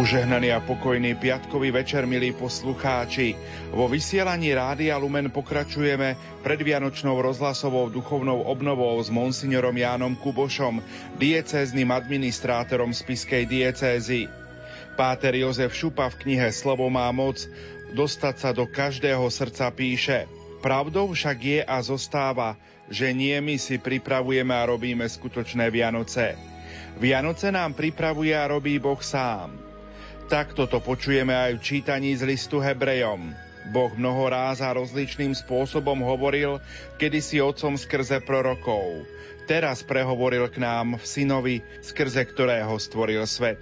Požehnaný a pokojný piatkový večer, milí poslucháči. Vo vysielaní Rádia Lumen pokračujeme predvianočnou rozhlasovou duchovnou obnovou s monsignorom Jánom Kubošom, diecézným administrátorom Spišskej diecézy. Páter Jozef Šupa v knihe Slovo má moc dostať sa do každého srdca píše: Pravdou však je a zostáva, že nie my si pripravujeme a robíme skutočné Vianoce. Vianoce nám pripravuje a robí Boh sám. Takto to počujeme aj v čítaní z listu Hebrejom. Boh mnohoráz a rozličným spôsobom hovoril kedysi otcom skrze prorokov. Teraz prehovoril k nám v synovi, skrze ktorého stvoril svet.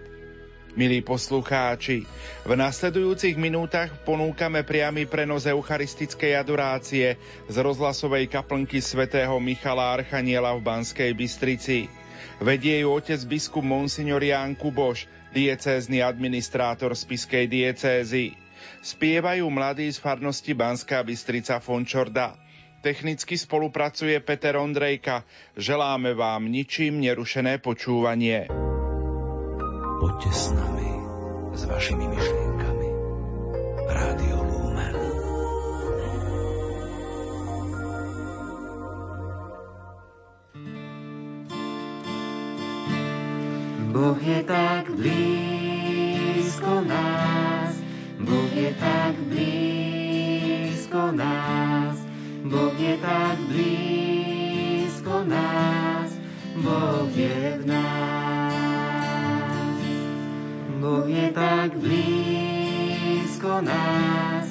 Milí poslucháči, v nasledujúcich minútach ponúkame priamy prenos eucharistickej adorácie z rozhlasovej kaplnky svätého Michala Archanjela v Banskej Bystrici. Vedie ju otec biskup monsignor Ján Kuboš, diecézny administrátor Spišskej diecézy. Spievajú mladí z farnosti Banská Bystrica Fončorda. Technicky spolupracuje Peter Ondrejka. Želáme vám ničím nerušené počúvanie. Poďte s nami, s vašimi myšlienkami. Rádio Lumen. Boh je tak blízko nás, Boh je tak blízko nás, Boh je tak blízko nás, Boh je v nás. Boh je tak blízko nás,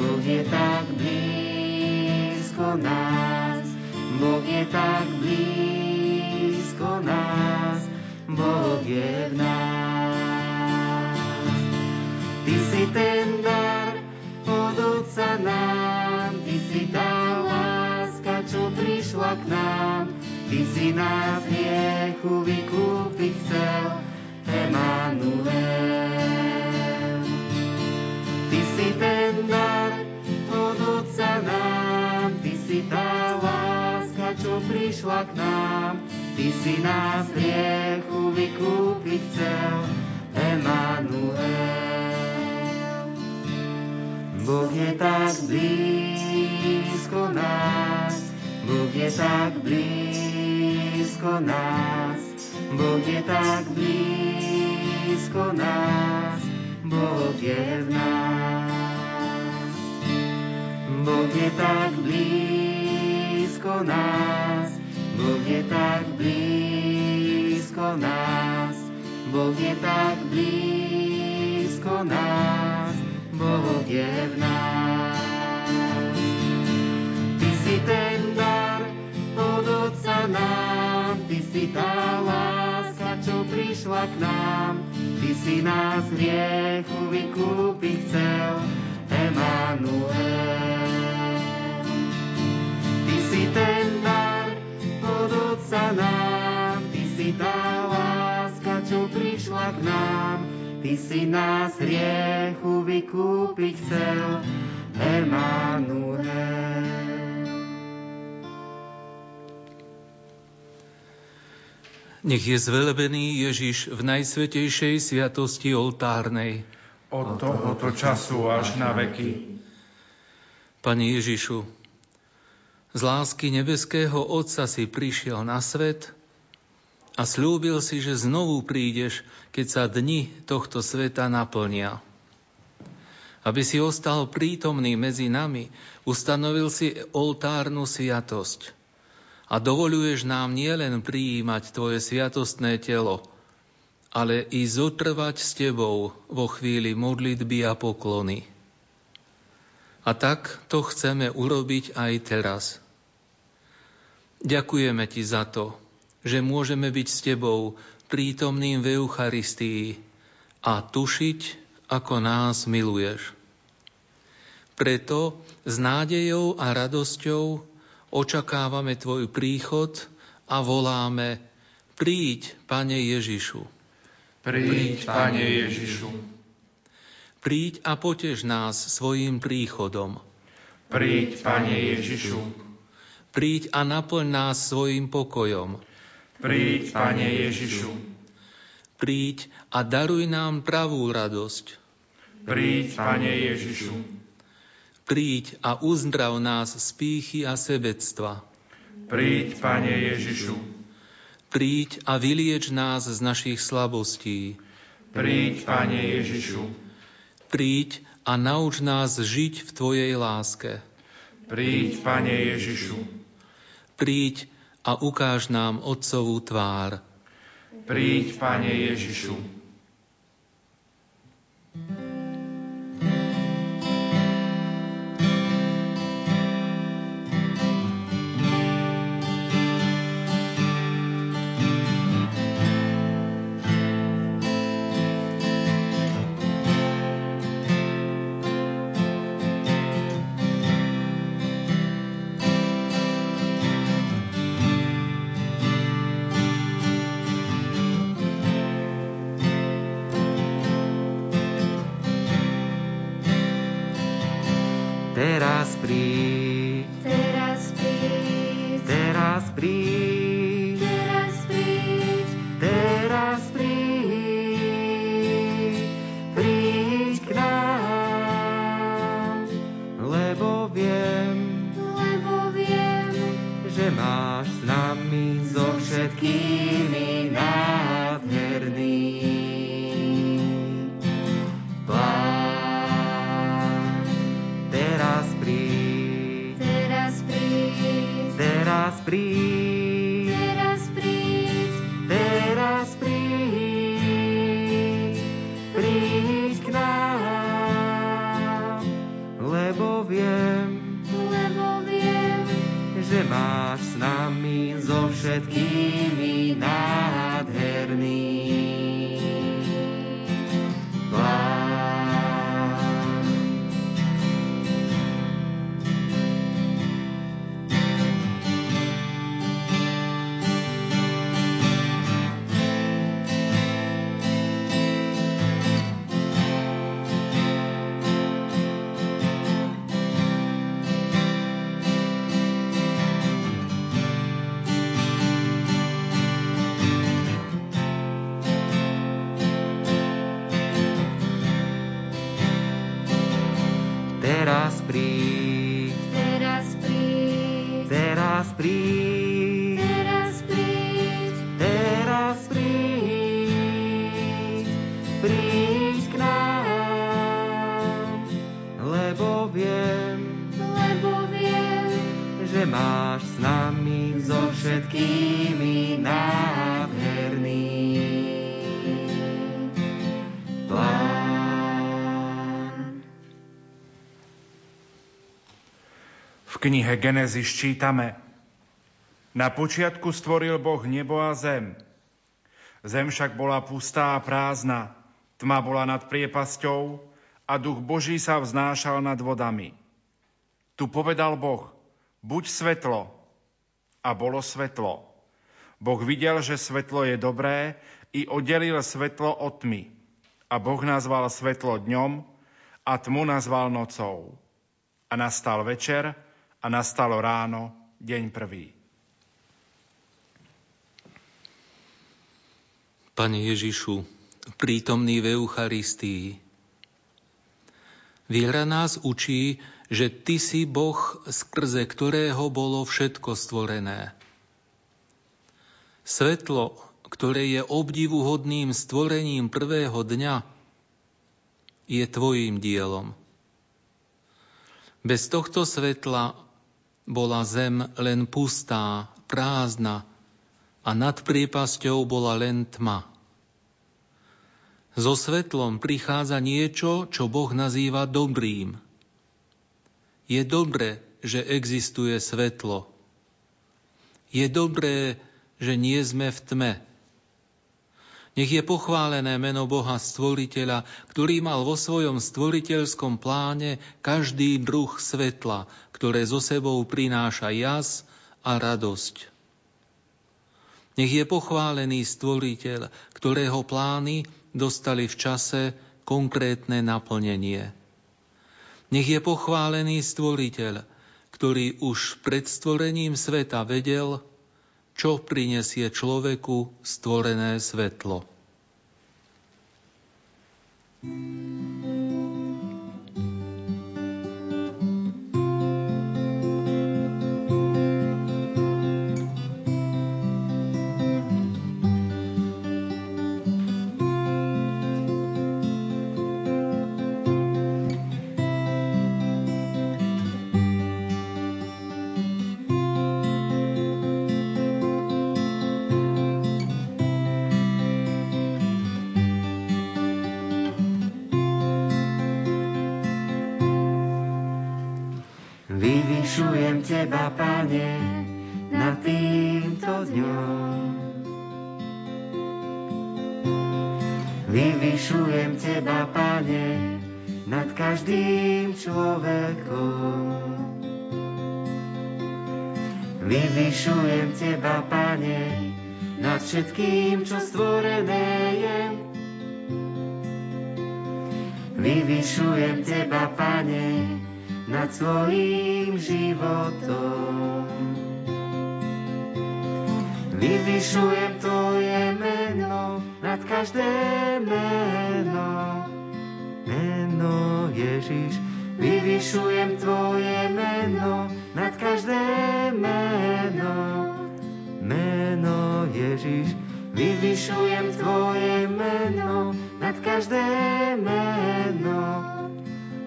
Boh je tak blízko nás, Boh je tak blízko nás. Boh je v nás. Ty si ten dar od Otca nám, Ty si tá láska, čo prišla k nám, Ty si nás hriechu vykúpiť chcel, Emanuel. Ty si ten dar od Otca nám, Ty si tá láska, čo prišla k nám, Ty si nás hriechu vykúpiť chcel, Emanuel. Boh je tak blízko nás, Boh je tak blízko nás, Boh je tak blízko nás, Boh je v nás. Boh je tak blízko nás, Boh je tak blízko nás, Boh je tak blízko nás, Boh je v nás. Ty si ten dar od Otca nám, Ty si tá láska, čo prišla k nám, Ty si nás hriechu vykúpiť chcel, Emanuel. Ty si ten dar od Otca nám, Ty si tá láska, čo prišla k nám, Ty si nás hriechu vykúpiť chcel, Emanuel. Nech je zvelebený Ježiš v najsvätejšej sviatosti oltárnej. Od tohoto času až na veky. Pane Ježišu, z lásky nebeského Otca si prišiel na svet a sľúbil si, že znovu prídeš, keď sa dni tohto sveta naplnia. Aby si ostal prítomný medzi nami, ustanovil si oltárnu sviatosť a dovoľuješ nám nielen prijímať tvoje sviatostné telo, ale i zotrvať s tebou vo chvíli modlitby a poklony. A tak to chceme urobiť aj teraz. Ďakujeme Ti za to, že môžeme byť s Tebou prítomným v Eucharistii a tušiť, ako nás miluješ. Preto s nádejou a radosťou očakávame Tvoj príchod a voláme: Príď, Pane Ježišu. Príď, Pane Ježišu. Príď a potež nás svojím príchodom. Príď, Pane Ježišu. Príď a naplň nás svojím pokojom. Príď, Pane Ježišu. Príď a daruj nám pravú radosť. Príď, Pane Ježišu. Príď a uzdrav nás z pýchy a sebectva. Príď, Pane Ježišu. Príď a vylieč nás z našich slabostí. Príď, Pane Ježišu. Príď a nauč nás žiť v Tvojej láske. Príď, Pane Ježišu. Príď a ukáž nám Otcovú tvár. Príď, Pane Ježišu. V knihe Genesis čítame: Na počiatku stvoril Boh nebo a zem. Zem však bola pustá a prázdna, tma bola nad priepasťou a duch Boží sa vznášal nad vodami. Tu povedal Boh: Buď svetlo. A bolo svetlo. Boh videl, že svetlo je dobré, i oddelil svetlo od tmy. A Boh nazval svetlo dňom a tmu nazval nocou. A nastal večer a nastalo ráno, deň prvý. Pane Ježišu, prítomný v Eucharistii, viera nás učí, že Ty si Boh, skrze ktorého bolo všetko stvorené. Svetlo, ktoré je obdivuhodným stvorením prvého dňa, je Tvojím dielom. Bez tohto svetla bola zem len pustá, prázdna a nad priepasťou bola len tma. So svetlom prichádza niečo, čo Boh nazýva dobrým. Je dobré, že existuje svetlo. Je dobré, že nie sme v tme. Nech je pochválené meno Boha Stvoriteľa, ktorý mal vo svojom stvoriteľskom pláne každý druh svetla, ktoré zo sebou prináša jas a radosť. Nech je pochválený Stvoriteľ, ktorého plány dostali v čase konkrétne naplnenie. Nech je pochválený Stvoriteľ, ktorý už pred stvorením sveta vedel, čo prinesie človeku stvorené svetlo. vyvyšujem Teba, Pane, nad týmto dňom. Vyvyšujem Teba, Pane, nad každým človekom. Vyvyšujem Teba, Pane, nad všetkým, čo stvorené je. Vyvyšujem Teba, Pane, nad svojím životom. Vyvyšujem Tvoje meno nad každé meno. Meno Ježiš. Vyvyšujem Tvoje meno nad každé meno. Meno Ježiš. Vyvyšujem Tvoje meno nad každé meno.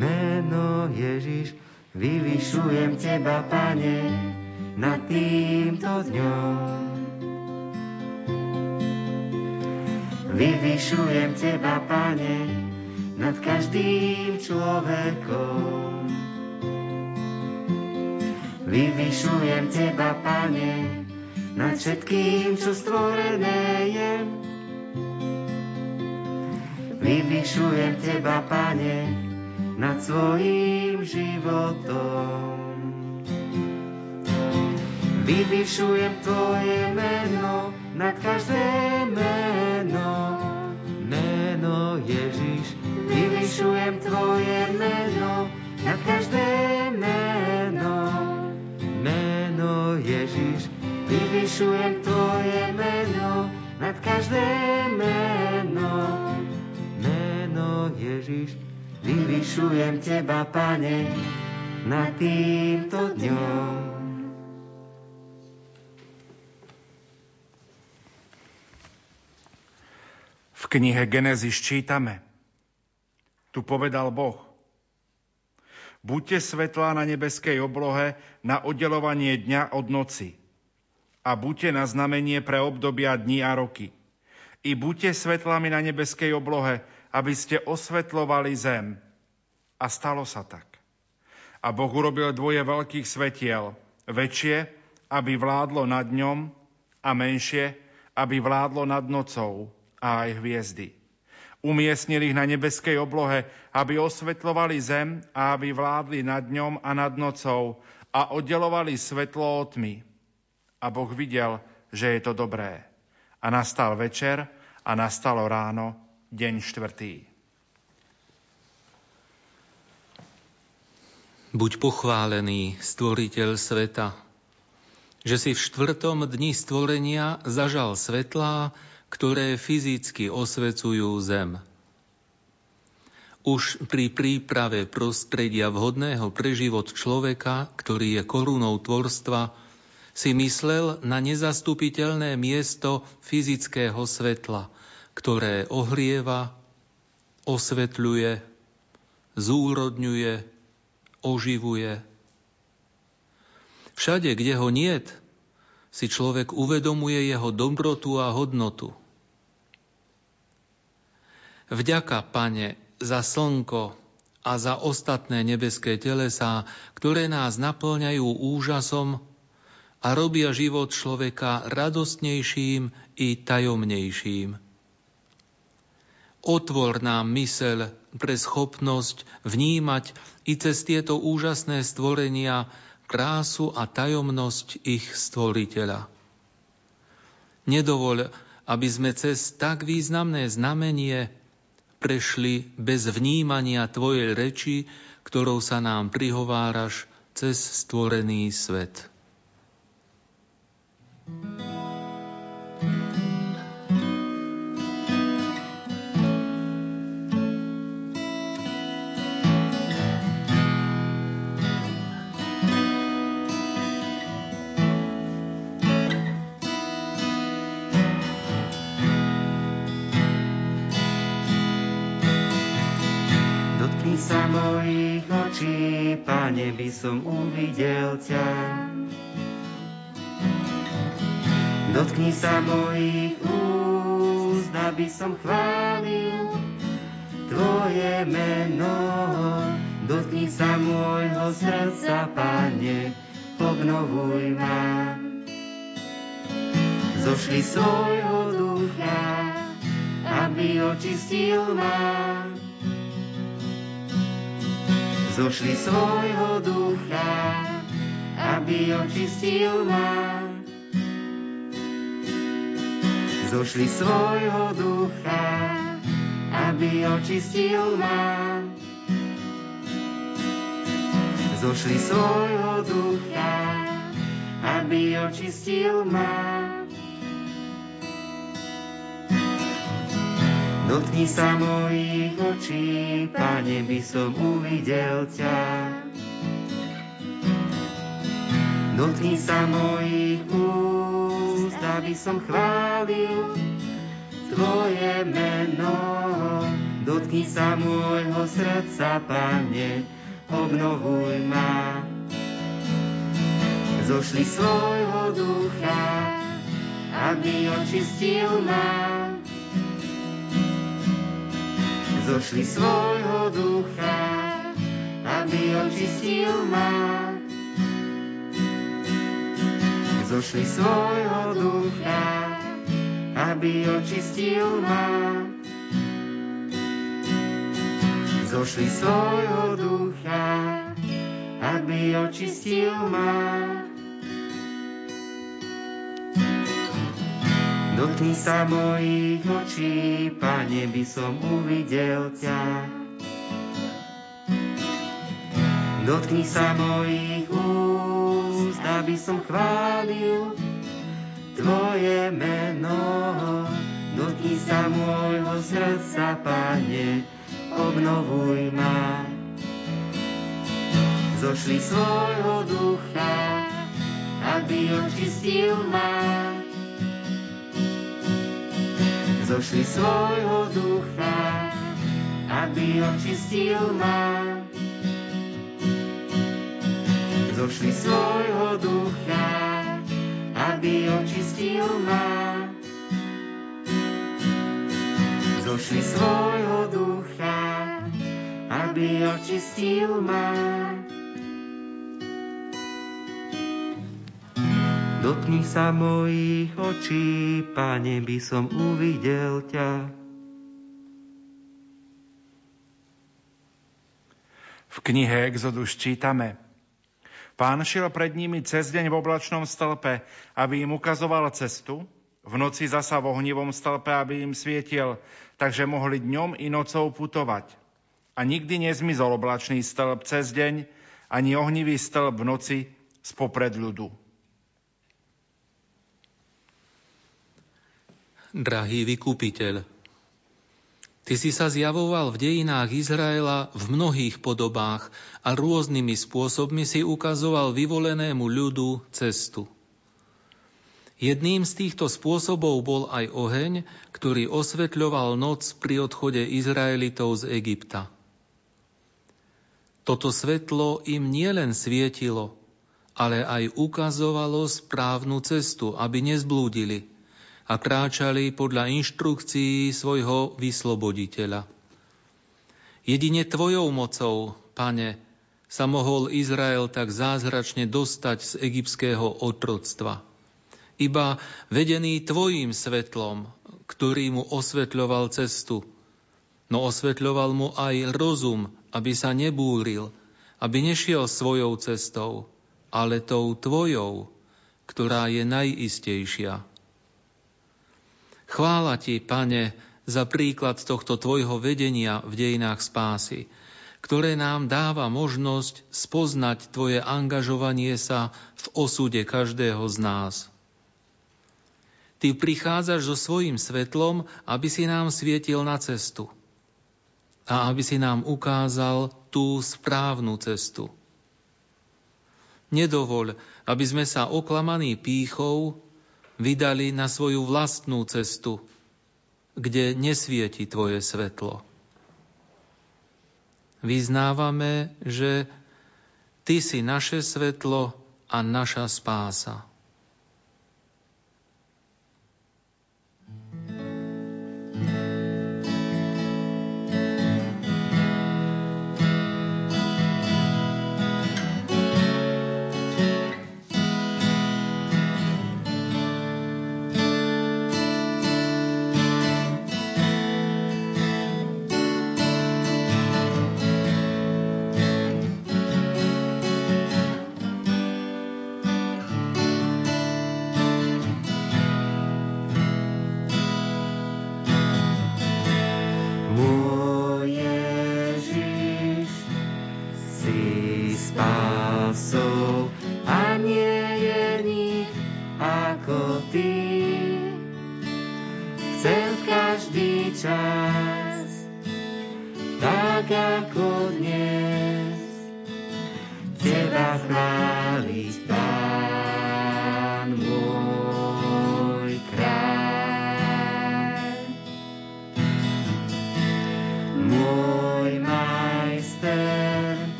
Meno Ježiš, vyvyšujem Teba, Pane, nad týmto dňom. Vyvyšujem Teba, Pane, nad každým človekom. Vyvyšujem Teba, Pane, nad všetkým, čo stvorené je. Vyvyšujem Teba, Pane, nad svojím životom. Vyvyšujem Tvoje meno nad každé meno. Meno Ježiš. Vyvyšujem Tvoje meno nad každé meno. Meno Ježiš. Vyvyšujem Tvoje meno nad každé meno. Meno Ježiš. Vyvyšujem Teba, Pane, nad týmto dňom. V knihe Genesis čítame. Tu povedal Boh. Buďte svetlá na nebeskej oblohe na oddelovanie dňa od noci. A buďte na znamenie pre obdobia dní a roky. I buďte svetlami na nebeskej oblohe, aby ste osvetľovali zem. A stalo sa tak. A Boh urobil dvoje veľkých svetiel. Väčšie, aby vládlo nad ňom, a menšie, aby vládlo nad nocou a aj hviezdy. Umiestnili ich na nebeskej oblohe, aby osvetľovali zem a aby vládli nad ňom a nad nocou a oddelovali svetlo od tmy. A Boh videl, že je to dobré. A nastal večer a nastalo ráno, deň 4. Buď pochválený, stvoriteľ sveta, že si v 4. dni stvorenia zažal svetlá, ktoré fyzicky osvecujú zem. Už pri príprave prostredia vhodného pre život človeka, ktorý je korunou tvorstva, si myslel na nezastupiteľné miesto fyzického svetla, ktoré ohrieva, osvetľuje, zúrodňuje, oživuje. Všade, kde ho niet, si človek uvedomuje jeho dobrotu a hodnotu. Vďaka, Pane, za slnko a za ostatné nebeské telesá, ktoré nás naplňajú úžasom a robia život človeka radostnejším i tajomnejším. Otvor nám myseľ pre schopnosť vnímať i cez tieto úžasné stvorenia krásu a tajomnosť ich stvoriteľa. Nedovoľ, aby sme cez tak významné znamenie prešli bez vnímania Tvojej reči, ktorou sa nám prihováraš cez stvorený svet. Pane, by som uvidel Ťa. Dotkni sa mojich úst, aby som chválil Tvoje meno. Dotkni sa môjho srdca, Pane, obnovuj ma. Zošli svojho ducha, aby očistil ma. Zošli svojho ducha, aby očistil ma. Zošli svojho ducha, aby očistil ma. Zošli svojho ducha, aby očistil ma. Dotkni sa mojich očí, Pane, by som uvidel ťa. Dotkni sa mojich úst, aby som chválil Tvoje meno. Dotkni sa môjho srdca, Pane, obnovuj ma. Zošli svojho ducha, aby očistil ma. Zošli svojho ducha, aby očistil ma. Zošli svojho ducha, aby očistil ma. Zošli svojho ducha, aby očistil ma. Dotkni sa mojich očí, Pane, by som uvidel ťa. Dotkni sa mojich úst, aby som chválil Tvoje meno. Dotkni sa môjho srdca, Pane, obnovuj ma. Zošli svojho ducha, aby očistil ma. Zošli svojho ducha, aby očistil ma. Zošli svojho ducha, aby očistil ma. Zošli svojho ducha, aby očistil ma. Dotkni sa mojich očí, Pane, by som uvidel ťa. V knihe Exodus čítame: Pán šiel pred nimi cez deň v oblačnom stelpe, aby im ukazoval cestu, v noci zasa v ohnivom stelpe, aby im svietil, takže mohli dňom i nocou putovať. A nikdy nezmizol oblačný stelp cez deň, ani ohnivý stelp v noci spopred ľudu. Drahý vykupiteľ, Ty si sa zjavoval v dejinách Izraela v mnohých podobách a rôznymi spôsobmi si ukazoval vyvolenému ľudu cestu. Jedným z týchto spôsobov bol aj oheň, ktorý osvetľoval noc pri odchode Izraelitov z Egypta. Toto svetlo im nielen svietilo, ale aj ukazovalo správnu cestu, aby nezblúdili a kráčali podľa inštrukcií svojho vysloboditeľa. Jedine Tvojou mocou, Pane, sa mohol Izrael tak zázračne dostať z egyptského otroctva. Iba vedený Tvojím svetlom, ktorý mu osvetľoval cestu, no osvetľoval mu aj rozum, aby sa nebúril, aby nešiel svojou cestou, ale tou Tvojou, ktorá je najistejšia. Chvála Ti, Pane, za príklad tohto Tvojho vedenia v dejinách spásy, ktoré nám dáva možnosť spoznať Tvoje angažovanie sa v osude každého z nás. Ty prichádzaš so svojím svetlom, aby si nám svietil na cestu a aby si nám ukázal tú správnu cestu. Nedovoľ, aby sme sa oklamaní pýchou vydali na svoju vlastnú cestu, kde nesvieti Tvoje svetlo. Vyznávame, že Ty si naše svetlo a naša spása.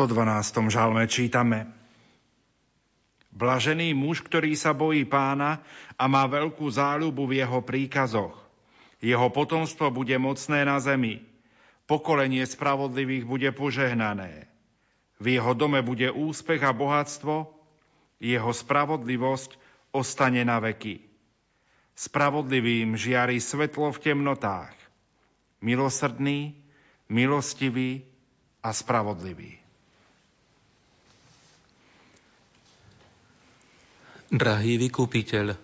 112. žalme čítame: Blažený muž, ktorý sa bojí Pána a má veľkú záľubu v jeho príkazoch. Jeho potomstvo bude mocné na zemi. Pokolenie spravodlivých bude požehnané. V jeho dome bude úspech a bohatstvo. Jeho spravodlivosť ostane na veky. Spravodlivým žiari svetlo v temnotách. Milosrdný, milostivý a spravodlivý. Drahý vykupiteľ,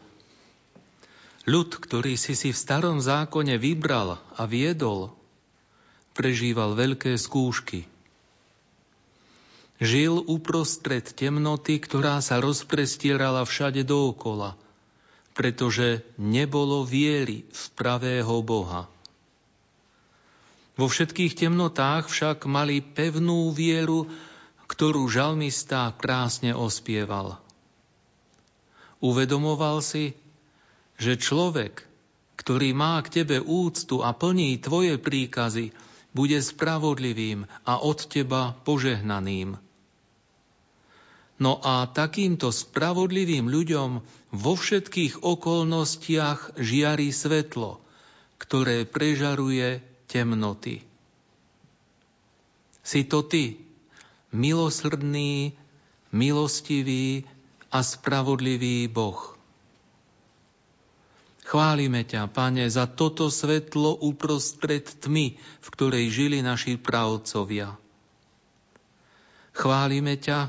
ľud, ktorý si v starom zákone vybral a viedol, prežíval veľké skúšky. Žil uprostred temnoty, ktorá sa rozprestierala všade dookola, pretože nebolo viery v pravého Boha. Vo všetkých temnotách však mali pevnú vieru, ktorú žalmista krásne ospieval. Uvedomoval si, že človek, ktorý má k tebe úctu a plní tvoje príkazy, bude spravodlivým a od teba požehnaným. No a takýmto spravodlivým ľuďom vo všetkých okolnostiach žiari svetlo, ktoré prežaruje temnoty. Si to ty, milosrdný, milostivý a spravodlivý Boh. Chválime ťa, Pane, za toto svetlo uprostred tmy, v ktorej žili naši pravcovia. Chválime ťa,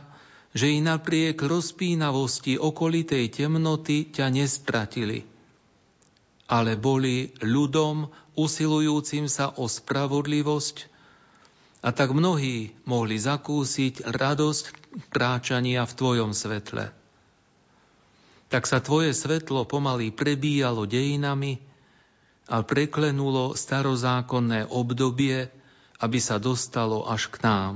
že i napriek rozpínavosti okolitej temnoty ťa nestratili, ale boli ľudom usilujúcim sa o spravodlivosť, a tak mnohí mohli zakúsiť radosť kráčania v tvojom svetle. Tak sa tvoje svetlo pomaly prebíjalo dejinami a preklenulo starozákonné obdobie, aby sa dostalo až k nám.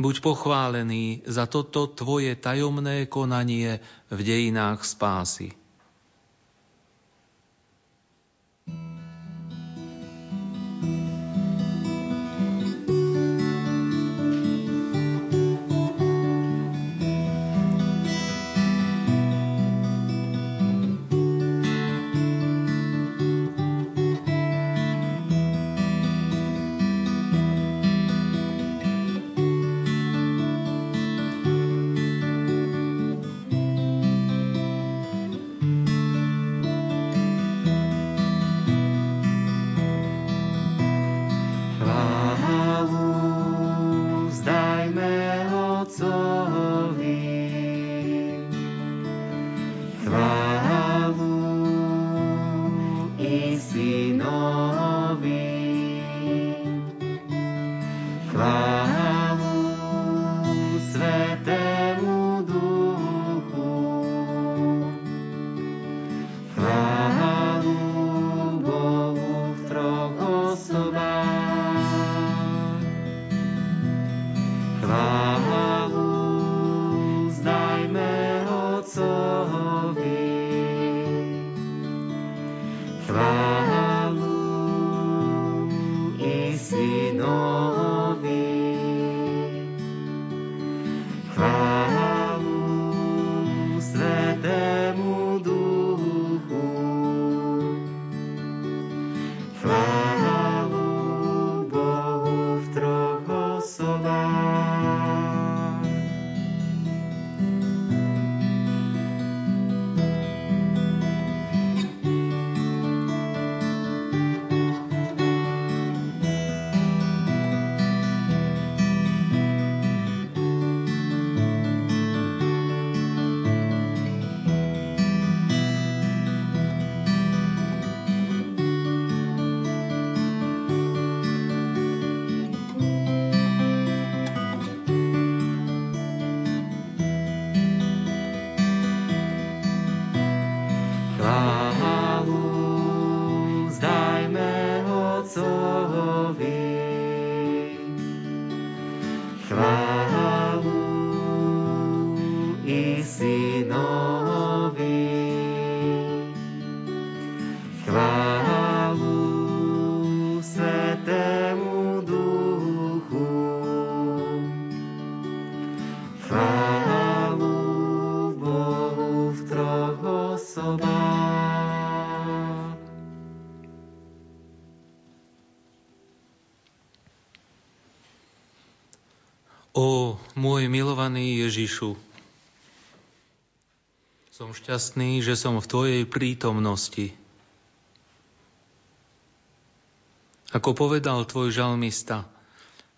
Buď pochválený za toto tvoje tajomné konanie v dejinách spásy. Môj milovaný Ježišu, som šťastný, že som v tvojej prítomnosti. Ako povedal tvoj žalmista,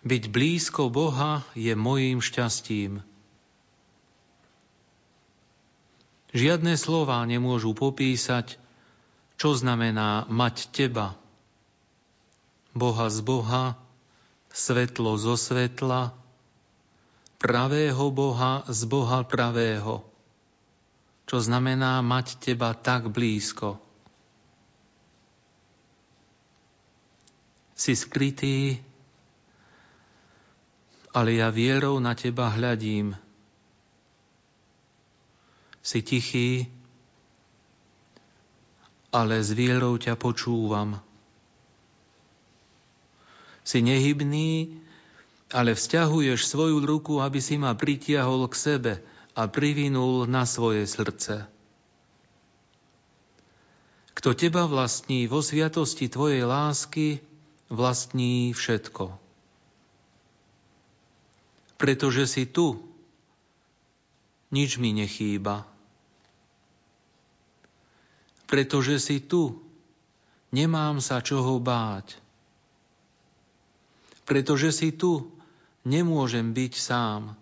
byť blízko Boha je mojím šťastím. Žiadne slová nemôžu popísať, čo znamená mať teba. Boha z Boha, svetlo zo svetla, pravého Boha z Boha pravého, čo znamená mať teba tak blízko. Si skrytý, ale ja vierou na teba hľadím. Si tichý, ale s vierou ťa počúvam. Si nehybný, ale vzťahuješ svoju ruku, aby si ma pritiahol k sebe a privinul na svoje srdce. Kto teba vlastní vo sviatosti tvojej lásky, vlastní všetko. Pretože si tu, nič mi nechýba. Pretože si tu, nemám sa čoho báť. Pretože si tu, nemôžem byť sám.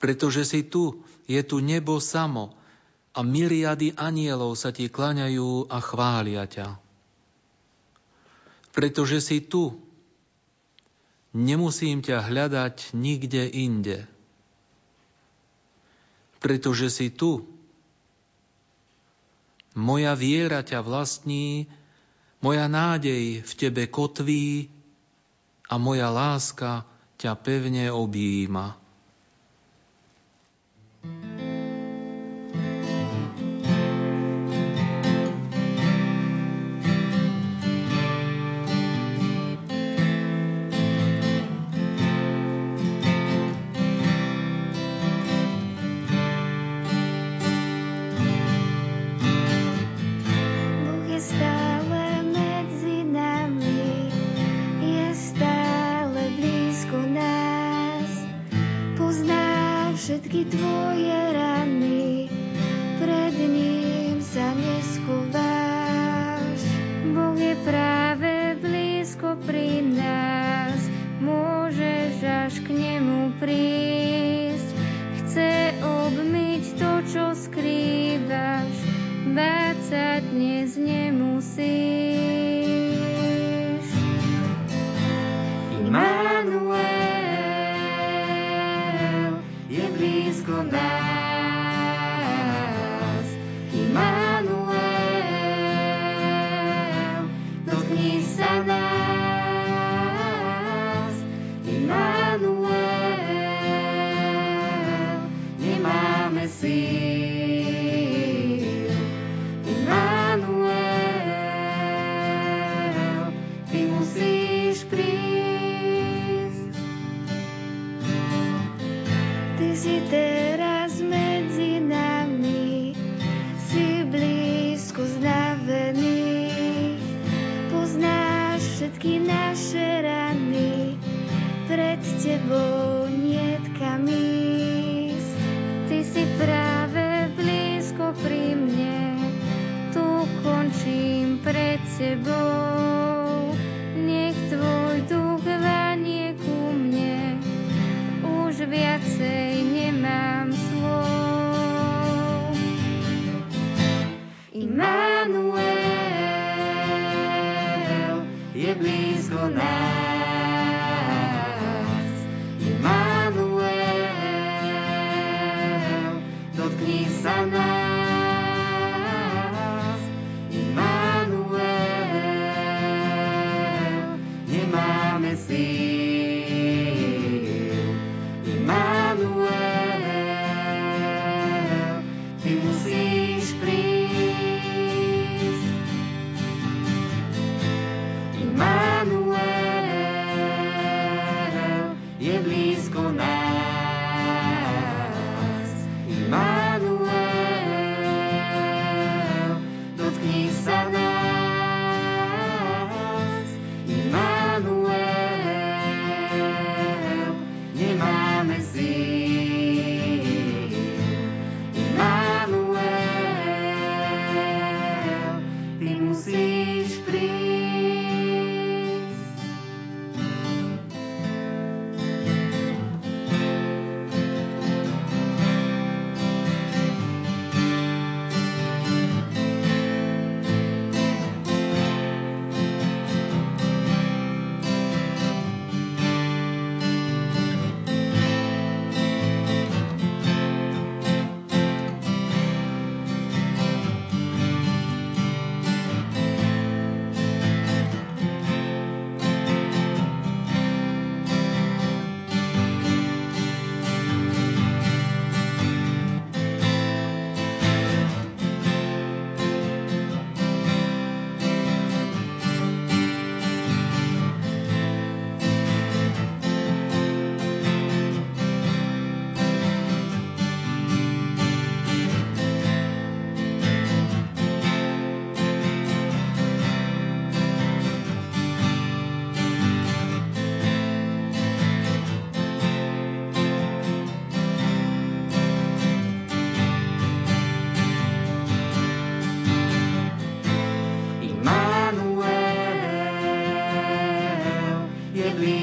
Pretože si tu, je tu nebo samo a miliardy anielov sa ti kláňajú a chvália ťa. Pretože si tu, nemusím ťa hľadať nikde inde. Pretože si tu, moja viera ťa vlastní, moja nádej v tebe kotví a moja láska ťa pevne objíma.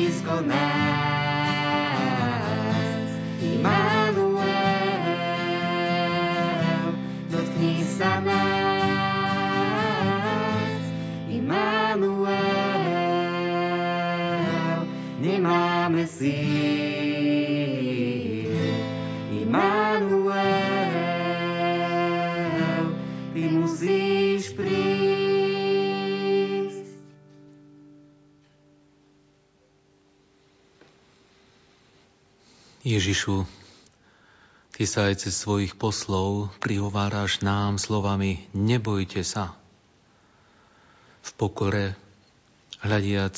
blízko nás. Immanuel, dotkni sa nás. Immanuel, nemáme síl. Immanuel, ty musíš prísť. Ježišu, Ty sa aj cez svojich poslov prihováraš nám slovami nebojte sa. V pokore, hľadiac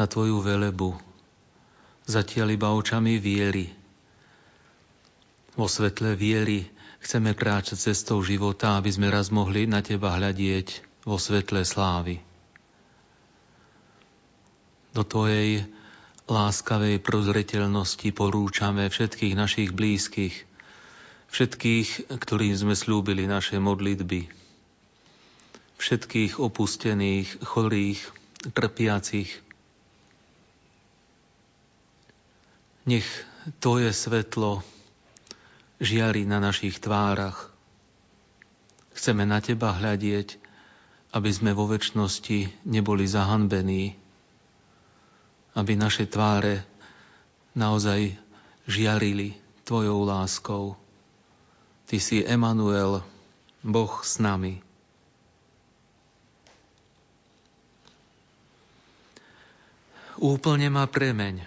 na Tvoju velebu, zatiaľ iba očami viery. Vo svetle viery chceme kráčať cestou života, aby sme raz mohli na Teba hľadieť vo svetle slávy. Do Tvojej láskavej prozreteľnosti porúčame všetkých našich blízkych, všetkých, ktorým sme slúbili naše modlitby, všetkých opustených, chorých, trpiacich. Nech Tvoje svetlo žiari na našich tvárach. Chceme na Teba hľadieť, aby sme vo večnosti neboli zahanbení, aby naše tváre naozaj žiarili Tvojou láskou. Ty si Emanuel, Boh s nami. Úplne ma premeň,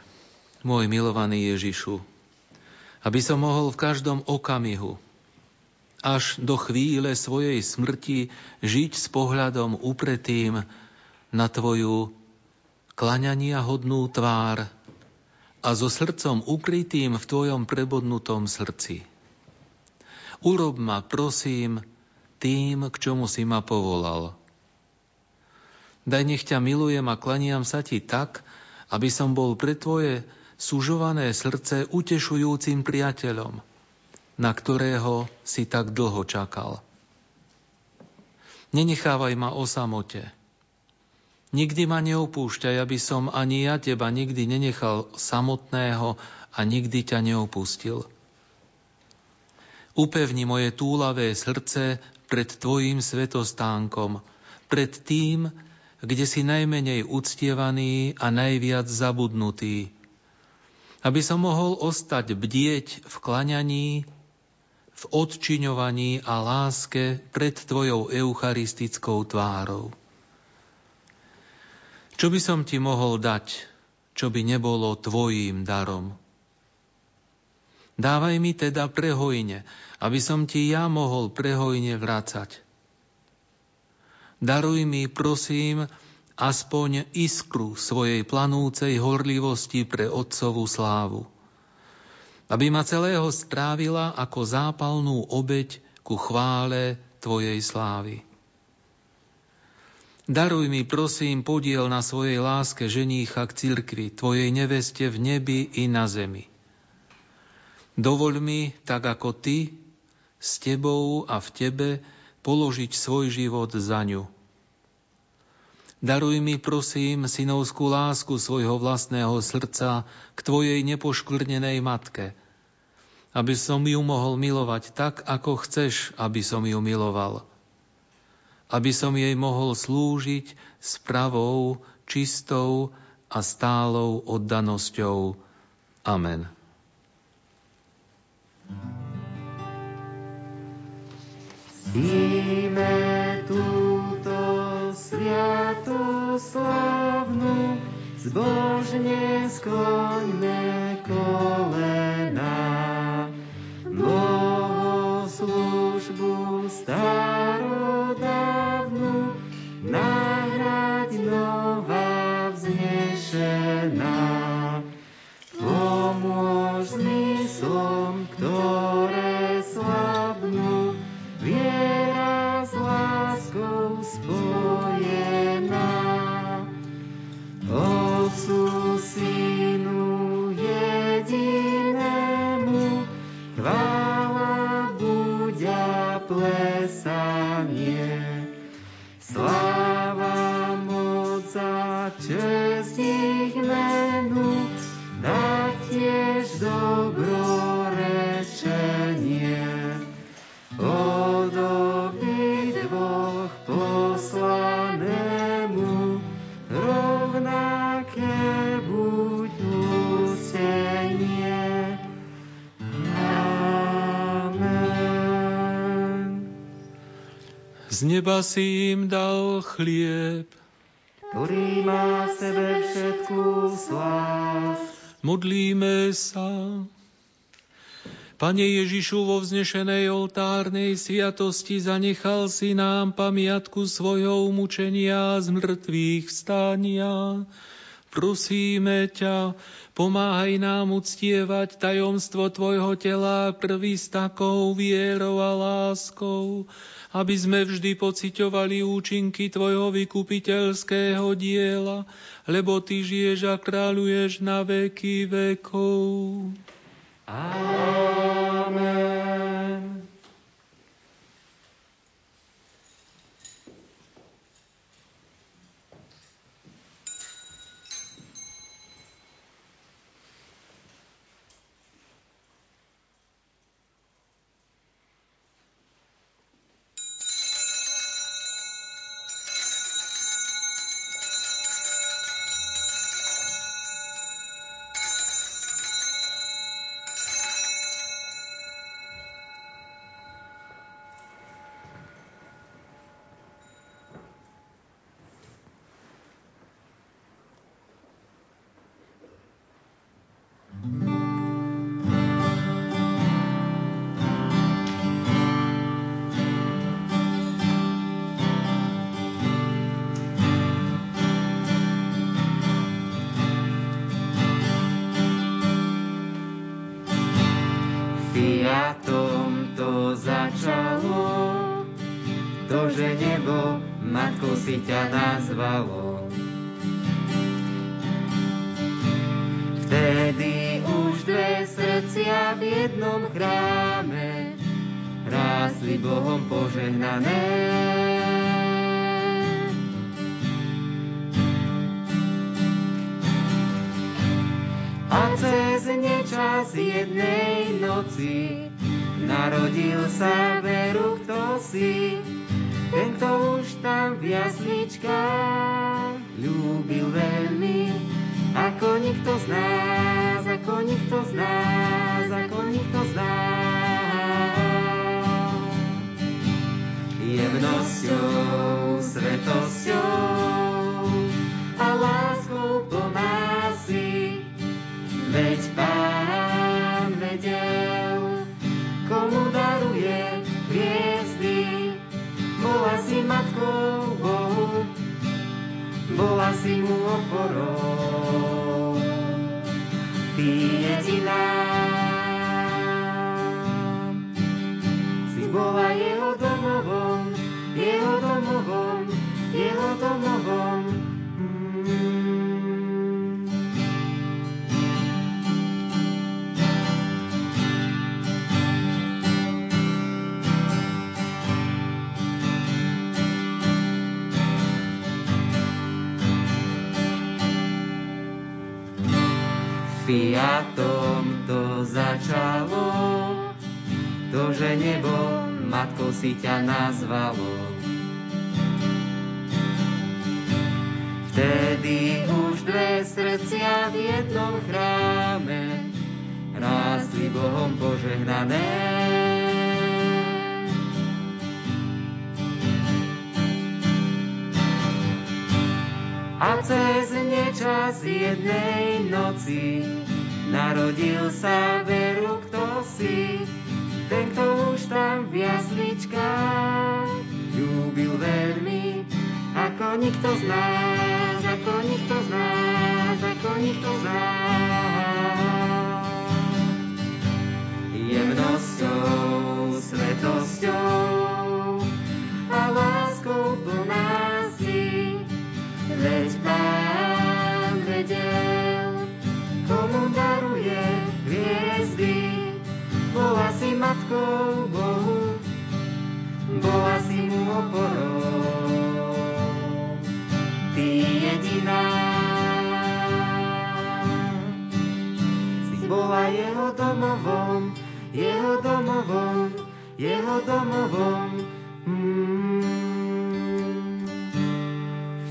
môj milovaný Ježišu, aby som mohol v každom okamihu, až do chvíle svojej smrti, žiť s pohľadom upretým na Tvoju klaňania hodnú tvár a so srdcom ukrytým v Tvojom prebodnutom srdci. Urob ma, prosím, tým, k čomu si ma povolal. Daj, nech ťa milujem a klaniam sa Ti tak, aby som bol pre Tvoje sužované srdce utešujúcim priateľom, na ktorého si tak dlho čakal. Nenechávaj ma o samote. Nikdy ma neopúšťaj, aby som ani ja Teba nikdy nenechal samotného a nikdy ťa neopustil. Upevni moje túlavé srdce pred Tvojím svetostánkom, pred tým, kde si najmenej uctievaný a najviac zabudnutý, aby som mohol ostať bdieť v klaňaní, v odčiňovaní a láske pred Tvojou eucharistickou tvárou. Čo by som Ti mohol dať, čo by nebolo Tvojím darom? Dávaj mi teda prehojne, aby som Ti ja mohol prehojne vracať. Daruj mi, prosím, aspoň iskru svojej planúcej horlivosti pre Otcovú slávu, aby ma celého strávila ako zápalnú obeť ku chvále Tvojej slávy. Daruj mi, prosím, podiel na svojej láske ženícha k cirkvi, Tvojej neveste v nebi i na zemi. Dovoľ mi, tak ako Ty, s Tebou a v Tebe položiť svoj život za ňu. Daruj mi, prosím, synovskú lásku svojho vlastného srdca k Tvojej nepoškvrnenej matke, aby som ju mohol milovať tak, ako chceš, aby som ju miloval. Aby som jej mohol slúžiť s pravou, čistou a stálou oddanosťou. Amen. Ctíme túto sviatoslavnú, zbožne skloňme kolená. Bohoslúžbu starodávnu nahraď nová vznešená. Pomôž zmyslom, ktoré slabnú, viera s láskou spojená. Otcu, Synu jedinému, plesanie, sláva, moc a čest ich mena. Z neba si im dal chlieb, ktorý má v sebe všetku sláv. Modlíme sa. Pane Ježišu, vo vznešenej oltárnej sviatosti zanechal si nám pamiatku svojho mučenia a zmrtvých vstania. Prosíme ťa, pomáhaj nám uctievať tajomstvo tvojho tela prvý s takou vierou a láskou, aby sme vždy pociťovali účinky tvojho vykupiteľského diela, lebo ty žiješ a kráľuješ na veky vekov. Amen. Si ťa nazvalo. Vtedy už dve srdcia v jednom chráme rásli Bohom požehnané. A cez nečas jednej noci narodil sa, veru, kto si. Tento už tam v jasličkách ľúbil veľmi, ako nikto z nás, ako nikto z nás, ako nikto z nás. Jemnosťou, svetosťou a láskou plná si, veď Pán vedel, komu daruje hviezdy. Bola si matkou Bohu, bola si mu oporou. Ty jediná si bola jeho domovom, jeho domovom, jeho domovom. Fiatom to začalo, to, že nebo matkou si ťa nazvalo. Vtedy už dve srdcia v jednom chráme rástli Bohom požehnané. A cez nečas jednej noci narodil sa, veru, kto si. Ten, kto už tam v jasličkách ľúbil veľmi, ako nikto z nás, ako nikto z nás, ako nikto z nás. Jemnosťou, svetosťou a láskou plná. Veď Pán vedel, komu daruje hviezdy. Bola si matkou Bohu, bola si mu oporou. Ty jediná si bola jeho domovom, jeho domovom, jeho domovom.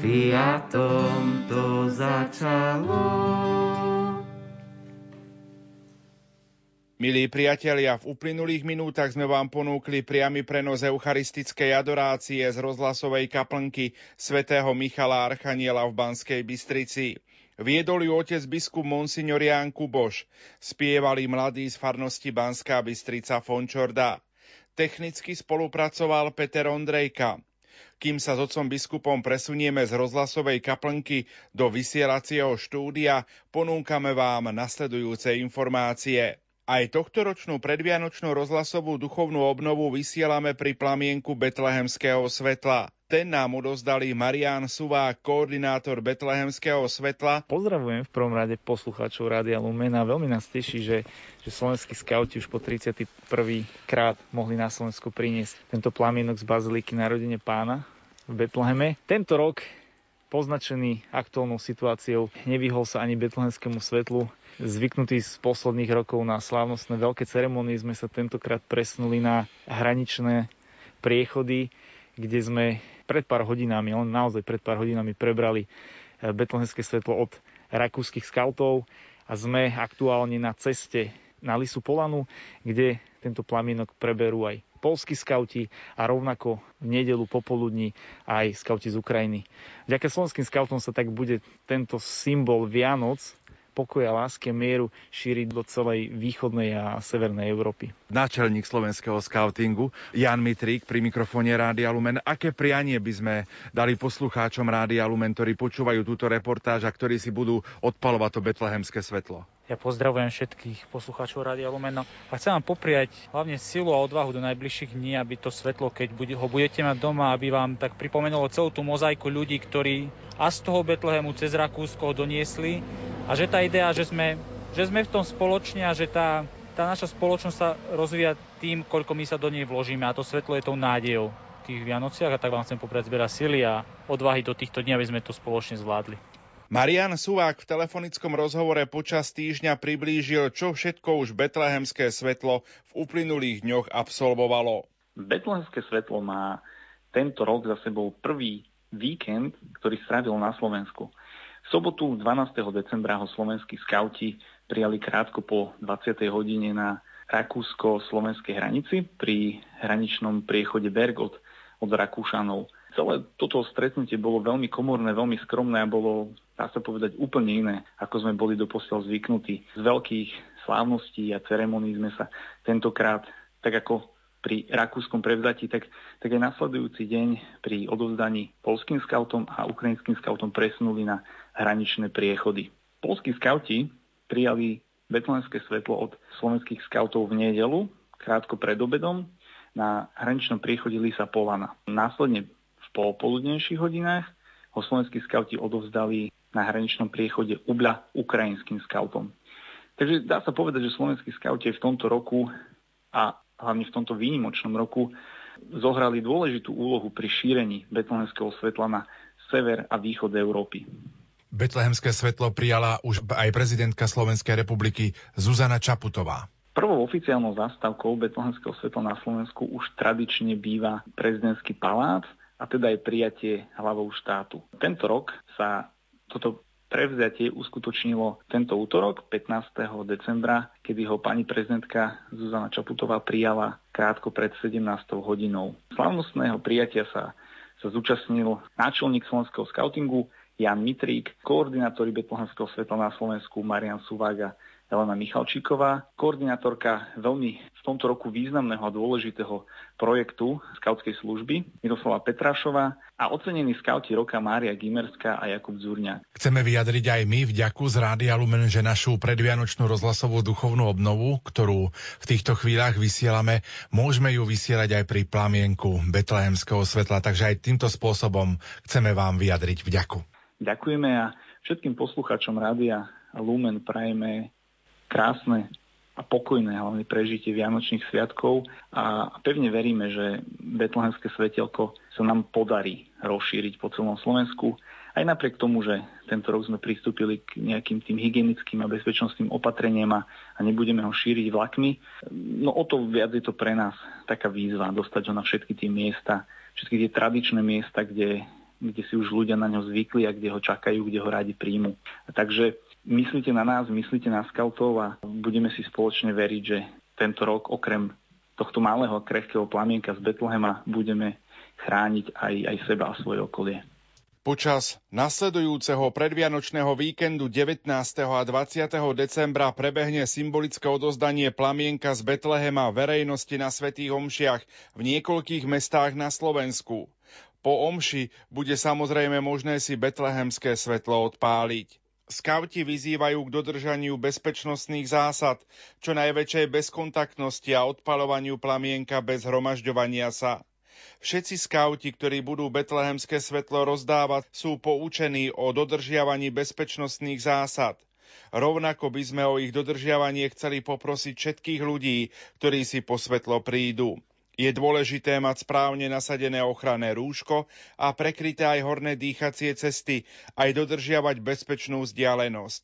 Fiatom to začalo. Milí priatelia, v uplynulých minútach sme vám ponúkli priamy prenos eucharistickej adorácie z rozhlasovej kaplnky svätého Michala Archanjela v Banskej Bystrici. Viedol ju otec biskup Monsignor Ján Kuboš. Spievali mladí z farnosti Banská Bystrica Fončorda. Technicky spolupracoval Peter Ondrejka. Kým sa s otcom biskupom presunieme z rozhlasovej kaplnky do vysielacieho štúdia, ponúkame vám nasledujúce informácie. Aj tohtoročnú predvianočnú rozhlasovú duchovnú obnovu vysielame pri plamienku Betlehemského svetla. Ten nám odozdali Marián Suvák, koordinátor Betlehemského svetla. Pozdravujem v prvom rade poslucháčov Rádia Lumen a veľmi nás teší, že slovenskí skauti už po 31. krát mohli na Slovensku priniesť tento plamienok z baziliky Narodenie Pána v Betleheme. Tento rok, poznačený aktuálnou situáciou, nevyhol sa ani betlehemskému svetlu. Zvyknutí z posledných rokov na slávnostné veľké ceremonie sme sa tentokrát presunuli na hraničné priechody, kde sme pred pár hodinami prebrali betlehemské svetlo od rakúskych skautov a sme aktuálne na ceste na Lysu Polanu, kde tento plamienok preberú aj poľskí skauti a rovnako v nedeľu popoludní aj skauti z Ukrajiny. Vďaka slovenským skautom sa tak bude tento symbol Vianoc, pokoja, lásky, mieru šíriť do celej východnej a severnej Európy. Náčelník slovenského skautingu Ján Mitrík pri mikrofóne Rádia Lumen. Aké prianie by sme dali poslucháčom Rádia Lumen, ktorí počúvajú túto reportáž a ktorí si budú odpalovať to betlehemské svetlo? Ja pozdravujem všetkých poslucháčov Rádia Lumen a chcem vám popriať hlavne silu a odvahu do najbližších dní, aby to svetlo, keď ho budete mať doma, aby vám tak pripomenulo celú tú mozaiku ľudí, ktorí a z toho Betlehemu cez Rakúsko doniesli, a že tá idea, že sme v tom spoločne a že tá naša spoločnosť sa rozvíja tým, koľko my sa do nej vložíme, a to svetlo je tou nádejou v tých Vianociach, a tak vám chcem popriať zberať sily a odvahy do týchto dní, aby sme to spoločne zvládli. Marián Suvák v telefonickom rozhovore počas týždňa priblížil, čo všetko už betlehemské svetlo v uplynulých dňoch absolvovalo. Betlehemské svetlo má tento rok za sebou prvý víkend, ktorý strávil na Slovensku. V sobotu 12. decembra ho slovenskí skauti prijali krátko po 20. hodine na rakúsko-slovenskej hranici pri hraničnom priechode Bergot od Rakúšanov. Celé toto stretnutie bolo veľmi komorné, veľmi skromné a bolo, dá sa povedať, úplne iné, ako sme boli doposiaľ zvyknutí. Z veľkých slávností a ceremonií sme sa tentokrát, tak ako pri rakúskom prevzatí, tak aj nasledujúci deň pri odovzdaní poľským skautom a ukrajinským skautom presunuli na hraničné priechody. Poľskí skauti prijali betlehemské svetlo od slovenských skautov v nedeľu, krátko pred obedom, na hraničnom priechode Lysa Polana. Následne po poludnejších hodinách ho slovenskí skauti odovzdali na hraničnom priechode Ubľa ukrajinským skautom. Takže dá sa povedať, že slovenskí skauti v tomto roku a hlavne v tomto výnimočnom roku zohrali dôležitú úlohu pri šírení betlehemského svetla na sever a východ Európy. Betlehemské svetlo prijala už aj prezidentka Slovenskej republiky Zuzana Čaputová. Prvou oficiálnou zastávkou betlehemského svetla na Slovensku už tradične býva prezidentský palác, a teda aj prijatie hlavou štátu. Tento rok sa toto prevzatie uskutočnilo tento útorok, 15. decembra, kedy ho pani prezidentka Zuzana Čaputová prijala krátko pred 17. hodinou. Slávnostného prijatia sa zúčastnil náčelník slovenského skautingu Ján Mitrík, koordinátori betlehemského svetla na Slovensku Marián Suvák a Helena Michalčíková, koordinátorka veľmi v tomto roku významného a dôležitého projektu skautskej služby Miroslava Petrašová a ocenení skauti roka Mária Gimerská a Jakub Zurnia. Chceme vyjadriť aj my vďaku z Rádia Lumen, že našu predvianočnú rozhlasovú duchovnú obnovu, ktorú v týchto chvíľach vysielame, môžeme ju vysielať aj pri plamienku betlehemského svetla, takže aj týmto spôsobom chceme vám vyjadriť vďaku. Ďakujeme a všetkým poslucháčom Rádia Lumen prajeme krásne a pokojné hlavne prežitie vianočných sviatkov a pevne veríme, že betlehemské svetelko sa nám podarí rozšíriť po celom Slovensku. Aj napriek tomu, že tento rok sme pristúpili k nejakým tým hygienickým a bezpečnostným opatreniam a nebudeme ho šíriť vlakmi, no o to viac je to pre nás taká výzva dostať ho na všetky tie miesta, všetky tie tradičné miesta, kde si už ľudia na ňo zvykli a kde ho čakajú, kde ho radi príjmu. Takže myslíte na nás, myslíte na skautov a budeme si spoločne veriť, že tento rok okrem tohto malého krehkého plamienka z Betlehema budeme chrániť aj seba a svoje okolie. Počas nasledujúceho predvianočného víkendu 19. a 20. decembra prebehne symbolické odozdanie plamienka z Betlehema verejnosti na svätých omšiach v niekoľkých mestách na Slovensku. Po omši bude samozrejme možné si betlehemské svetlo odpáliť. Skauti vyzývajú k dodržaniu bezpečnostných zásad, čo najväčšej bezkontaktnosti a odpaľovaniu plamienka bez hromažďovania sa. Všetci skauti, ktorí budú betlehemské svetlo rozdávať, sú poučení o dodržiavaní bezpečnostných zásad. Rovnako by sme o ich dodržiavanie chceli poprosiť všetkých ľudí, ktorí si po svetlo prídu. Je dôležité mať správne nasadené ochranné rúško a prekryté aj horné dýchacie cesty, aj dodržiavať bezpečnú vzdialenosť.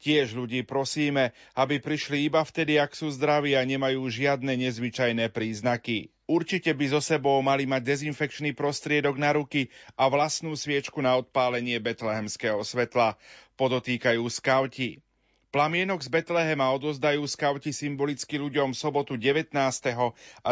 Tiež ľudí prosíme, aby prišli iba vtedy, ak sú zdraví a nemajú žiadne nezvyčajné príznaky. Určite by so sebou mali mať dezinfekčný prostriedok na ruky a vlastnú sviečku na odpálenie betlehemského svetla, podotýkajú skauti. Plamienok z Betlehema odozdajú skauti symbolicky ľuďom sobotu 19. a 20.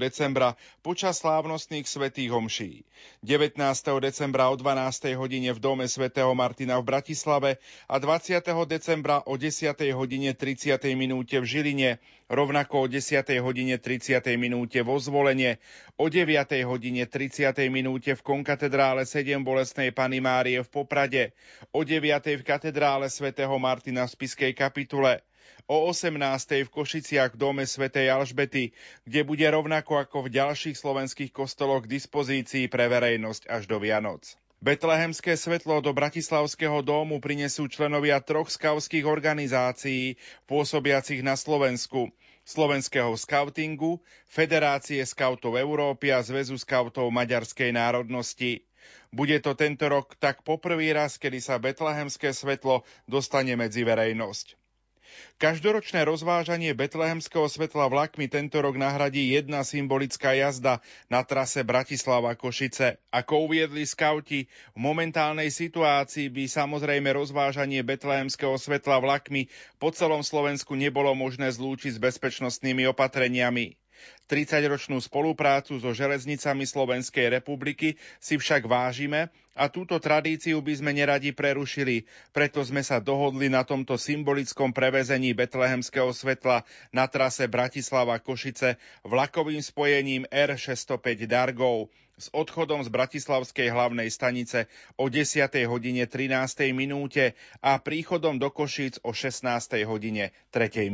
decembra počas slávnostných svätých omší. 19. decembra o 12. hodine v dome svätého Martina v Bratislave a 20. decembra o 10. hodine 30. minúte v Žiline, rovnako o 10. hodine 30. minúte vo Zvolene, o 9. hodine 30. minúte v konkatedrále 7 Bolestnej Panny Márie v Poprade, o 9. v katedrále svätého Martina v Spišskej kapitule, o 18. v Košiciach v dome svätej Alžbety, kde bude rovnako ako v ďalších slovenských kostoloch k dispozícii pre verejnosť až do Vianoc. Betlehemské svetlo do Bratislavského domu prinesú členovia troch skautských organizácií pôsobiacich na Slovensku: Slovenského skautingu, Federácie skautov Európy a Zväzu skautov maďarskej národnosti. Bude to tento rok tak poprvý raz, kedy sa betlehemské svetlo dostane medzi verejnosť. Každoročné rozvážanie betlehemského svetla vlakmi tento rok nahradí jedna symbolická jazda na trase Bratislava-Košice. Ako uviedli skauti, v momentálnej situácii by samozrejme rozvážanie betlehemského svetla vlakmi po celom Slovensku nebolo možné zlúčiť s bezpečnostnými opatreniami. 30-ročnú spoluprácu so železnicami Slovenskej republiky si však vážime a túto tradíciu by sme neradi prerušili, preto sme sa dohodli na tomto symbolickom prevezení betlehemského svetla na trase Bratislava-Košice vlakovým spojením R605 Dargov s odchodom z bratislavskej hlavnej stanice o 10.13 minúte a príchodom do Košíc o 16.03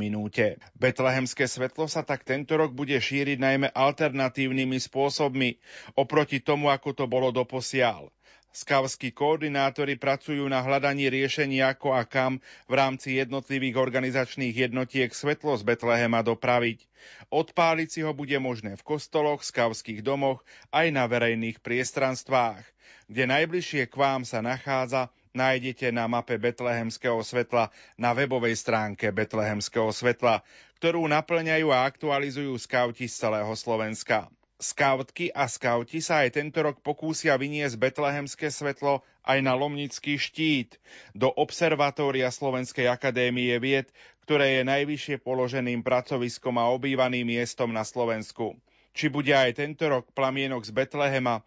minúte. Betlehemské svetlo sa tak tento rok bude šíriť najmä alternatívnymi spôsobmi, oproti tomu, ako to bolo doposiaľ. Skavskí koordinátori pracujú na hľadaní riešení ako a kam v rámci jednotlivých organizačných jednotiek svetlo z Betlehema dopraviť. Odpáliť si ho bude možné v kostoloch, skavských domoch aj na verejných priestranstvách. Kde najbližšie k vám sa nachádza, nájdete na mape betlehemského svetla na webovej stránke betlehemského svetla, ktorú naplňajú a aktualizujú skauti z celého Slovenska. Skautky a skauti sa aj tento rok pokúsia vyniesť betlehemské svetlo aj na Lomnický štít do observatória Slovenskej akadémie vied, ktoré je najvyššie položeným pracoviskom a obývaným miestom na Slovensku. Či bude aj tento rok plamienok z Betlehema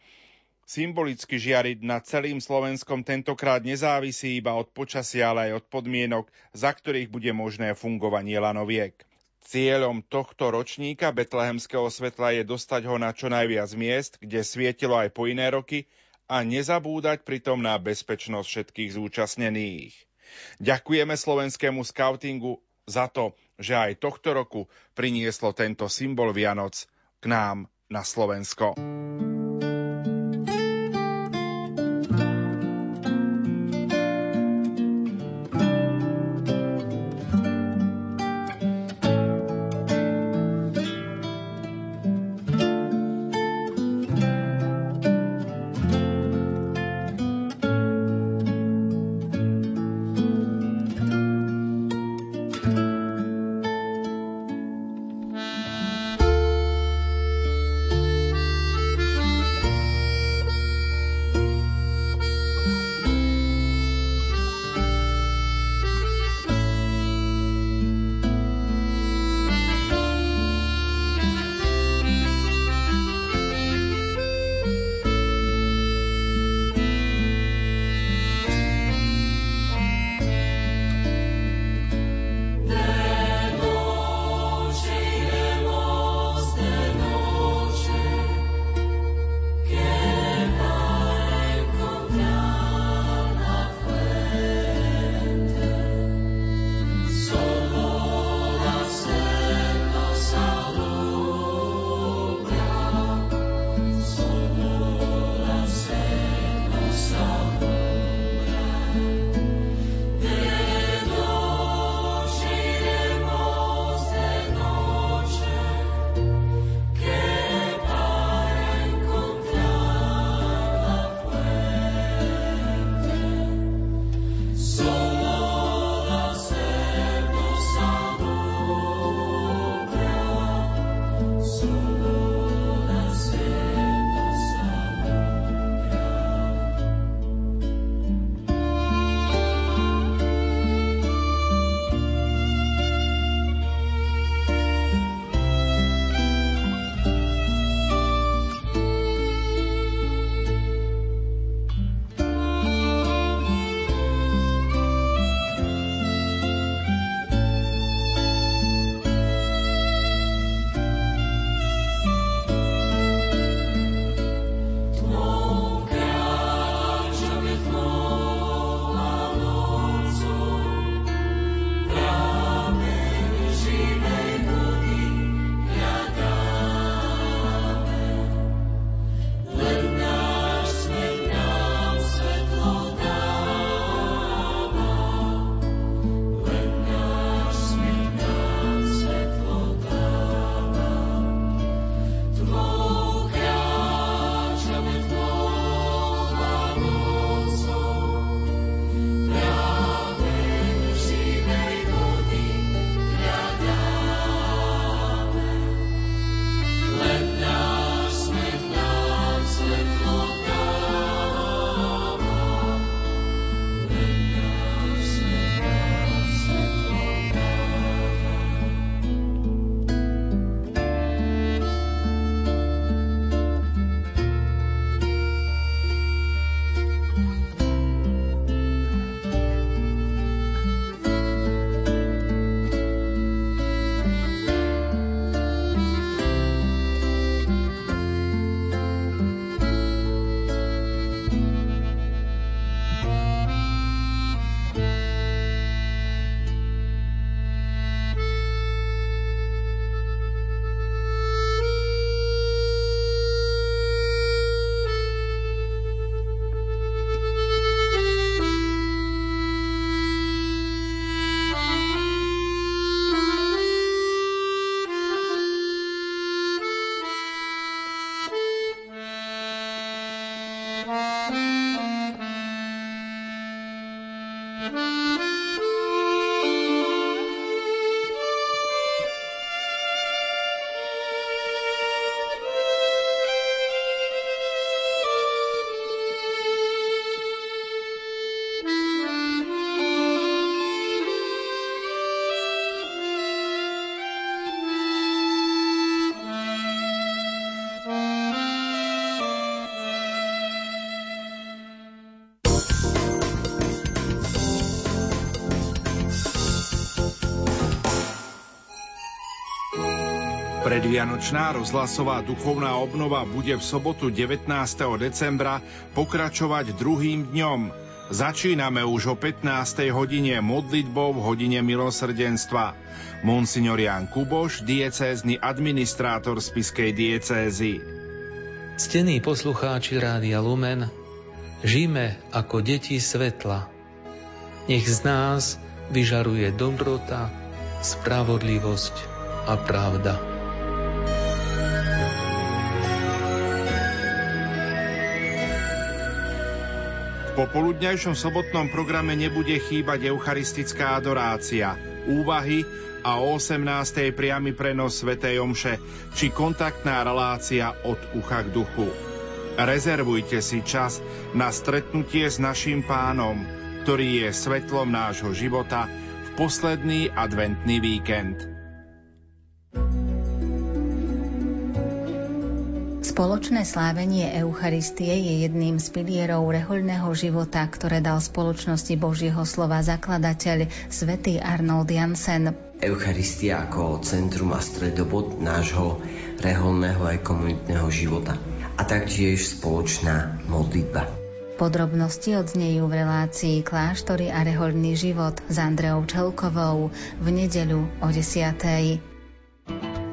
symbolicky žiariť nad celým Slovenskom tentokrát nezávisí iba od počasia, ale aj od podmienok, za ktorých bude možné fungovanie lanoviek. Cieľom tohto ročníka betlehemského svetla je dostať ho na čo najviac miest, kde svietilo aj po iné roky, a nezabúdať pritom na bezpečnosť všetkých zúčastnených. Ďakujeme slovenskému skautingu za to, že aj tohto roku prinieslo tento symbol Vianoc k nám na Slovensko. Predvianočná rozhlasová duchovná obnova bude v sobotu 19. decembra pokračovať druhým dňom. Začíname už o 15. hodine modlitbou v hodine milosrdenstva. Monsignor Ján Kuboš, diecézny administrátor Spišskej diecézy. Ctení poslucháči Rádia Lumen, žijme ako deti svetla. Nech z nás vyžaruje dobrota, spravodlivosť a pravda. Po poludňajšom sobotnom programe nebude chýbať eucharistická adorácia, úvahy a o 18.00 priamy prenos svätej omše či kontaktná relácia od ucha k duchu. Rezervujte si čas na stretnutie s naším Pánom, ktorý je svetlom nášho života v posledný adventný víkend. Spoločné slávenie Eucharistie je jedným z pilierov rehoľného života, ktoré dal Spoločnosti Božieho slova zakladateľ svätý Arnold Jansen. Eucharistia ako centrum a stredobod nášho rehoľného aj komunitného života a taktiež spoločná modlitba. Podrobnosti odznejú v relácii Kláštory a rehoľný život s Andreou Čelkovou v nedeľu o 10.00.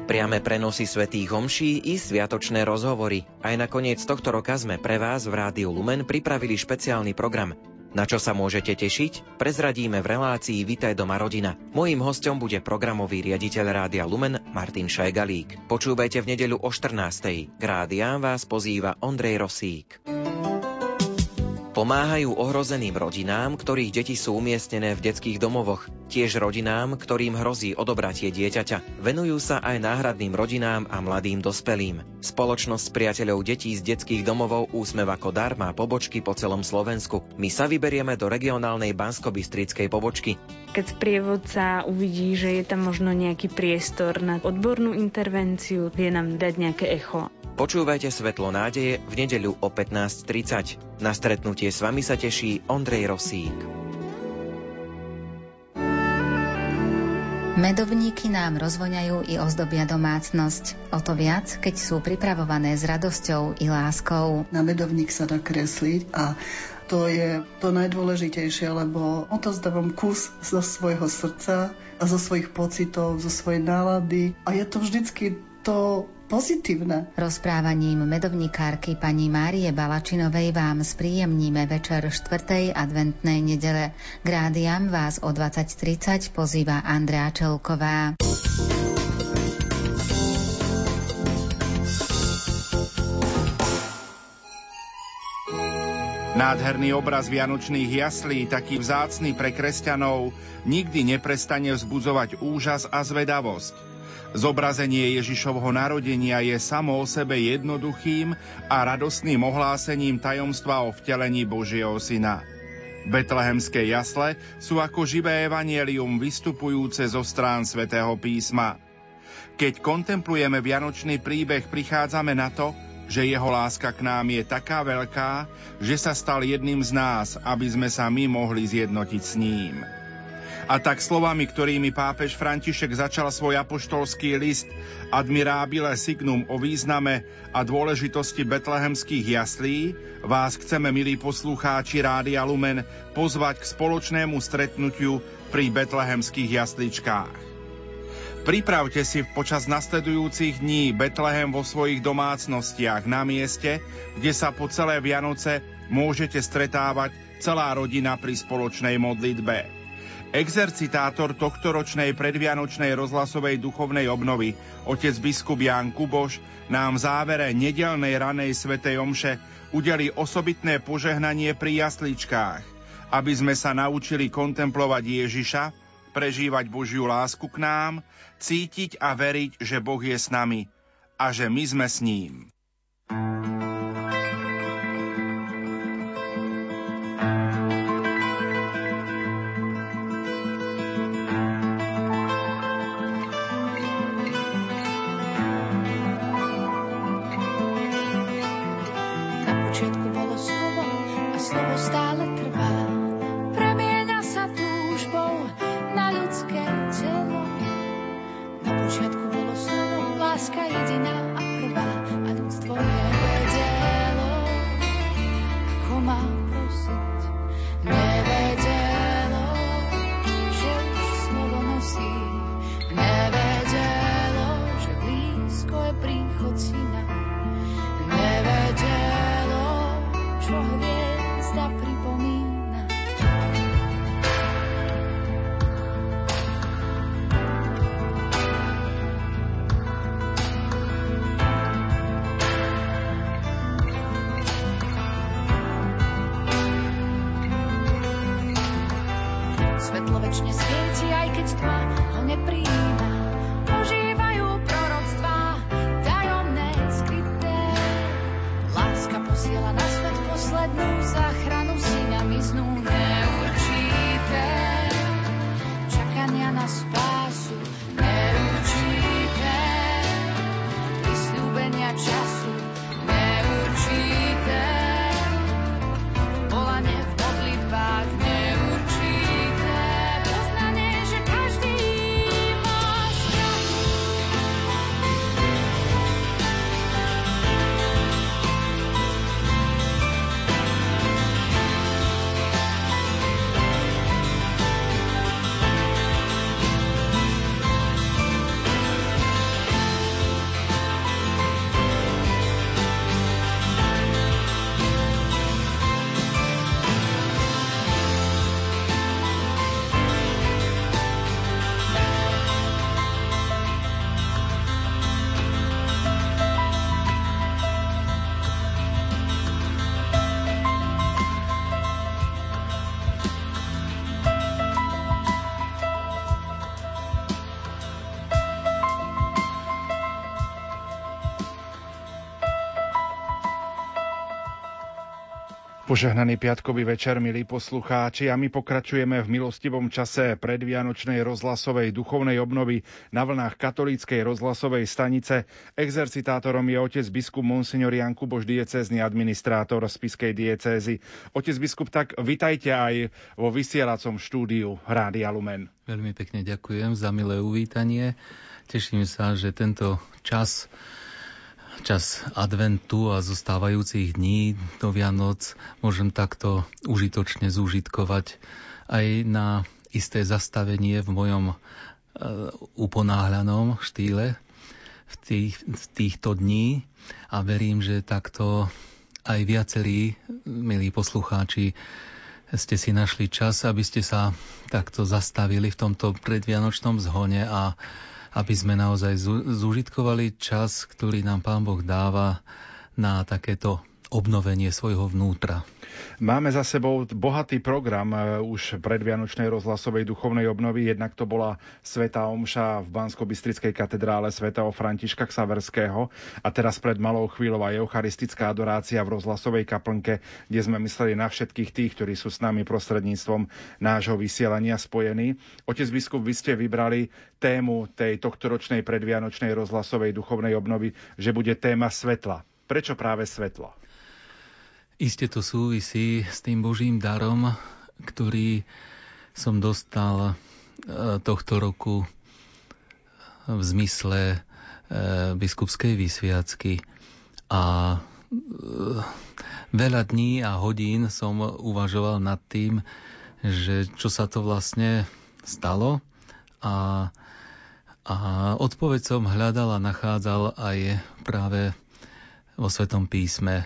Priame prenosy svätých omší i sviatočné rozhovory. Aj na koniec tohto roka sme pre vás v Rádiu Lumen pripravili špeciálny program. Na čo sa môžete tešiť, prezradíme v relácii Vitaj doma rodina. Mojím hosťom bude programový riaditeľ Rádia Lumen Martin Šajgalík. Počúvajte v nedeľu o 14.00. K rádiám vás pozýva Ondrej Rosík. Pomáhajú ohrozeným rodinám, ktorých deti sú umiestnené v detských domovoch. Tiež rodinám, ktorým hrozí odobratie dieťaťa. Venujú sa aj náhradným rodinám a mladým dospelým. Spoločnosť priateľov detí z detských domovov Úsmev ako dar má pobočky po celom Slovensku. My sa vyberieme do regionálnej banskobystrickej pobočky. Keď sprievodca uvidí, že je tam možno nejaký priestor na odbornú intervenciu, vie nám dať nejaké echo. Počúvajte Svetlo nádeje v nedeľu o 15.30. Na stretnutie s vami sa teší Ondrej Rosík. Medovníky nám rozvoňajú i ozdobia domácnosť. O to viac, keď sú pripravované s radosťou i láskou. Na medovník sa dá kresliť a to je to najdôležitejšie, lebo odovzdávam kus zo svojho srdca a zo svojich pocitov, zo svojej nálady. A je to vždycky to pozitívne. Rozprávaním medovníkárky pani Márie Balačinovej vám spríjemníme večer 4. adventnej nedele. K rádiám vás o 20.30 pozýva Andrea Čelková. Nádherný obraz vianočných jaslí, taký vzácny pre kresťanov, nikdy neprestane vzbudzovať úžas a zvedavosť. Zobrazenie Ježišovho narodenia je samo o sebe jednoduchým a radostným ohlásením tajomstva o vtelení Božieho syna. Betlehemské jasle sú ako živé evanjelium vystupujúce zo strán Svätého písma. Keď kontemplujeme vianočný príbeh, prichádzame na to, že jeho láska k nám je taká veľká, že sa stal jedným z nás, aby sme sa my mohli zjednotiť s ním. A tak slovami, ktorými pápež František začal svoj apoštolský list Admirabile Signum o význame a dôležitosti betlehemských jaslí, vás chceme, milí poslucháči Rádia Lumen, pozvať k spoločnému stretnutiu pri betlehemských jasličkách. Pripravte si počas nasledujúcich dní Betlehem vo svojich domácnostiach na mieste, kde sa po celé Vianoce môžete stretávať celá rodina pri spoločnej modlitbe. Exercitátor tohtoročnej predvianočnej rozhlasovej duchovnej obnovy, otec biskup Ján Kuboš, nám v závere nedeľnej ranej svätej omše udeli osobitné požehnanie pri jasličkách, aby sme sa naučili kontemplovať Ježiša, prežívať Božiu lásku k nám, cítiť a veriť, že Boh je s nami a že my sme s ním. Požehnaný piatkový večer, milí poslucháči, a my pokračujeme v milostivom čase predvianočnej rozhlasovej duchovnej obnovy na vlnách katolíckej rozhlasovej stanice. Exercitátorom je otec biskup monsignor Ján Kuboš, diecézny administrátor Spišskej diecézy. Otec biskup, tak vitajte aj vo vysielacom štúdiu Rádia Lumen. Veľmi pekne ďakujem za milé uvítanie. Teším sa, že tento čas adventu a zostávajúcich dní do Vianoc môžem takto užitočne zúžitkovať aj na isté zastavenie v mojom uponáhľanom štýle v týchto dní, a verím, že takto aj viacerí, milí poslucháči, ste si našli čas, aby ste sa takto zastavili v tomto predvianočnom zhone a aby sme naozaj zúžitkovali čas, ktorý nám Pán Boh dáva na takéto obnovenie svojho vnútra. Máme za sebou bohatý program už predvianočnej rozhlasovej duchovnej obnovy. Jednak to bola svätá omša v Banskobystrickej katedrále svätého Františka Xaverského a teraz pred malou chvíľou aj eucharistická adorácia v rozhlasovej kaplnke, kde sme mysleli na všetkých tých, ktorí sú s nami prostredníctvom nášho vysielania spojení. Otec biskup, vy ste vybrali tému tej tohtoročnej predvianočnej rozhlasovej duchovnej obnovy, že bude téma svetla. Prečo práve svetlo? Isté to súvisí s tým Božím darom, ktorý som dostal tohto roku v zmysle biskupskej vysviacky. A veľa dní a hodín som uvažoval nad tým, že čo sa to vlastne stalo. A odpoveď som hľadal a nachádzal aj práve vo Svätom písme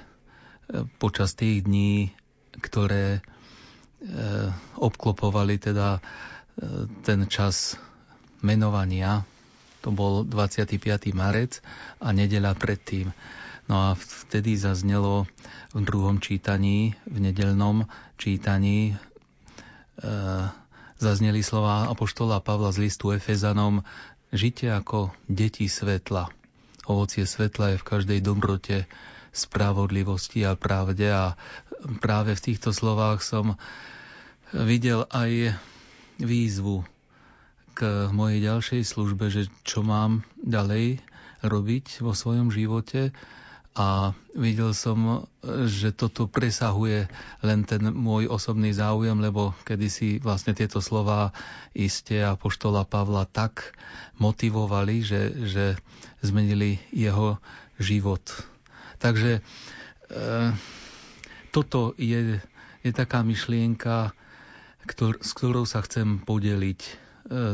počas tých dní, ktoré obklopovali teda ten čas menovania. To bol 25. marec a nedeľa predtým. No a vtedy zaznelo v druhom čítaní, v nedeľnom čítaní, zazneli slova apoštola Pavla z listu Efezanom: žite ako deti svetla. Ovocie svetla je v každej dobrote, spravodlivosti a pravde. A práve v týchto slovách som videl aj výzvu k mojej ďalšej službe, že čo mám ďalej robiť vo svojom živote, a videl som, že toto presahuje len ten môj osobný záujem, lebo kedysi vlastne tieto slová iste apoštola Pavla tak motivovali, že zmenili jeho život. Takže toto je taká myšlienka, s ktorou sa chcem podeliť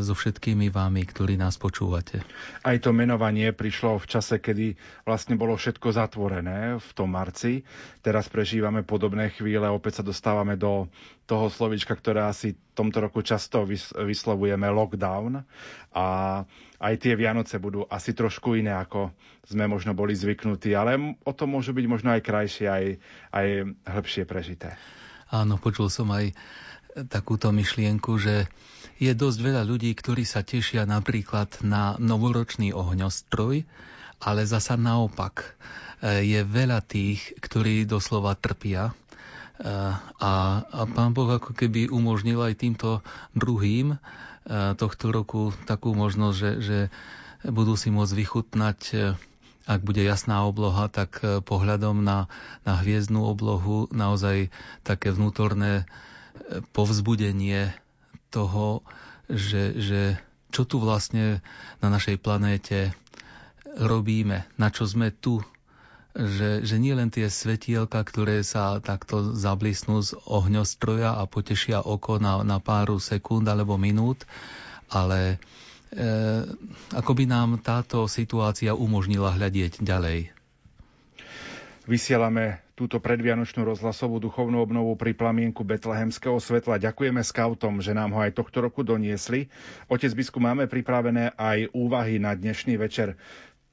so všetkými vami, ktorí nás počúvate. Aj to menovanie prišlo v čase, kedy vlastne bolo všetko zatvorené v tom marci. Teraz prežívame podobné chvíle, opäť sa dostávame do toho slovíčka, ktoré asi v tomto roku často vyslovujeme, lockdown. A aj tie Vianoce budú asi trošku iné, ako sme možno boli zvyknutí, ale o tom môžu byť možno aj krajšie, aj hĺbšie prežité. Áno, počul som aj takúto myšlienku, že je dosť veľa ľudí, ktorí sa tešia napríklad na novoročný ohňostroj, ale zasa naopak je veľa tých, ktorí doslova trpia. A Pán Boh ako keby umožnil aj týmto druhým tohto roku takú možnosť, že budú si môcť vychutnať, ak bude jasná obloha, tak pohľadom na hviezdnú oblohu naozaj také vnútorné povzbudenie toho, že čo tu vlastne na našej planéte robíme, na čo sme tu, že nie len tie svetielka, ktoré sa takto zablisnú z ohňostroja a potešia oko na pár sekúnd alebo minút, ale ako by nám táto situácia umožnila hľadieť ďalej. Vysielame túto predvianočnú rozhlasovú duchovnú obnovu pri plamienku Betlehemského svetla. Ďakujeme skautom, že nám ho aj tohto roku doniesli. Otec biskup, máme pripravené aj úvahy na dnešný večer.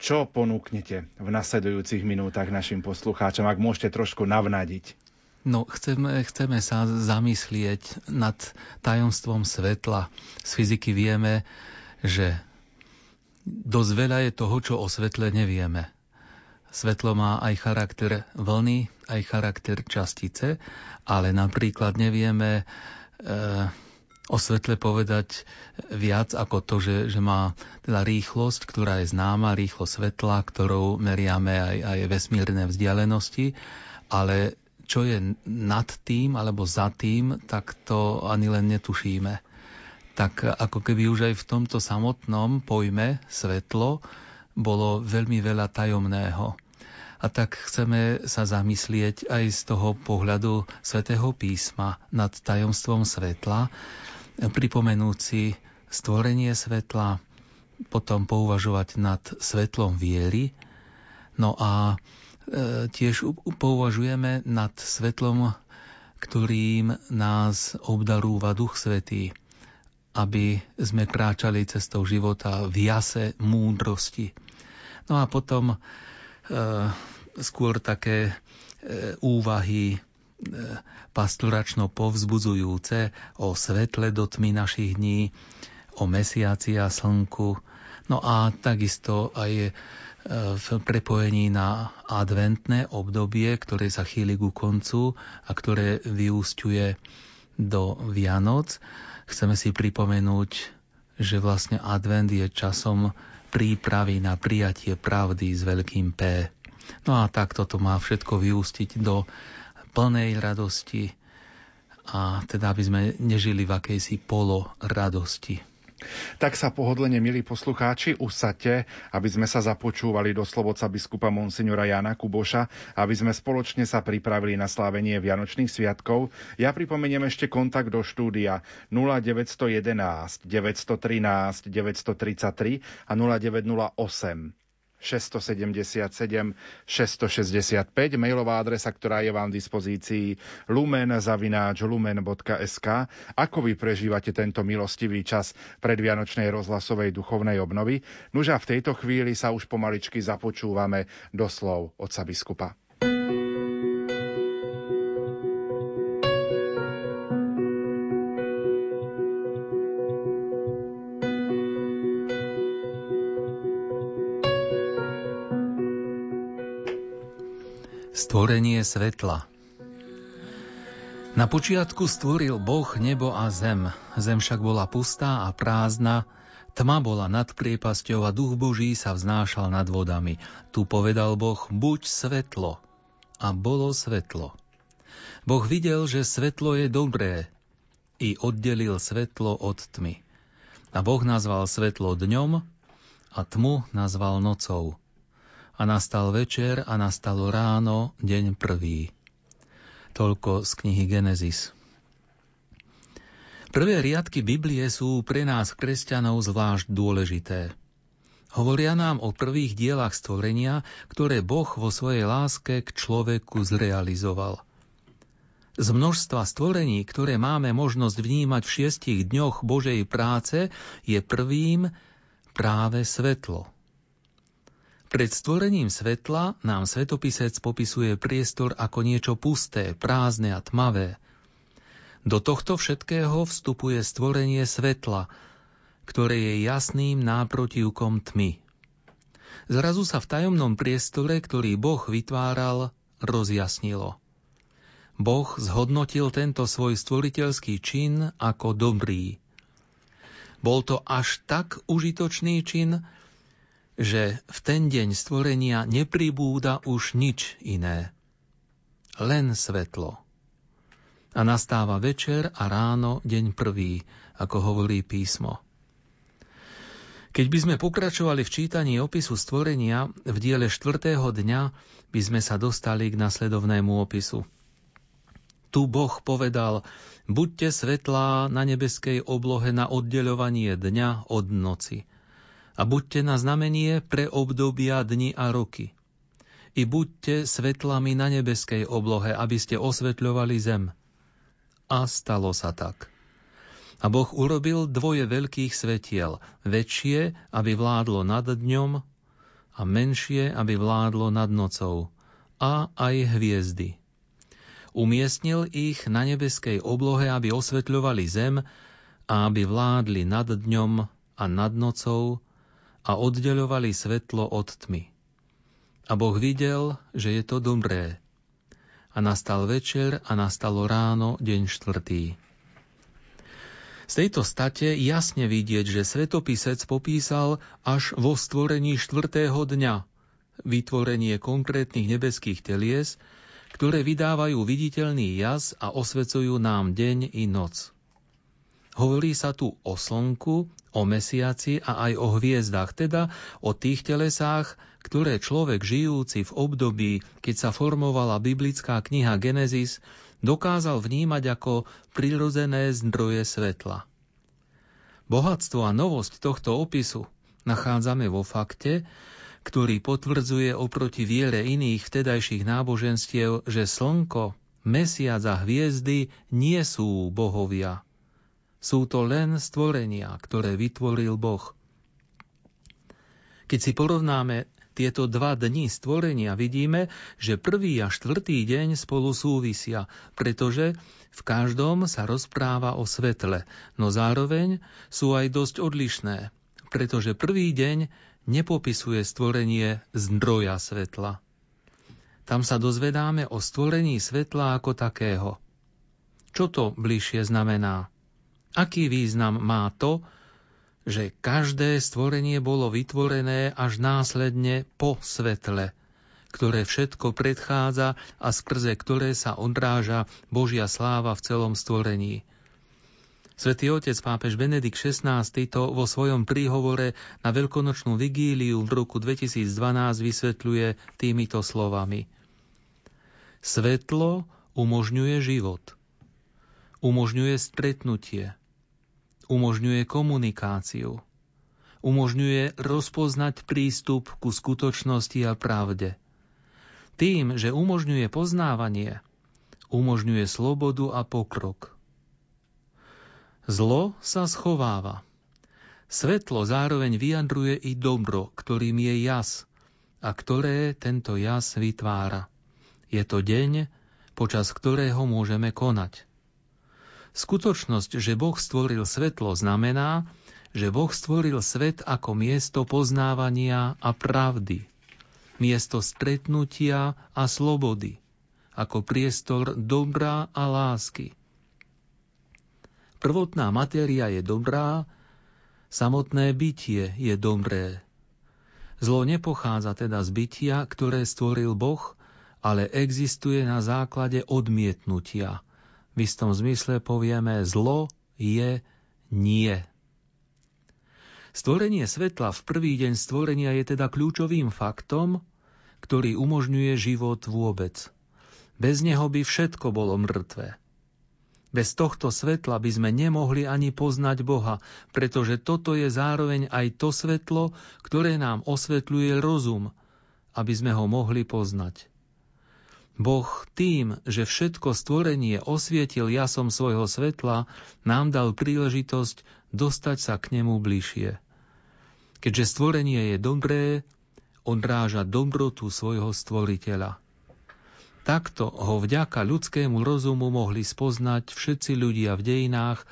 Čo ponúknete v nasledujúcich minútach našim poslucháčom, ak môžete trošku navnadiť? No, chceme sa zamyslieť nad tajomstvom svetla. Z fyziky vieme, že dosť veľa je toho, čo o svetle nevieme. Svetlo má aj charakter vlny, aj charakter častice, ale napríklad nevieme o svetle povedať viac ako to, že má teda rýchlosť, ktorá je známa, rýchlosť svetla, ktorou meriame aj vesmírne vzdialenosti, ale čo je nad tým alebo za tým, tak to ani len netušíme. Tak ako keby už aj v tomto samotnom pojme svetlo bolo veľmi veľa tajomného. A tak chceme sa zamyslieť aj z toho pohľadu Svätého písma nad tajomstvom svetla, pripomenúť si stvorenie svetla, potom pouvažovať nad svetlom viery, no a tiež pouvažujeme nad svetlom, ktorým nás obdarúva Duch Svätý, aby sme kráčali cestou života v jase múdrosti. No a potom skôr také úvahy pastoračno povzbudzujúce o svetle do tmy našich dní, o mesiaci a slnku, no a takisto aj v prepojení na adventné obdobie, ktoré sa chýli ku koncu a ktoré vyúsťuje do Vianoc. Chceme si pripomenúť, že vlastne advent je časom prípravy na prijatie pravdy s veľkým P. No a tak toto má všetko vyústiť do plnej radosti a teda aby sme nežili v akejsi poloradosti. Tak sa pohodlene, milí poslucháči, usadte, aby sme sa započúvali do slovoca biskupa monsignora Jána Kuboša, aby sme spoločne sa pripravili na slávenie Vianočných sviatkov. Ja pripomeniem ešte kontakt do štúdia 0911 913 933 a 0908 677 665, mailová adresa, ktorá je vám v dispozícii, lumen@lumen.sk. Ako vy prežívate tento milostivý čas predvianočnej rozhlasovej duchovnej obnovy? Nuž a v tejto chvíli sa už pomaličky započúvame do slov otca biskupa. Stvorenie svetla. Na počiatku stvoril Boh nebo a zem. Zem však bola pustá a prázdna, tma bola nad priepasťou a Duch Boží sa vznášal nad vodami. Tu povedal Boh: buď svetlo. A bolo svetlo. Boh videl, že svetlo je dobré, i oddelil svetlo od tmy. A Boh nazval svetlo dňom a tmu nazval nocou. A nastal večer a nastalo ráno, deň prvý. Toľko z knihy Genesis. Prvé riadky Biblie sú pre nás kresťanov zvlášť dôležité. Hovoria nám o prvých dielach stvorenia, ktoré Boh vo svojej láske k človeku zrealizoval. Z množstva stvorení, ktoré máme možnosť vnímať v 6 dňoch Božej práce, je prvým práve svetlo. Pred stvorením svetla nám svetopisec popisuje priestor ako niečo pusté, prázdne a tmavé. Do tohto všetkého vstupuje stvorenie svetla, ktoré je jasným náprotivkom tmy. Zrazu sa v tajomnom priestore, ktorý Boh vytváral, rozjasnilo. Boh zhodnotil tento svoj stvoriteľský čin ako dobrý. Bol to až tak užitočný čin, že v ten deň stvorenia nepribúda už nič iné, len svetlo. A nastáva večer a ráno, deň prvý, ako hovorí písmo. Keď by sme pokračovali v čítaní opisu stvorenia, v diele 4. dňa by sme sa dostali k nasledovnému opisu. Tu Boh povedal: buďte svetlá na nebeskej oblohe na oddeľovanie dňa od noci. A buďte na znamenie pre obdobia dni a roky. I buďte svetlami na nebeskej oblohe, aby ste osvetľovali zem. A stalo sa tak. A Boh urobil dvoje veľkých svetiel. Väčšie, aby vládlo nad dňom, a menšie, aby vládlo nad nocou. A aj hviezdy. Umiestnil ich na nebeskej oblohe, aby osvetľovali zem a aby vládli nad dňom a nad nocou, a oddeľovali svetlo od tmy. A Boh videl, že je to dobré. A nastal večer a nastalo ráno, deň štvrtý. Z tejto state jasne vidieť, že svetopisec popísal až vo stvorení štvrtého dňa vytvorenie konkrétnych nebeských telies, ktoré vydávajú viditeľný jas a osvecujú nám deň i noc. Hovorí sa tu o slnku, o mesiaci a aj o hviezdách, teda o tých telesách, ktoré človek žijúci v období, keď sa formovala biblická kniha Genesis, dokázal vnímať ako prirodzené zdroje svetla. Bohatstvo a novosť tohto opisu nachádzame vo fakte, ktorý potvrdzuje oproti viere iných vtedajších náboženstiev, že slnko, mesiac a hviezdy nie sú bohovia. Sú to len stvorenia, ktoré vytvoril Boh. Keď si porovnáme tieto dva dni stvorenia, vidíme, že prvý a štvrtý deň spolu súvisia, pretože v každom sa rozpráva o svetle, no zároveň sú aj dosť odlišné, pretože prvý deň nepopisuje stvorenie zdroja svetla. Tam sa dozvedáme o stvorení svetla ako takého. Čo to bližšie znamená? Aký význam má to, že každé stvorenie bolo vytvorené až následne po svetle, ktoré všetko predchádza a skrze ktoré sa odráža Božia sláva v celom stvorení? Svätý otec pápež Benedikt XVI to vo svojom príhovore na veľkonočnú vigíliu v roku 2012 vysvetľuje týmito slovami. Svetlo umožňuje život. Umožňuje stretnutie, umožňuje komunikáciu, umožňuje rozpoznať prístup ku skutočnosti a pravde. Tým, že umožňuje poznávanie, umožňuje slobodu a pokrok. Zlo sa schováva. Svetlo zároveň vyjadruje i dobro, ktorým je jas a ktoré tento jas vytvára. Je to deň, počas ktorého môžeme konať. Skutočnosť, že Boh stvoril svetlo, znamená, že Boh stvoril svet ako miesto poznávania a pravdy, miesto stretnutia a slobody, ako priestor dobra a lásky. Prvotná matéria je dobrá, samotné bytie je dobré. Zlo nepochádza teda z bytia, ktoré stvoril Boh, ale existuje na základe odmietnutia. V istom zmysle povieme, zlo je nie. Stvorenie svetla v prvý deň stvorenia je teda kľúčovým faktom, ktorý umožňuje život vôbec. Bez neho by všetko bolo mŕtve. Bez tohto svetla by sme nemohli ani poznať Boha, pretože toto je zároveň aj to svetlo, ktoré nám osvetľuje rozum, aby sme ho mohli poznať. Boh tým, že všetko stvorenie osvietil jasom svojho svetla, nám dal príležitosť dostať sa k nemu bližšie. Keďže stvorenie je dobré, odráža dobrotu svojho stvoriteľa. Takto ho vďaka ľudskému rozumu mohli spoznať všetci ľudia v dejinách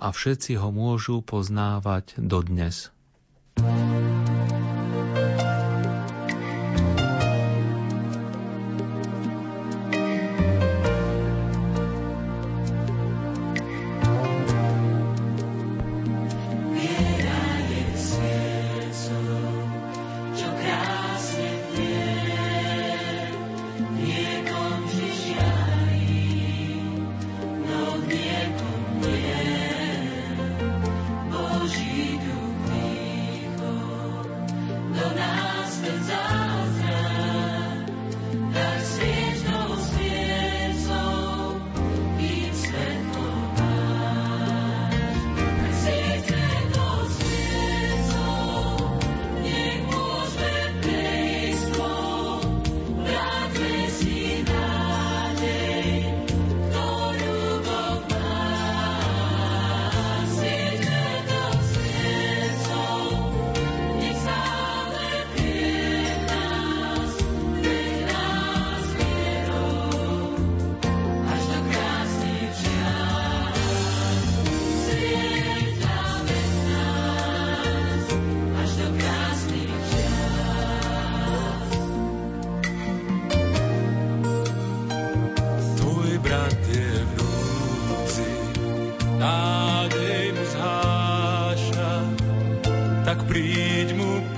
a všetci ho môžu poznávať dodnes. Boží duch.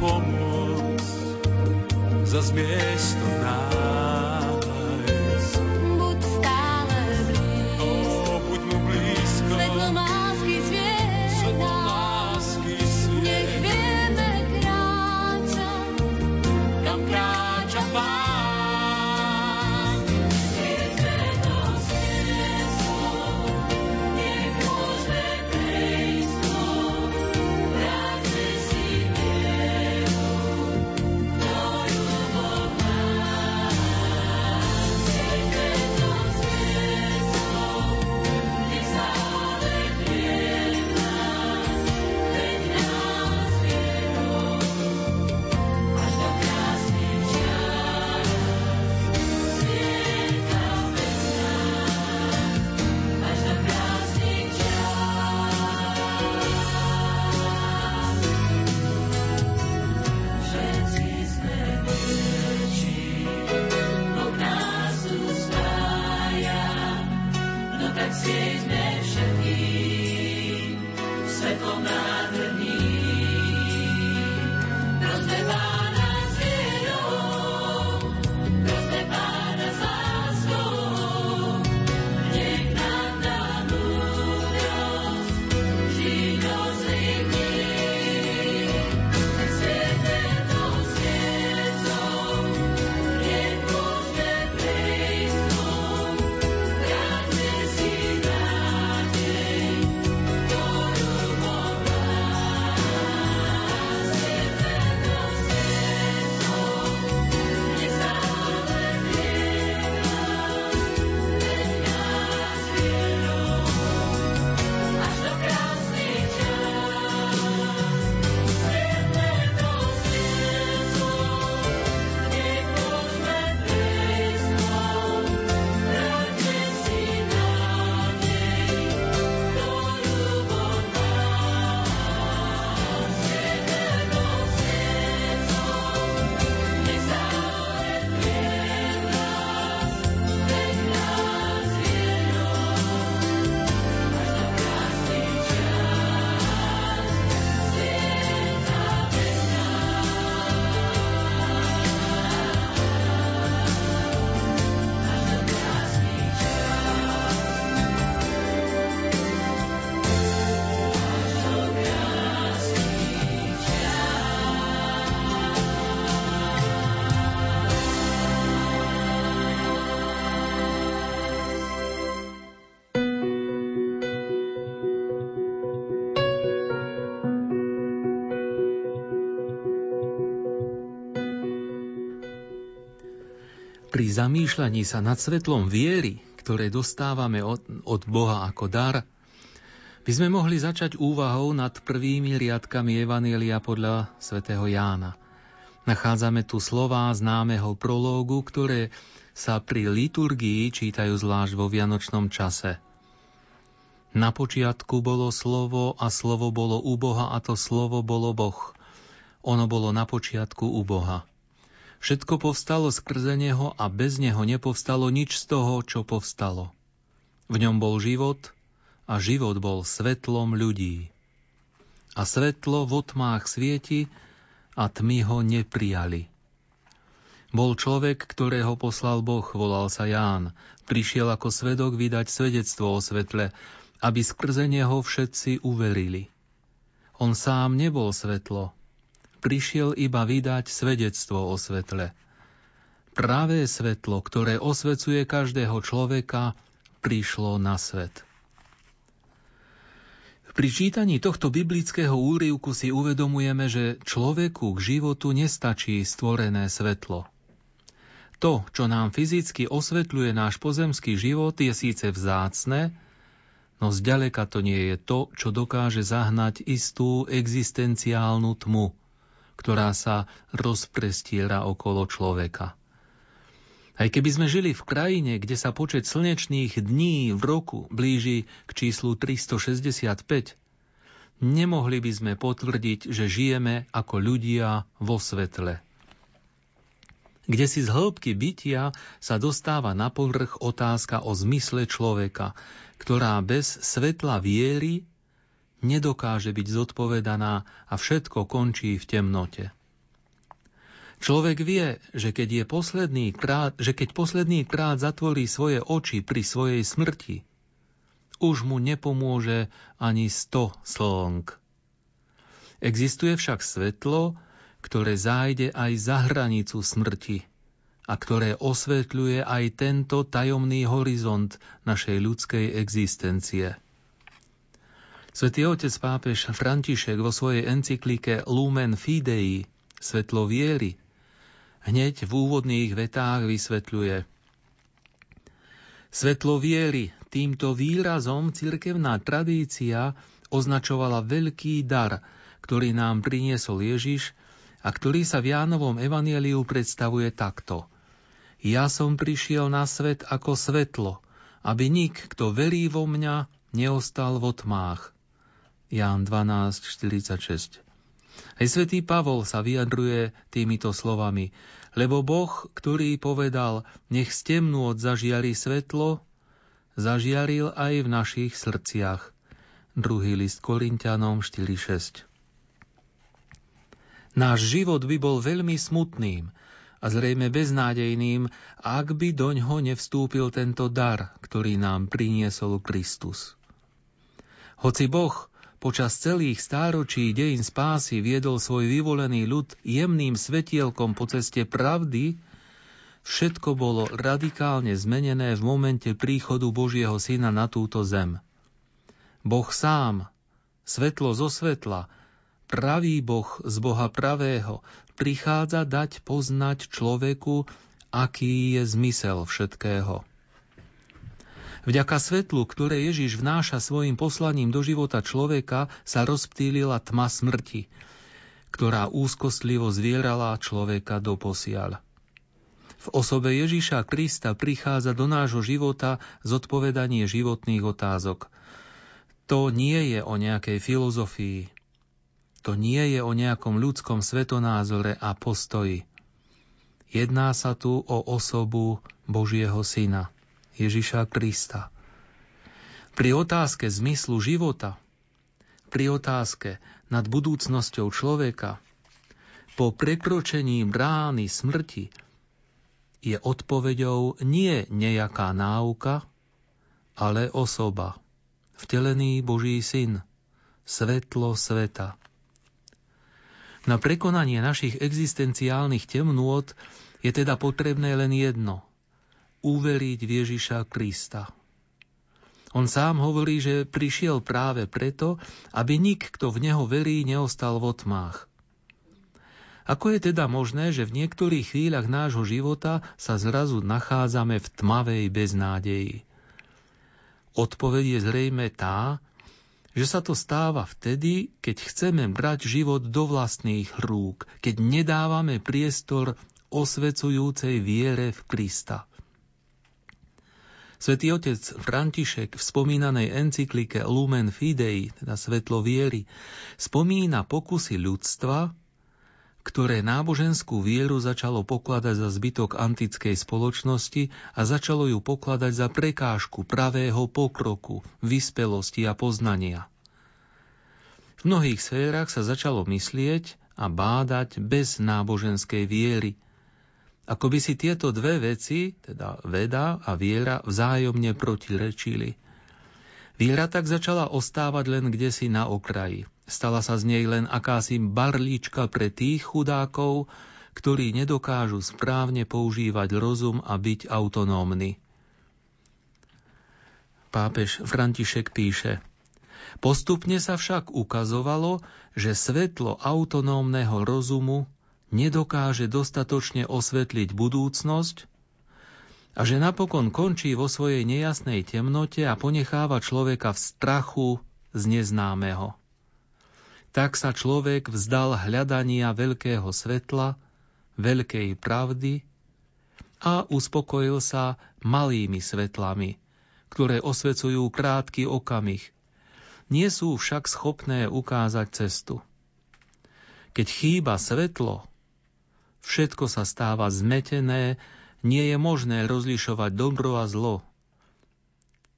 pomoc zas miesto nájsť. Buď stále blízko, buď mu blízko, svetlo lásky svieť nás, nech vieme kráčať, kam kráča Pán. Keď svetlo svietlo, nech môžeme prejsť mnou, práce si vieru, ktorú Boh má. Keď svetlo svietlo, nech stále vieť nás, veď nás vieru, až do krásnych čiar svieta bez nás, až do krásnych čiar. Všetci sme vierči, Boh nás tu spája, no tak sieďme všetkým svetlom nádherným. Prosme Pána s vierou, prosme Pána s láskou, nech nám dá múdrosť žiť do zlých dní. Tak svetlo svietlo, nech môžeme prejsť mnou, vráťme si nádej, ktorú Boh má. Svetlo svietlo, nech stále vieť nás, veď nás vierou, až do krásnych čiar. Svetlo svietlo, nech môžeme prejsť mnou, vráťme si nádej, ktorú Boh má. Svetlo svietlo, nech stále vieť nás, veď nás vierou, až do krásnych čiar svieta bez nás, až do krásnych čiar, až do krásnych čiar. Pri zamýšľaní sa nad svetlom viery, ktoré dostávame od Boha ako dar, by sme mohli začať úvahou nad prvými riadkami Evanjelia podľa svätého Jána. Nachádzame tu slová známeho prológu, ktoré sa pri liturgii čítajú zvlášť vo vianočnom čase. Na počiatku bolo slovo a slovo bolo u Boha a to slovo bolo Boh. Ono bolo na počiatku u Boha. Všetko povstalo skrze neho a bez neho nepovstalo nič z toho, čo povstalo. V ňom bol život a život bol svetlom ľudí. A svetlo vo tmách svieti a tmy ho neprijali. Bol človek, ktorého poslal Boh, volal sa Ján. Prišiel ako svedok vydať svedectvo o svetle, aby skrze neho všetci uverili. On sám nebol svetlo. Prišiel iba vydať svedectvo o svetle. Pravé svetlo, ktoré osvecuje každého človeka, prišlo na svet. Pri čítaní tohto biblického úryvku si uvedomujeme, že človeku k životu nestačí stvorené svetlo. To, čo nám fyzicky osvetľuje náš pozemský život, je síce vzácne, no zďaleka to nie je to, čo dokáže zahnať istú existenciálnu tmu, ktorá sa rozprestiera okolo človeka. Aj keby sme žili v krajine, kde sa počet slnečných dní v roku blíži k číslu 365, nemohli by sme potvrdiť, že žijeme ako ľudia vo svetle. Kde si z hĺbky bytia sa dostáva na povrch otázka o zmysle človeka, ktorá bez svetla viery nedokáže byť zodpovedaná a všetko končí v temnote. Človek vie, že keď posledný krát zatvorí svoje oči pri svojej smrti, už mu nepomôže ani 100 slnk. Existuje však svetlo, ktoré zájde aj za hranicu smrti a ktoré osvetľuje aj tento tajomný horizont našej ľudskej existencie. Svätý otec pápež František vo svojej encyklike Lumen Fidei, svetlo viery, hneď v úvodných vetách vysvetľuje: svetlo viery, týmto výrazom cirkevná tradícia označovala veľký dar, ktorý nám priniesol Ježiš a ktorý sa v Jánovom evanjeliu predstavuje takto: ja som prišiel na svet ako svetlo, aby nik, kto verí vo mňa, neostal vo tmách. Ján 12:46. Aj svätý Pavol sa vyjadruje týmito slovami: lebo Boh, ktorý povedal, nech z temnôt zažiari svetlo, zažiaril aj v našich srdciach. 2. list Korinťanom 4.6. Náš život by bol veľmi smutným a zrejme beznádejným, ak by doňho nevstúpil tento dar, ktorý nám priniesol Kristus. Hoci Boh počas celých stáročí dejín spásy viedol svoj vyvolený ľud jemným svetielkom po ceste pravdy, všetko bolo radikálne zmenené v momente príchodu Božieho Syna na túto zem. Boh sám, svetlo zo svetla, pravý Boh z Boha pravého, prichádza dať poznať človeku, aký je zmysel všetkého. Vďaka svetlu, ktoré Ježiš vnáša svojim poslaním do života človeka, sa rozptýlila tma smrti, ktorá úzkostlivo zvierala človeka doposiaľ. V osobe Ježiša Krista prichádza do nášho života zodpovedanie životných otázok. To nie je o nejakej filozofii. To nie je o nejakom ľudskom svetonázore a postoji. Jedná sa tu o osobu Božieho Syna, Ježiša Krista. Pri otázke zmyslu života, pri otázke nad budúcnosťou človeka, po prekročení brány smrti je odpoveďou nie nejaká náuka, ale osoba, vtelený Boží Syn, svetlo sveta. Na prekonanie našich existenciálnych temnôt je teda potrebné len jedno: uveriť v Ježiša Krista. On sám hovorí, že prišiel práve preto, aby nik, kto v neho verí, neostal vo tmách. Ako je teda možné, že v niektorých chvíľach nášho života sa zrazu nachádzame v tmavej beznádeji? Odpoveď je zrejme tá, že sa to stáva vtedy, keď chceme brať život do vlastných rúk, keď nedávame priestor osvecujúcej viere v Krista. Svätý otec František v spomínanej encyklike Lumen Fidei, teda svetlo viery, spomína pokusy ľudstva, ktoré náboženskú vieru začalo pokladať za zbytok antickej spoločnosti a začalo ju pokladať za prekážku pravého pokroku, vyspelosti a poznania. V mnohých sférach sa začalo myslieť a bádať bez náboženskej viery, ako by si tieto dve veci, teda veda a viera, vzájomne protirečili. Viera tak začala ostávať len kdesi na okraji. Stala sa z nej len akási barlička pre tých chudákov, ktorí nedokážu správne používať rozum a byť autonómni. Pápež František píše: postupne sa však ukazovalo, že svetlo autonómneho rozumu nedokáže dostatočne osvetliť budúcnosť a že napokon končí vo svojej nejasnej temnote a ponecháva človeka v strachu z neznámeho. Tak sa človek vzdal hľadania veľkého svetla, veľkej pravdy a uspokojil sa malými svetlami, ktoré osvecujú krátky okamih. Nie sú však schopné ukázať cestu. Keď chýba svetlo, všetko sa stáva zmetené, nie je možné rozlišovať dobro a zlo.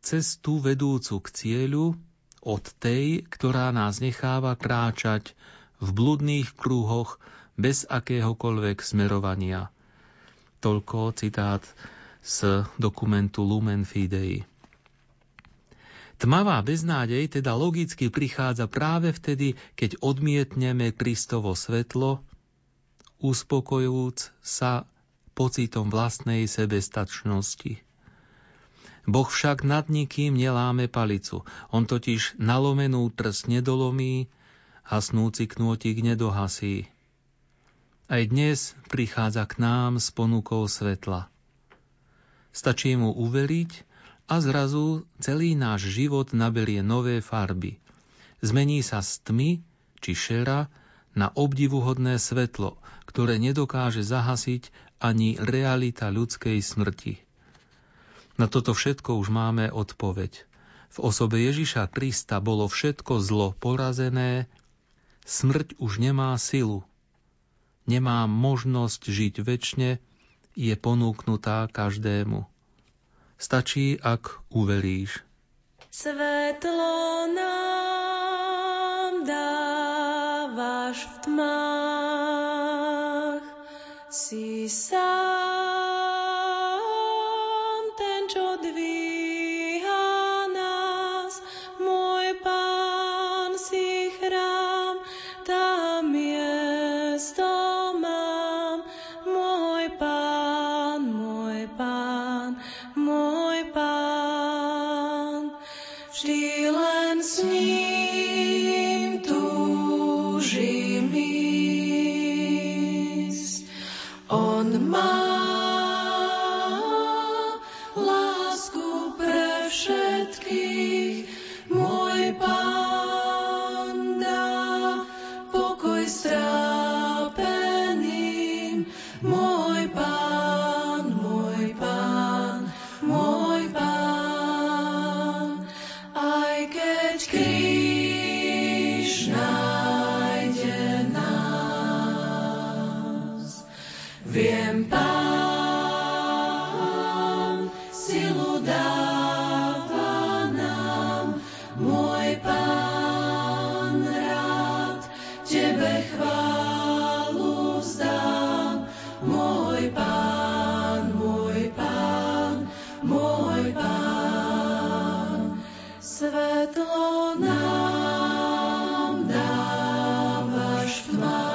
Cestu vedúcu k cieľu od tej, ktorá nás necháva kráčať v bludných krúhoch bez akéhokoľvek smerovania. Toľko citát z dokumentu Lumen Fidei. Tmavá beznádej teda logicky prichádza práve vtedy, keď odmietneme Kristovo svetlo, uspokojujúc sa pocitom vlastnej sebestačnosti. Boh však nad nikým neláme palicu, on totiž nalomenú trsť nedolomí, hasnúci knôtik nedohasí. Aj dnes prichádza k nám s ponukou svetla. Stačí mu uveriť, a zrazu celý náš život naberie nové farby. Zmení sa z tmy či šera na obdivuhodné svetlo, ktoré nedokáže zahasiť ani realita ľudskej smrti. Na toto všetko už máme odpoveď. V osobe Ježiša Krista bolo všetko zlo porazené, smrť už nemá silu, nemá možnosť žiť večne, je ponúknutá každému. Stačí, ak uveríš. Svetlo nám dávaš v tmách, si sám ten, čo dvíha nás. Môj Pán, si chrám, tam miesto mám. Môj Pán, môj Pán, môj Pán, vždy len s ním túžim ísť. On má lásku pre všetkých, môj Pán dá pokoj strápeným, môj Pán, môj Pán, môj Pán, aj keď kríž nájde nás, viem, Pán silu dáva nám, môj Pán rád tebe chválu vzdám, môj Pán, môj Pán, môj Pán, svetlo nám dávaš v tmách.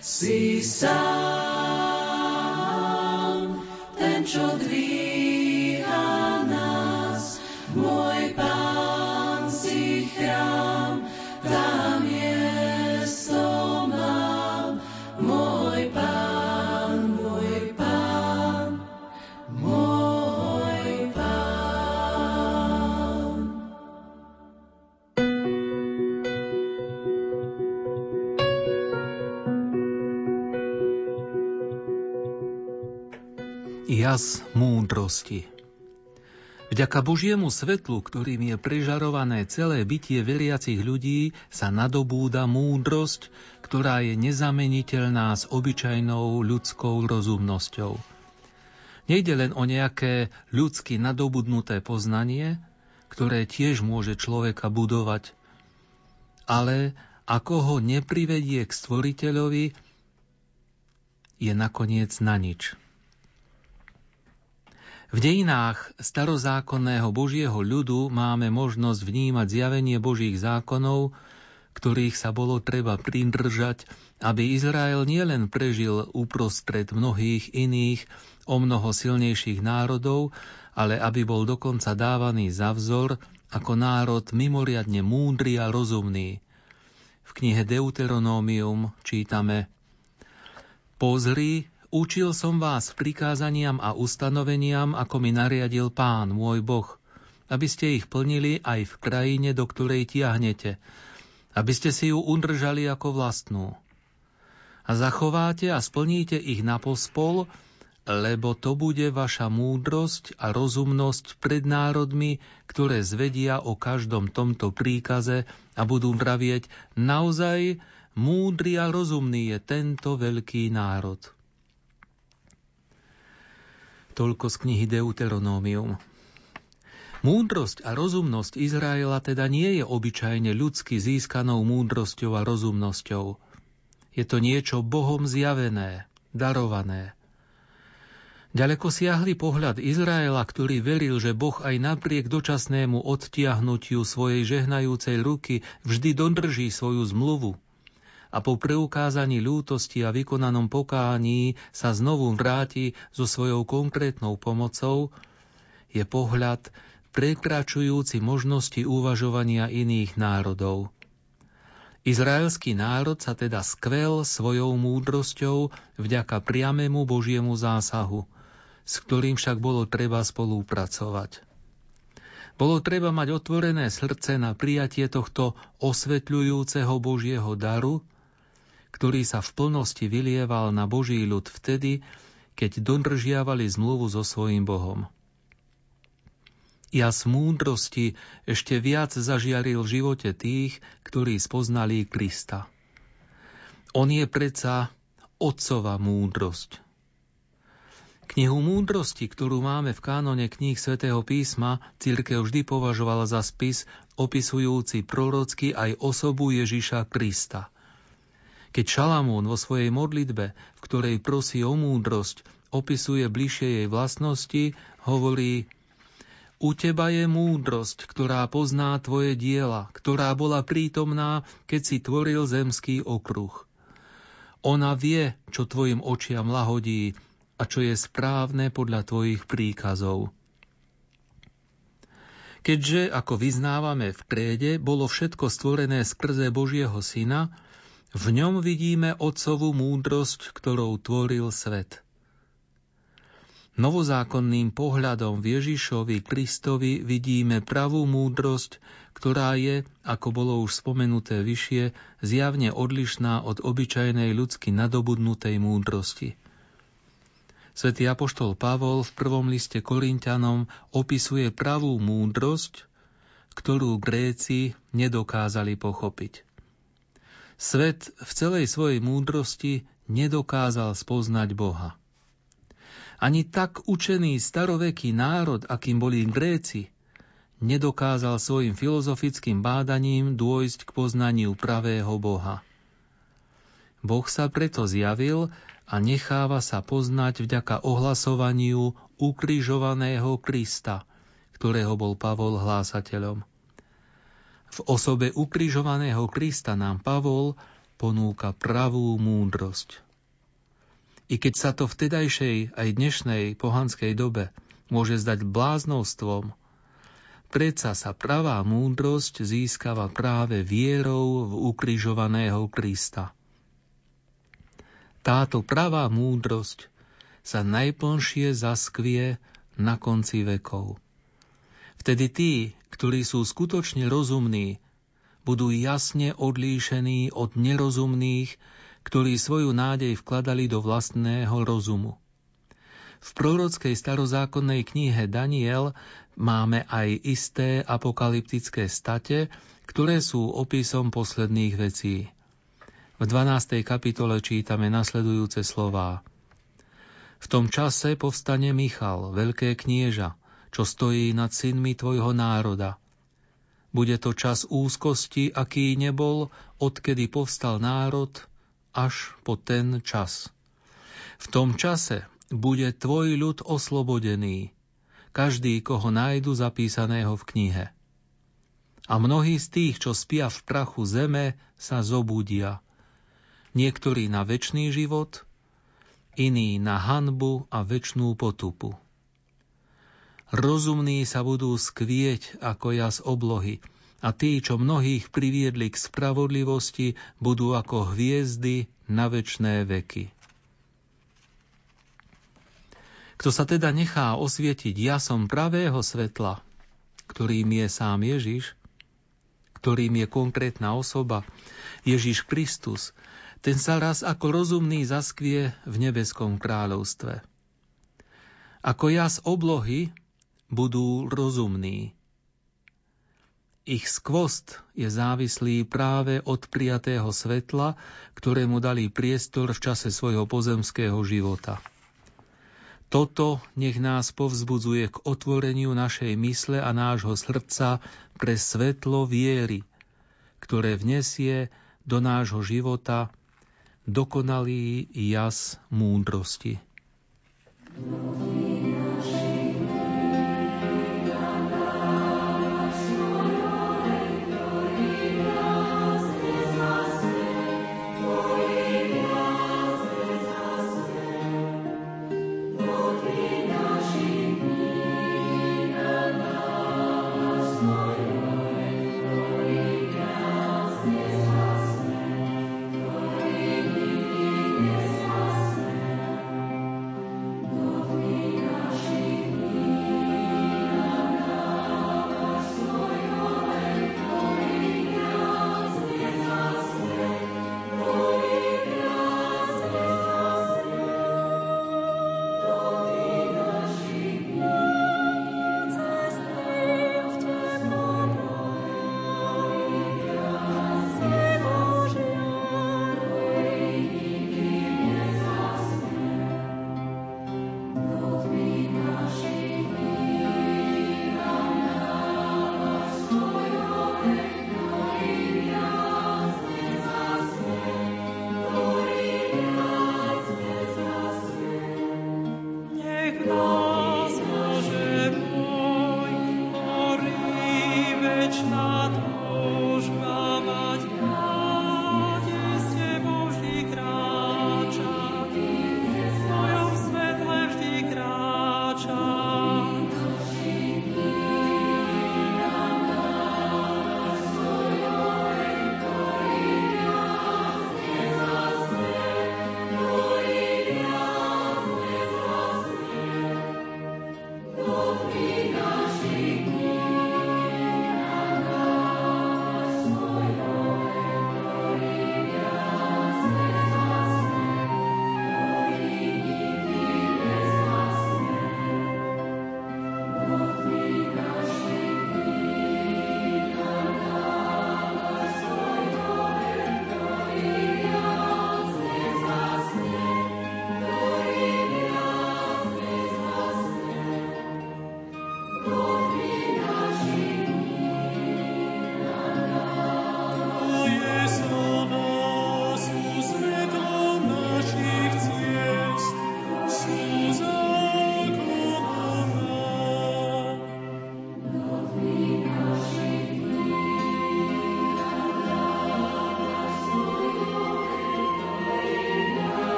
Si sám ten, čo dvíha nás, môj Pán, si chrám, tam miesto mám, môj Pán, môj Pán, môj Pán. Jas múdrosti. Vďaka Božiemu svetlu, ktorým je prežarované celé bytie veriacich ľudí, sa nadobúda múdrosť, ktorá je nezameniteľná s obyčajnou ľudskou rozumnosťou. Nejde len o nejaké ľudsky nadobudnuté poznanie, ktoré tiež môže človeka budovať, ale ako ho neprivedie k stvoriteľovi, je nakoniec na nič. V dejinách starozákonného Božieho ľudu máme možnosť vnímať zjavenie Božích zákonov, ktorých sa bolo treba pridržať, aby Izrael nielen prežil uprostred mnohých iných, omnoho silnejších národov, ale aby bol dokonca dávaný za vzor ako národ mimoriadne múdry a rozumný. V knihe Deuteronómium čítame: Pozri, učil som vás prikázaniam a ustanoveniam, ako mi nariadil Pán, môj Boh, aby ste ich plnili aj v krajine, do ktorej tiahnete, aby ste si ju udržali ako vlastnú. A zachováte a splníte ich napospol, lebo to bude vaša múdrosť a rozumnosť pred národmi, ktoré zvedia o každom tomto príkaze a budú vravieť: naozaj múdry a rozumný je tento veľký národ. Toľko z knihy Deuteronómium. V Múdrosť a rozumnosť Izraela teda nie je obyčajne ľudsky získanou múdrosťou a rozumnosťou. Je to niečo Bohom zjavené, darované. Ďaleko siahly pohľad Izraela, ktorý veril, že Boh aj napriek dočasnému odtiahnutiu svojej žehnajúcej ruky vždy dodrží svoju zmluvu a po preukázaní ľútosti a vykonanom pokání sa znovu vráti so svojou konkrétnou pomocou, je pohľad prekračujúci možnosti uvažovania iných národov. Izraelský národ sa teda skvel svojou múdrosťou vďaka priamému Božiemu zásahu, s ktorým však bolo treba spolupracovať. Bolo treba mať otvorené srdce na prijatie tohto osvetľujúceho Božieho daru, ktorý sa v plnosti vylieval na Boží ľud vtedy, keď dodržiavali zmluvu so svojím Bohom. Jas múdrosti ešte viac zažiaril v živote tých, ktorí spoznali Krista. On je predsa Otcova múdrosť. Knihu Múdrosti, ktorú máme v kánone kníh svätého písma, cirkev vždy považovala za spis opisujúci prorocky aj osobu Ježiša Krista. Keď Šalamún vo svojej modlitbe, v ktorej prosí o múdrosť, opisuje bližšie jej vlastnosti, hovorí: U teba je múdrosť, ktorá pozná tvoje diela, ktorá bola prítomná, keď si tvoril zemský okruh. Ona vie, čo tvojim očiam lahodí a čo je správne podľa tvojich príkazov. Keďže, ako vyznávame v kréde, bolo všetko stvorené skrze Božieho Syna, v ňom vidíme Otcovú múdrosť, ktorou tvoril svet. Novozákonným pohľadom v Ježišovi Kristovi vidíme pravú múdrosť, ktorá je, ako bolo už spomenuté vyššie, zjavne odlišná od obyčajnej ľudsky nadobudnutej múdrosti. Svätý apoštol Pavol v prvom liste Korinťanom opisuje pravú múdrosť, ktorú Gréci nedokázali pochopiť. Svet v celej svojej múdrosti nedokázal spoznať Boha. Ani tak učený staroveký národ, akým boli Gréci, nedokázal svojim filozofickým bádaním dôjsť k poznaniu pravého Boha. Boh sa preto zjavil a necháva sa poznať vďaka ohlasovaniu ukrižovaného Krista, ktorého bol Pavol hlásateľom. V osobe ukrižovaného Krista nám Pavol ponúka pravú múdrosť. I keď sa to v vtedajšej aj dnešnej pohanskej dobe môže zdať bláznostvom, predsa sa pravá múdrosť získava práve vierou v ukrižovaného Krista. Táto pravá múdrosť sa najplnšie zaskvie na konci vekov. Vtedy tí, ktorí sú skutočne rozumní, budú jasne odlíšení od nerozumných, ktorí svoju nádej vkladali do vlastného rozumu. V prorockej starozákonnej knihe Daniel máme aj isté apokalyptické state, ktoré sú opisom posledných vecí. V 12. kapitole čítame nasledujúce slová. V tom čase povstane Michal, veľké knieža, čo stojí nad synmi tvojho národa. Bude to čas úzkosti, aký nebol, odkedy povstal národ, až po ten čas. V tom čase bude tvoj ľud oslobodený, každý, koho nájdu zapísaného v knihe. A mnohí z tých, čo spia v prachu zeme, sa zobudia. Niektorí na večný život, iní na hanbu a večnú potupu. Rozumní sa budú skvieť ako jas oblohy a tí, čo mnohých priviedli k spravodlivosti, budú ako hviezdy na večné veky. Kto sa teda nechá osvietiť jasom pravého svetla, ktorým je sám Ježiš, ktorým je konkrétna osoba, Ježiš Kristus, ten sa raz ako rozumný zaskvie v nebeskom kráľovstve. Ako jas oblohy budú rozumní. Ich skvost je závislý práve od prijatého svetla, ktorému dali priestor v čase svojho pozemského života. Toto nech nás povzbudzuje k otvoreniu našej mysle a nášho srdca pre svetlo viery, ktoré vnesie do nášho života dokonalý jas múdrosti.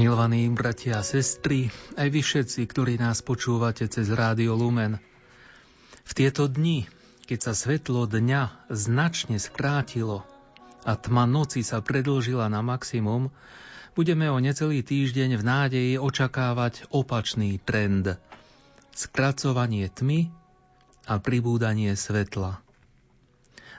Milovaní bratia a sestry, aj vy všetci, ktorí nás počúvate cez Rádio Lumen. V tieto dni, keď sa svetlo dňa značne skrátilo a tma noci sa predĺžila na maximum, budeme o necelý týždeň v nádeji očakávať opačný trend. Skracovanie tmy a pribúdanie svetla.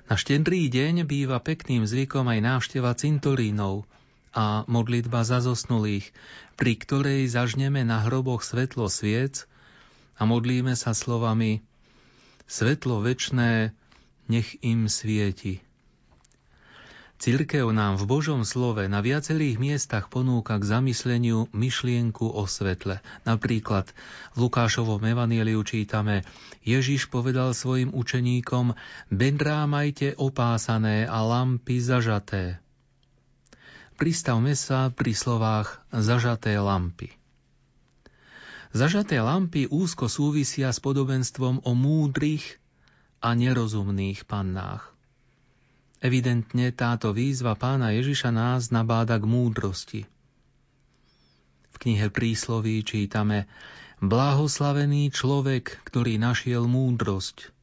Na Štedrý deň býva pekným zvykom aj návšteva cintorínov a modlitba za zosnulých, pri ktorej zažneme na hroboch svetlo sviec a modlíme sa slovami Svetlo večné, nech im svieti. Cirkev nám v Božom slove na viacerých miestach ponúka k zamysleniu myšlienku o svetle. Napríklad v Lukášovom evanjeliu čítame: Ježiš povedal svojim učeníkom: Bedrá majte opásané a lampy zažaté. Pristavme sa pri slovách zažaté lampy. Zažaté lampy úzko súvisia s podobenstvom o múdrych a nerozumných pannách. Evidentne táto výzva Pána Ježiša nás nabáda k múdrosti. V knihe Prísloví čítame: Blahoslavený človek, ktorý našiel múdrosť.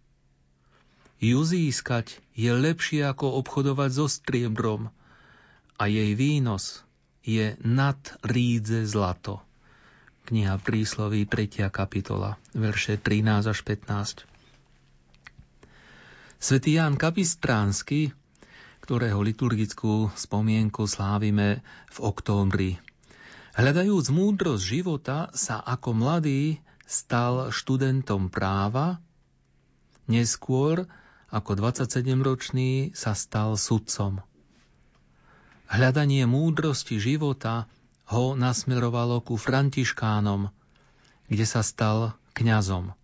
Ju získať je lepšie ako obchodovať so striebrom a jej výnos je nad rídze zlato. Kniha Prísloví 3. kapitola, verše 13 až 15. Svätý Ján Kapistránsky, ktorého liturgickú spomienku slávime v októbri, hľadajúc múdrosť života, sa ako mladý stal študentom práva, neskôr ako 27-ročný sa stal sudcom. Hľadanie múdrosti života ho nasmerovalo ku františkánom, kde sa stal kňazom.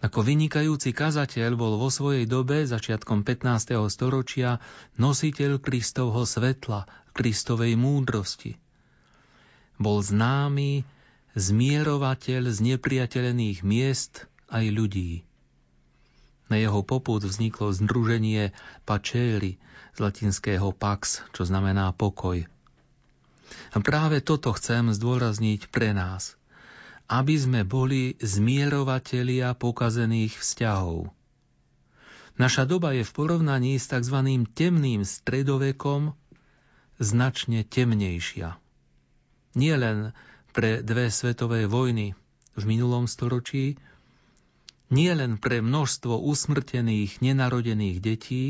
Ako vynikajúci kazateľ bol vo svojej dobe, začiatkom 15. storočia, nositeľ Kristovho svetla, Kristovej múdrosti. Bol známy zmierovateľ znepriateľených miest aj ľudí. Na jeho popud vzniklo združenie Pacelli, z latinského pax, čo znamená pokoj. A práve toto chcem zdôrazniť pre nás, aby sme boli zmierovatelia pokazených vzťahov. Naša doba je v porovnaní s tzv. Temným stredovekom značne temnejšia. Nie len pre dve svetové vojny v minulom storočí, nie len pre množstvo usmrtených, nenarodených detí,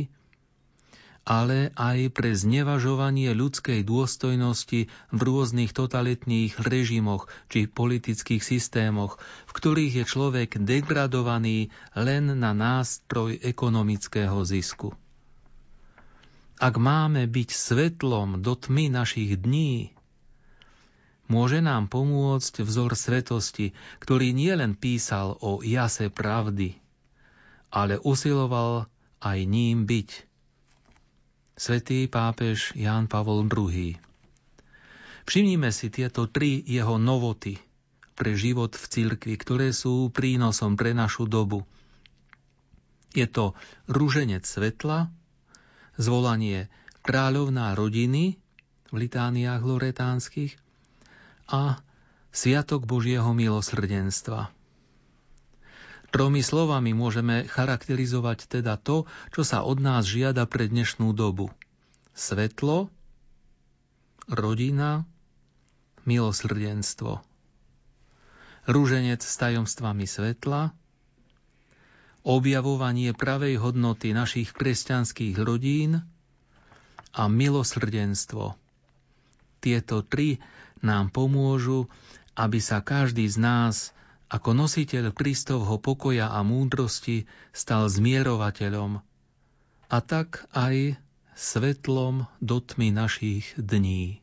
ale aj pre znevažovanie ľudskej dôstojnosti v rôznych totalitných režimoch či politických systémoch, v ktorých je človek degradovaný len na nástroj ekonomického zisku. Ak máme byť svetlom do tmy našich dní, môže nám pomôcť vzor svetosti, ktorý nielen písal o jase pravdy, ale usiloval aj ním byť. Svätý pápež Ján Pavol II. Všimnime si tieto tri jeho novoty pre život v cirkvi, ktoré sú prínosom pre našu dobu. Je to ruženec svetla, zvolanie kráľovná rodiny v litániách loretánskych a sviatok Božieho milosrdenstva. Tromi slovami môžeme charakterizovať teda to, čo sa od nás žiada pre dnešnú dobu. Svetlo, rodina, milosrdenstvo. Ruženec s tajomstvami svetla, objavovanie pravej hodnoty našich kresťanských rodín a milosrdenstvo. Tieto tri nám pomôžu, aby sa každý z nás ako nositeľ Kristovho pokoja a múdrosti stal zmierovateľom a tak aj svetlom do tmy našich dní.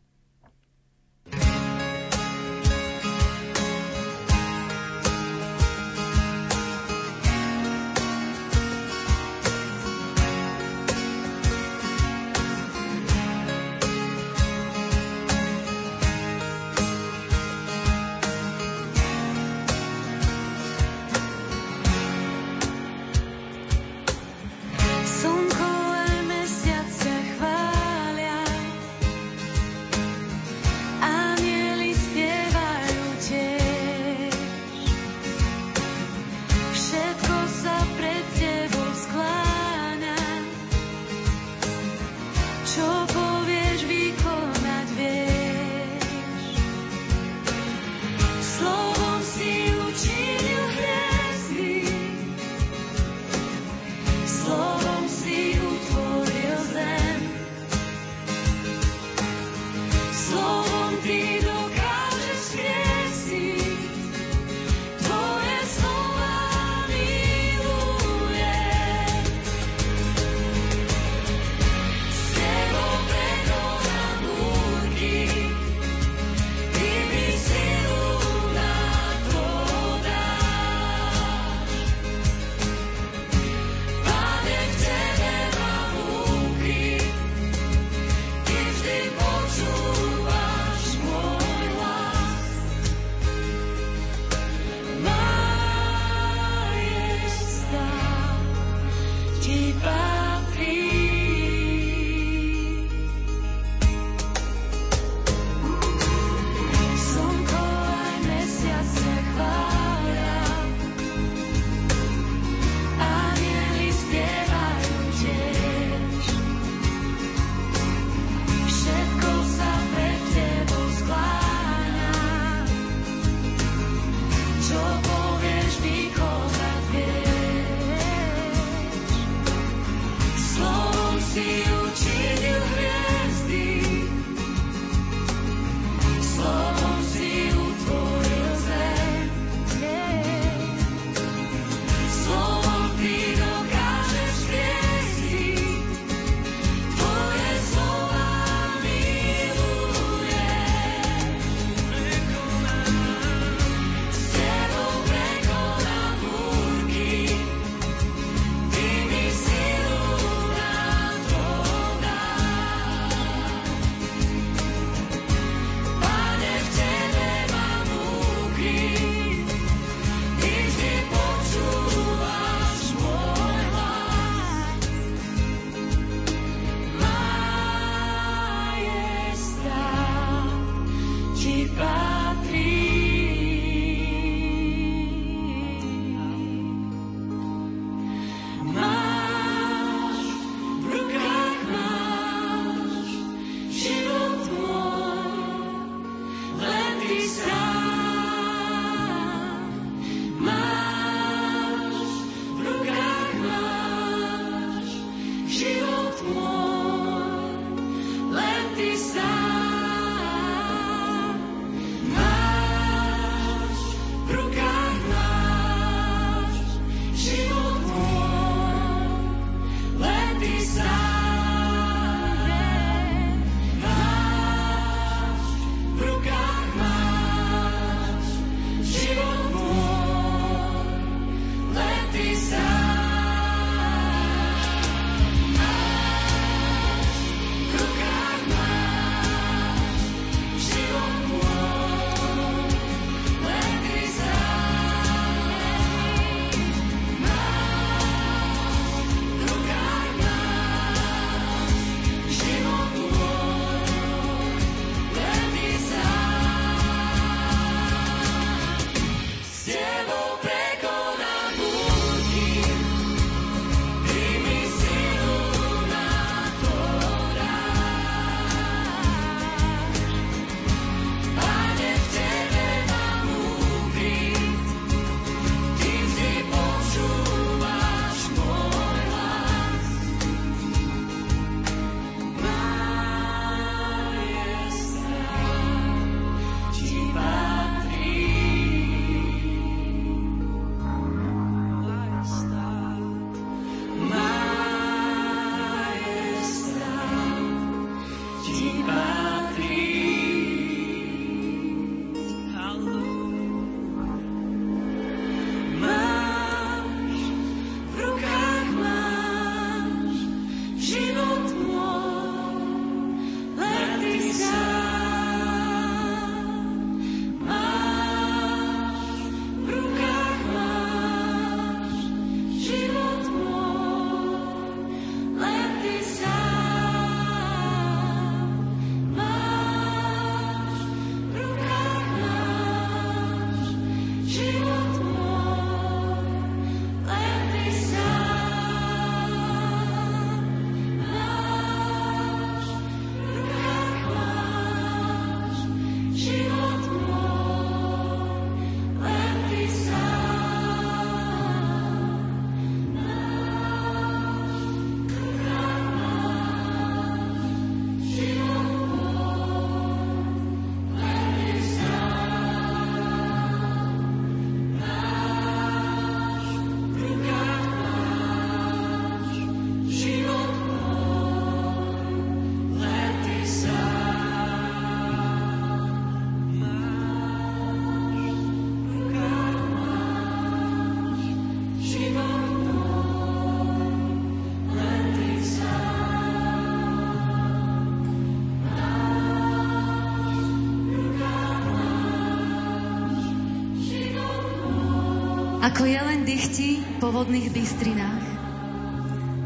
Ako jelen dychtí po vodných bystrinách,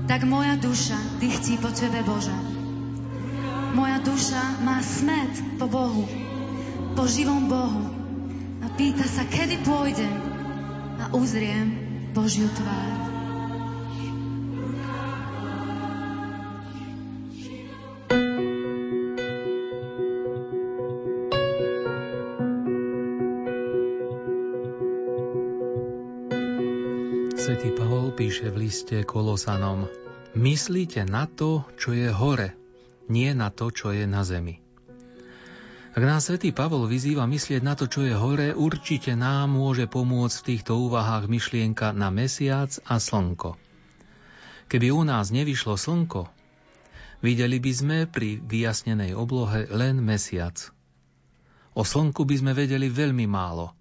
tak moja duša dychtí po Tebe, Bože. Moja duša má smet po Bohu, po živom Bohu a pýta sa, kedy pôjdem a uzriem Božiu tvár. Svätý Pavol píše v liste Kolosanom: Myslíte na to, čo je hore, nie na to, čo je na zemi. Ak nás svätý Pavol vyzýva myslieť na to, čo je hore, určite nám môže pomôcť v týchto úvahách myšlienka na mesiac a slnko. Keby u nás nevyšlo slnko, videli by sme pri vyjasnenej oblohe len mesiac. O slnku by sme vedeli veľmi málo,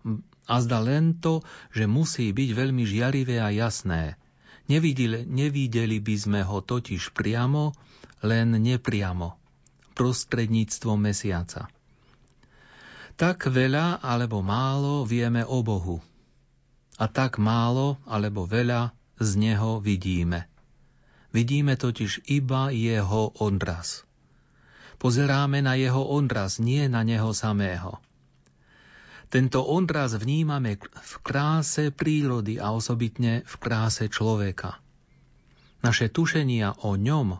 a zdá len to, že musí byť veľmi žiarivé a jasné. Nevideli by sme ho totiž priamo, len nepriamo, prostredníctvom mesiaca. Tak veľa alebo málo vieme o Bohu. A tak málo alebo veľa z Neho vidíme. Vidíme totiž iba Jeho odraz. Pozeráme na Jeho odraz, nie na Neho samého. Tento odraz vnímame v kráse prírody a osobitne v kráse človeka. Naše tušenia o ňom,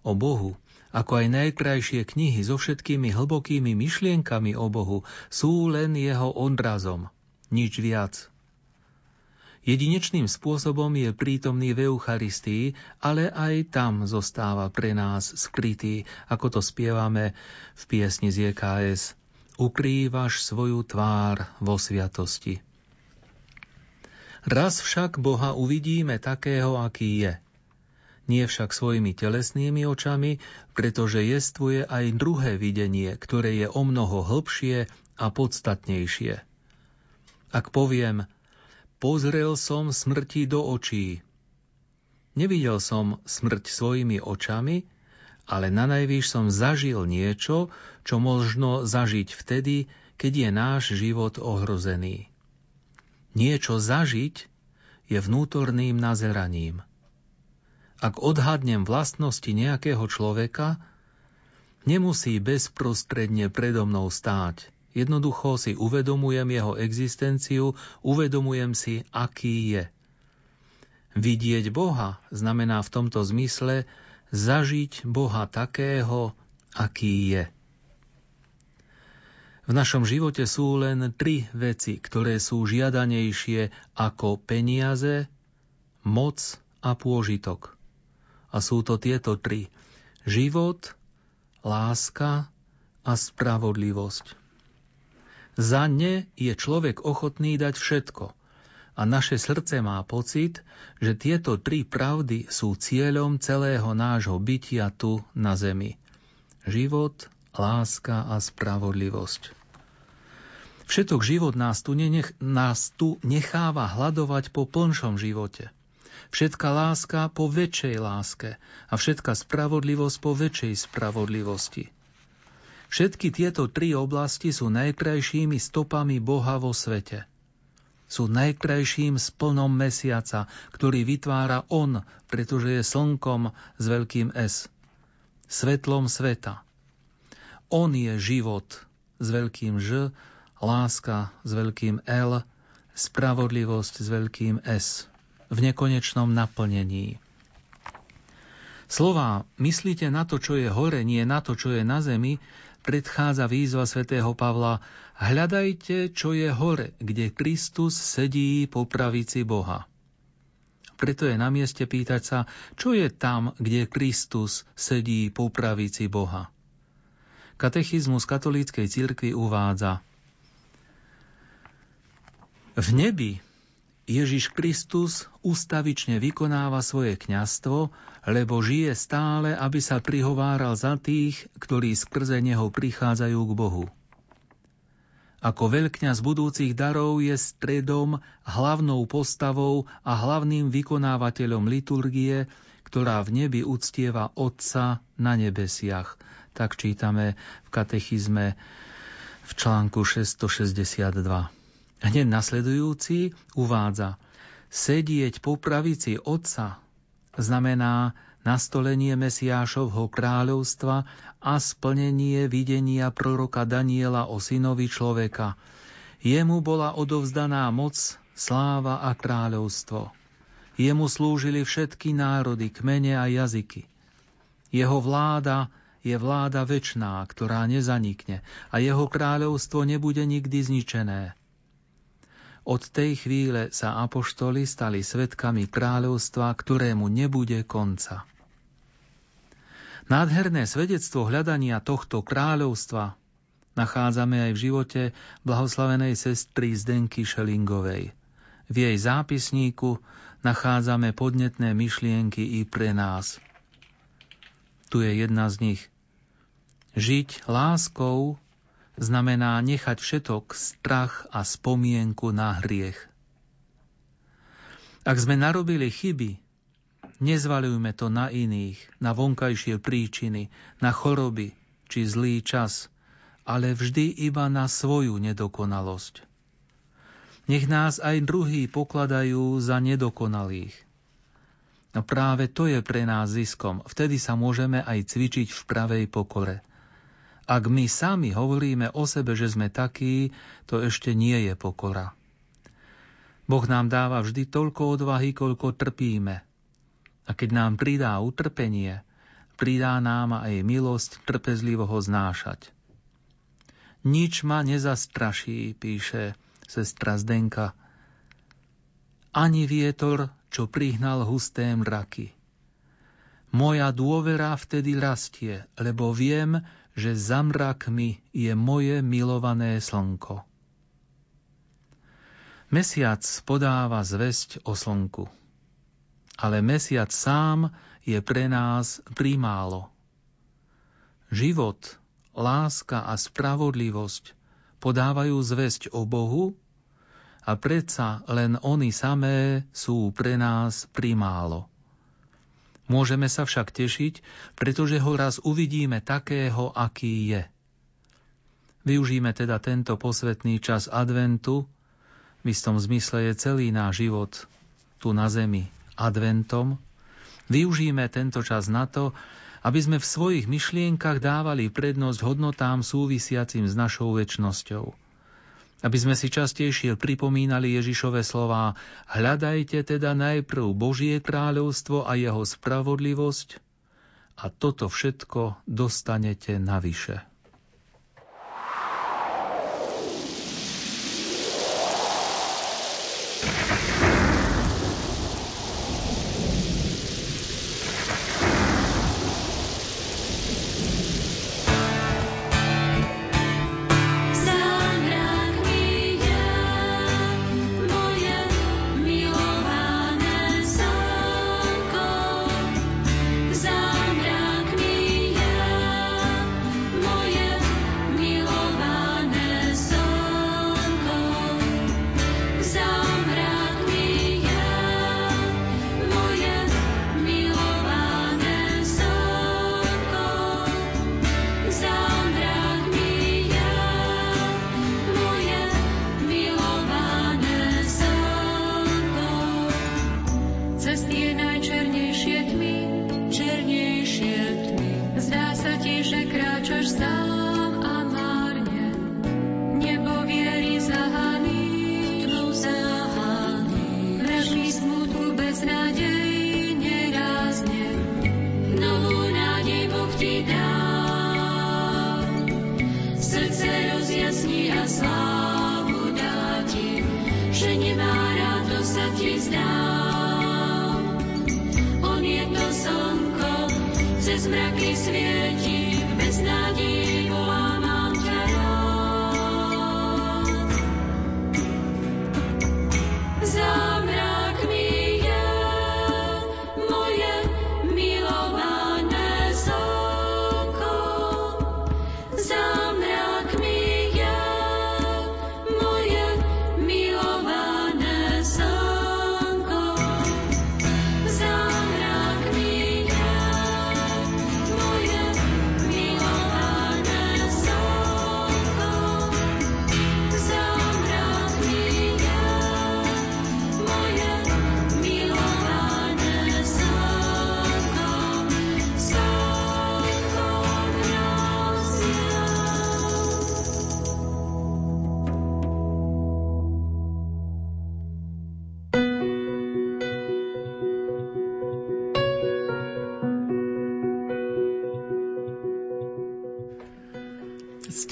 o Bohu, ako aj najkrajšie knihy so všetkými hlbokými myšlienkami o Bohu, sú len jeho odrazom, nič viac. Jedinečným spôsobom je prítomný v Eucharistii, ale aj tam zostáva pre nás skrytý, ako to spievame v piesni z JKS. Ukrývaš svoju tvár vo sviatosti. Raz však Boha uvidíme takého, aký je. Nie však svojimi telesnými očami, pretože jestvuje aj druhé videnie, ktoré je omnoho hlbšie a podstatnejšie. Ak poviem, pozrel som smrti do očí. Nevidel som smrť svojimi očami, ale nanajvýš som zažil niečo, čo možno zažiť vtedy, keď je náš život ohrozený. Niečo zažiť je vnútorným nazeraním. Ak odhadnem vlastnosti nejakého človeka, nemusí bezprostredne predo mnou stáť. Jednoducho si uvedomujem jeho existenciu, uvedomujem si, aký je. Vidieť Boha znamená v tomto zmysle zažiť Boha takého, aký je. V našom živote sú len tri veci, ktoré sú žiadanejšie ako peniaze, moc a pôžitok. A sú to tieto tri: život, láska a spravodlivosť. Za ne je človek ochotný dať všetko. A naše srdce má pocit, že tieto tri pravdy sú cieľom celého nášho bytia tu na zemi. Život, láska a spravodlivosť. Všetok život nás tu necháva hladovať po plnšom živote. Všetka láska po väčšej láske a všetka spravodlivosť po väčšej spravodlivosti. Všetky tieto tri oblasti sú najkrajšími stopami Boha vo svete. Sú najkrajším splnom mesiaca, ktorý vytvára on, pretože je slnkom s veľkým S, svetlom sveta. On je život s veľkým Ž, láska s veľkým L, spravodlivosť s veľkým S v nekonečnom naplnení. Slová myslíte na to, čo je hore, nie na to, čo je na zemi, predchádza výzva svätého Pavla: Hľadajte, čo je hore, kde Kristus sedí po pravici Boha. Preto je na mieste pýtať sa, čo je tam, kde Kristus sedí po pravici Boha. Katechizmus katolíckej cirkvi uvádza: V nebi Ježiš Kristus ustavične vykonáva svoje kňazstvo, lebo žije stále, aby sa prihováral za tých, ktorí skrze neho prichádzajú k Bohu. Ako veľkňaz budúcich darov je stredom, hlavnou postavou a hlavným vykonávateľom liturgie, ktorá v nebi uctieva Otca na nebesiach. Tak čítame v katechizme v článku 662. Hneď nasledujúci uvádza: sedieť po pravici Otca znamená nastolenie Mesiášovho kráľovstva a splnenie videnia proroka Daniela o synovi človeka. Jemu bola odovzdaná moc, sláva a kráľovstvo. Jemu slúžili všetky národy, kmene a jazyky. Jeho vláda je vláda večná, ktorá nezanikne, a jeho kráľovstvo nebude nikdy zničené. Od tej chvíle sa apoštoli stali svedkami kráľovstva, ktorému nebude konca. Nádherné svedectvo hľadania tohto kráľovstva nachádzame aj v živote blahoslavenej sestry Zdenky Šelingovej. V jej zápisníku nachádzame podnetné myšlienky i pre nás. Tu je jedna z nich. Žiť láskou znamená nechať všetok strach a spomienku na hriech. Ak sme narobili chyby, nezvaľujme to na iných, na vonkajšie príčiny, na choroby či zlý čas, ale vždy iba na svoju nedokonalosť. Nech nás aj druhí pokladajú za nedokonalých. No práve to je pre nás ziskom, vtedy sa môžeme aj cvičiť v pravej pokore. Ak my sami hovoríme o sebe, že sme takí, to ešte nie je pokora. Boh nám dáva vždy toľko odvahy, koľko trpíme. A keď nám pridá utrpenie, pridá nám aj milosť trpezlivo ho znášať. Nič ma nezastraší, píše sestra Zdenka. Ani vietor, čo prihnal husté mraky. Moja dôvera vtedy rastie, lebo viem, že za mrakmi je moje milované slnko. Mesiac podáva zvesť o slnku, ale mesiac sám je pre nás primálo. Život, láska a spravodlivosť podávajú zvesť o Bohu a predsa len oni samé sú pre nás primálo. Môžeme sa však tešiť, pretože ho raz uvidíme takého, aký je. Využíme teda tento posvätný čas adventu, v istom zmysle je celý náš život tu na zemi adventom, využíme tento čas na to, aby sme v svojich myšlienkach dávali prednosť hodnotám súvisiacim s našou večnosťou. Aby sme si častejšie pripomínali Ježišove slová: hľadajte teda najprv Božie kráľovstvo a jeho spravodlivosť a toto všetko dostanete navyše.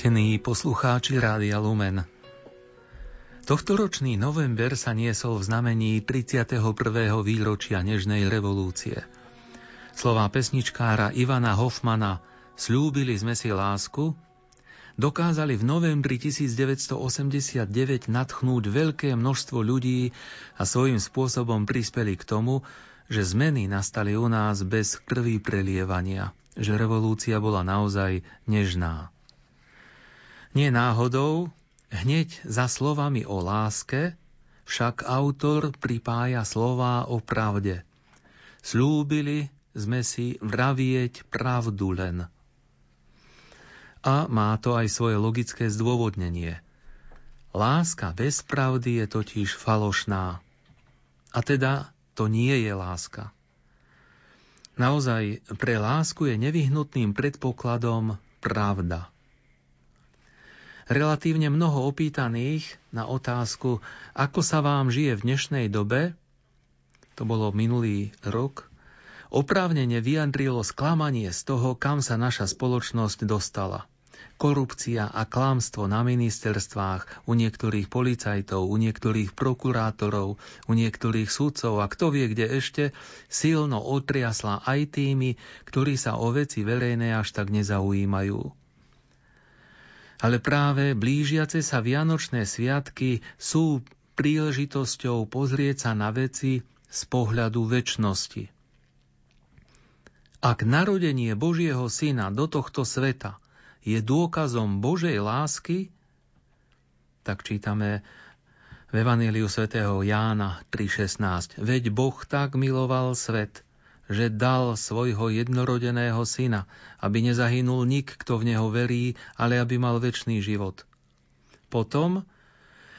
Ctení poslucháči Rádia Lumen. Tohtoročný november sa niesol v znamení 31. výročia Nežnej revolúcie. Slová pesničkára Ivana Hofmana Sľúbili sme si lásku dokázali v novembri 1989 nadchnúť veľké množstvo ľudí a svojím spôsobom prispeli k tomu, že zmeny nastali u nás bez krvi prelievania, že revolúcia bola naozaj nežná. Nie náhodou, hneď za slovami o láske, však autor pripája slová o pravde. Sľúbili sme si vravieť pravdu len. A má to aj svoje logické zdôvodnenie. Láska bez pravdy je totiž falošná. A teda to nie je láska. Naozaj, pre lásku je nevyhnutným predpokladom pravda. Relatívne mnoho opýtaných na otázku, ako sa vám žije v dnešnej dobe, to bolo minulý rok, oprávnene vyjadrilo sklamanie z toho, kam sa naša spoločnosť dostala. Korupcia a klamstvo na ministerstvách, u niektorých policajtov, u niektorých prokurátorov, u niektorých sudcov a kto vie kde ešte, silno otriasla aj tými, ktorí sa o veci verejné až tak nezaujímajú. Ale práve blížiace sa vianočné sviatky sú príležitosťou pozrieť sa na veci z pohľadu večnosti. Ak narodenie Božieho Syna do tohto sveta je dôkazom Božej lásky, tak čítame v Evanjeliu svätého Jána 3,16. Veď Boh tak miloval svet, že dal svojho jednorodeného syna, aby nezahynul nik, kto v neho verí, ale aby mal večný život. Potom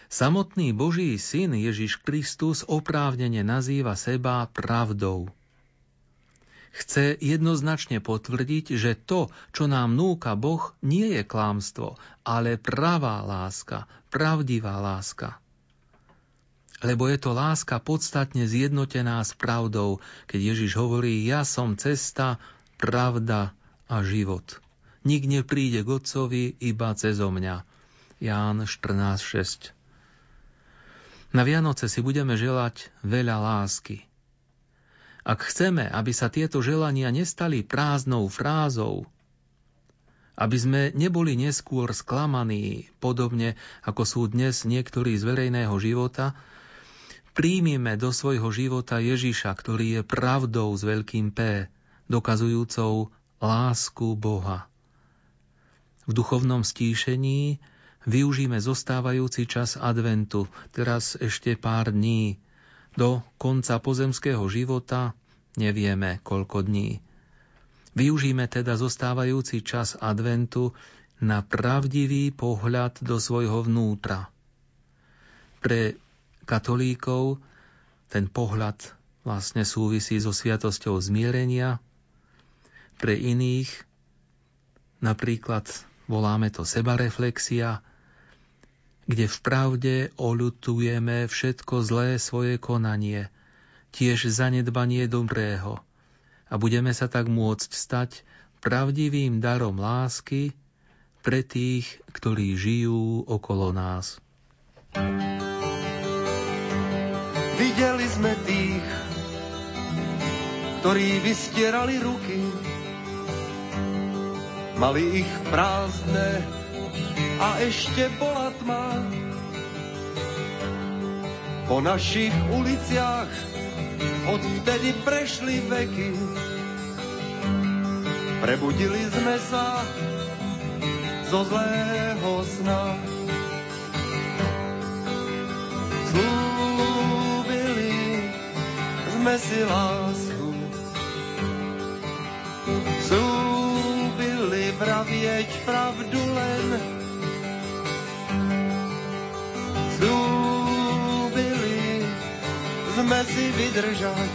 samotný Boží syn Ježiš Kristus oprávnene nazýva seba pravdou. Chce jednoznačne potvrdiť, že to, čo nám núka Boh, nie je klamstvo, ale pravá láska, pravdivá láska. Lebo je to láska podstatne zjednotená s pravdou, keď Ježiš hovorí, ja som cesta, pravda a život. Nik nepríde k Otcovi iba cezo mňa. Ján 14,6. Na Vianoce si budeme želať veľa lásky. Ak chceme, aby sa tieto želania nestali prázdnou frázou, aby sme neboli neskôr sklamaní, podobne ako sú dnes niektorí z verejného života, príjmime do svojho života Ježiša, ktorý je pravdou s veľkým P, dokazujúcou lásku Boha. V duchovnom stíšení využíme zostávajúci čas adventu, teraz ešte pár dní. Do konca pozemského života nevieme, koľko dní. Využíme teda zostávajúci čas adventu na pravdivý pohľad do svojho vnútra. Pre katolíkov ten pohľad vlastne súvisí so sviatosťou zmierenia, pre iných napríklad voláme to sebareflexia, kde v pravde oľutujeme všetko zlé svoje konanie, tiež zanedbanie dobrého a budeme sa tak môcť stať pravdivým darom lásky pre tých, ktorí žijú okolo nás. Videli sme tých, ktorí vystierali ruky, mali ich prázdne a ešte bola tma. Po našich uliciach odvtedy prešli veky. Prebudili sme sa zo zlého sna. Sľúbili sme si lásku, sľúbili vravieť pravdu len, sľúbili sme si vydržať,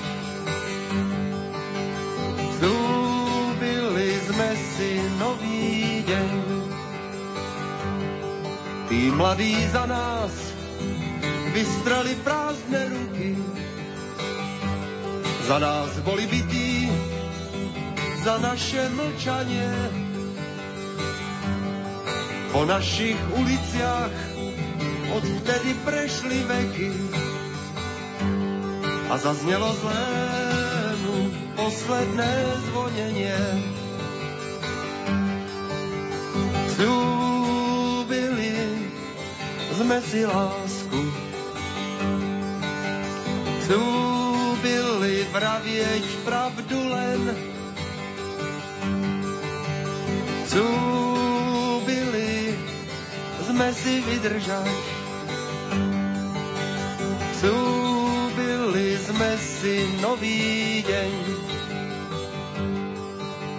sľúbili sme si nový deň. Tí mladí za nás vystrali prázdne ruky, za nás boli bití, za naše mlčanie. Po našich uliciach odvtedy prešli veky a zaznelo z lénu posledné zvonenie. Sľúbili sme si lásku, sľúbili vravieť pravdu len, sľúbili sme si vydržať, sľúbili sme si nový deň.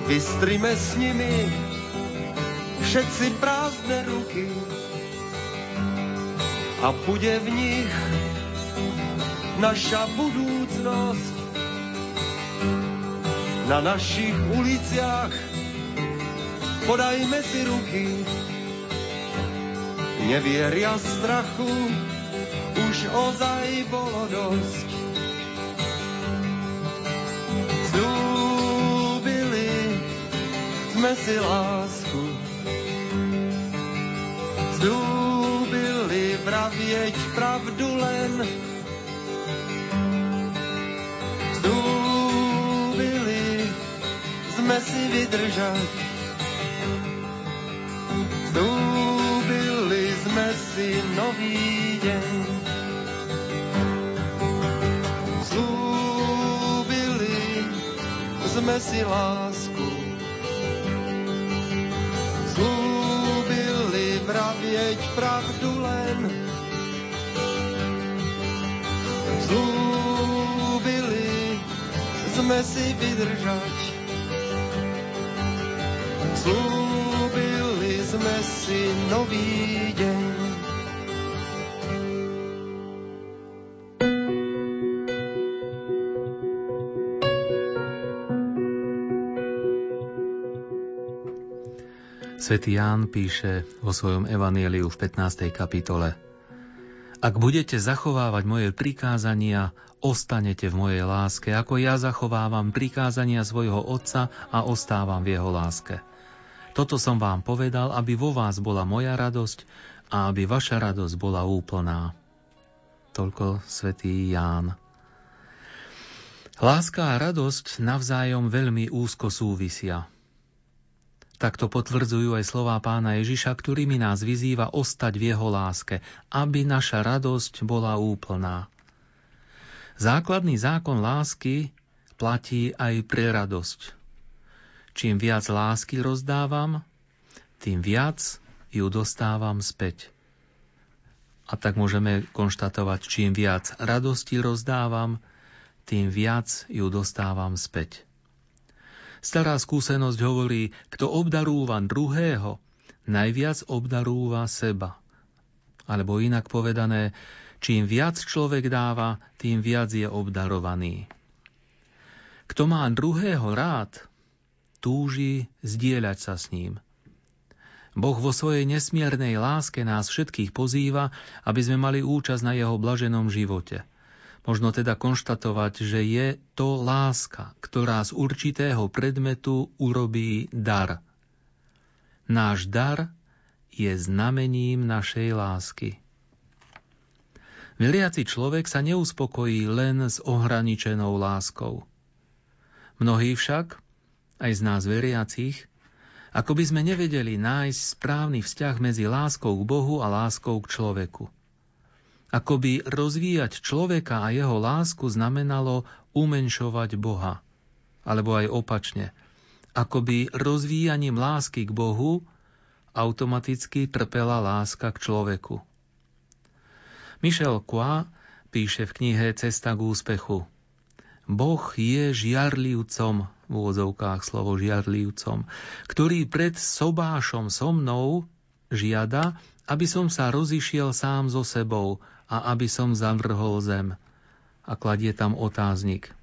Vystrime s nimi všetci prázdne ruky a bude v nich naša budúcnosť. Na našich uliciach podajme si ruky, nevieria strachu už ozaj bolo dosť. Sľúbili sme si lásku, sľúbili vravieť pravdu len, sľúbili sme si vydržať, sľúbili sme si nový deň. Sľúbili sme si lásku, vravieť pravdu len, slúbili sme si vydržať, slúbili sme si nový deň. Svätý Ján píše vo svojom evanjeliu v 15. kapitole: Ak budete zachovávať moje prikázania, ostanete v mojej láske, ako ja zachovávam prikázania svojho Otca a ostávam v jeho láske. Toto som vám povedal, aby vo vás bola moja radosť a aby vaša radosť bola úplná. Toľko svätý Ján. Láska a radosť navzájom veľmi úzko súvisia. Takto potvrdzujú aj slová Pána Ježiša, ktorými nás vyzýva ostať v jeho láske, aby naša radosť bola úplná. Základný zákon lásky platí aj pre radosť. Čím viac lásky rozdávam, tým viac ju dostávam späť. A tak môžeme konštatovať, čím viac radosti rozdávam, tým viac ju dostávam späť. Stará skúsenosť hovorí, kto obdarúva druhého, najviac obdarúva seba. Alebo inak povedané, čím viac človek dáva, tým viac je obdarovaný. Kto má druhého rád, túži zdieľať sa s ním. Boh vo svojej nesmiernej láske nás všetkých pozýva, aby sme mali účasť na jeho blaženom živote. Možno teda konštatovať, že je to láska, ktorá z určitého predmetu urobí dar. Náš dar je znamením našej lásky. Veriaci človek sa neuspokojí len s ohraničenou láskou. Mnohí však, aj z nás veriacich, ako by sme nevedeli nájsť správny vzťah medzi láskou k Bohu a láskou k človeku. Akoby rozvíjať človeka a jeho lásku znamenalo umenšovať Boha. Alebo aj opačne. Akoby rozvíjaním lásky k Bohu automaticky trpela láska k človeku. Michel Kua píše v knihe Cesta k úspechu: Boh je žiarlivcom, v úvodzovkách slovo žiarlivcom, ktorý pred sobášom so mnou žiada, aby som sa rozišiel sám so sebou a aby som zavrhol zem. A kladie tam otáznik.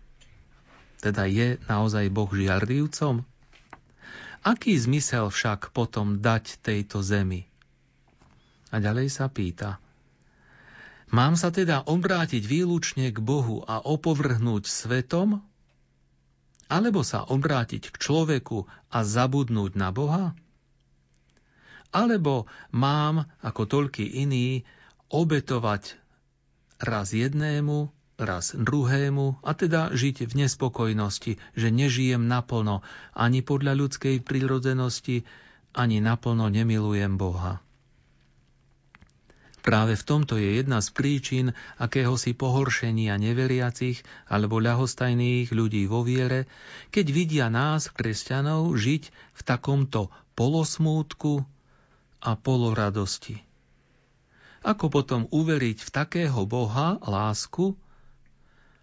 Teda je naozaj Boh žiarlivcom? Aký zmysel však potom dať tejto zemi? A ďalej sa pýta: Mám sa teda obrátiť výlučne k Bohu a opovrhnúť svetom? Alebo sa obrátiť k človeku a zabudnúť na Boha? alebo mám, ako toľký iný, obetovať raz jednému, raz druhému, a teda žiť v nespokojnosti, že nežijem naplno ani podľa ľudskej prirodzenosti, ani naplno nemilujem Boha. Práve v tomto je jedna z príčin akéhosi pohoršenia neveriacich alebo ľahostajných ľudí vo viere, keď vidia nás, kresťanov, žiť v takomto polosmútku a poloradosti. Ako potom uveriť v takého Boha, lásku,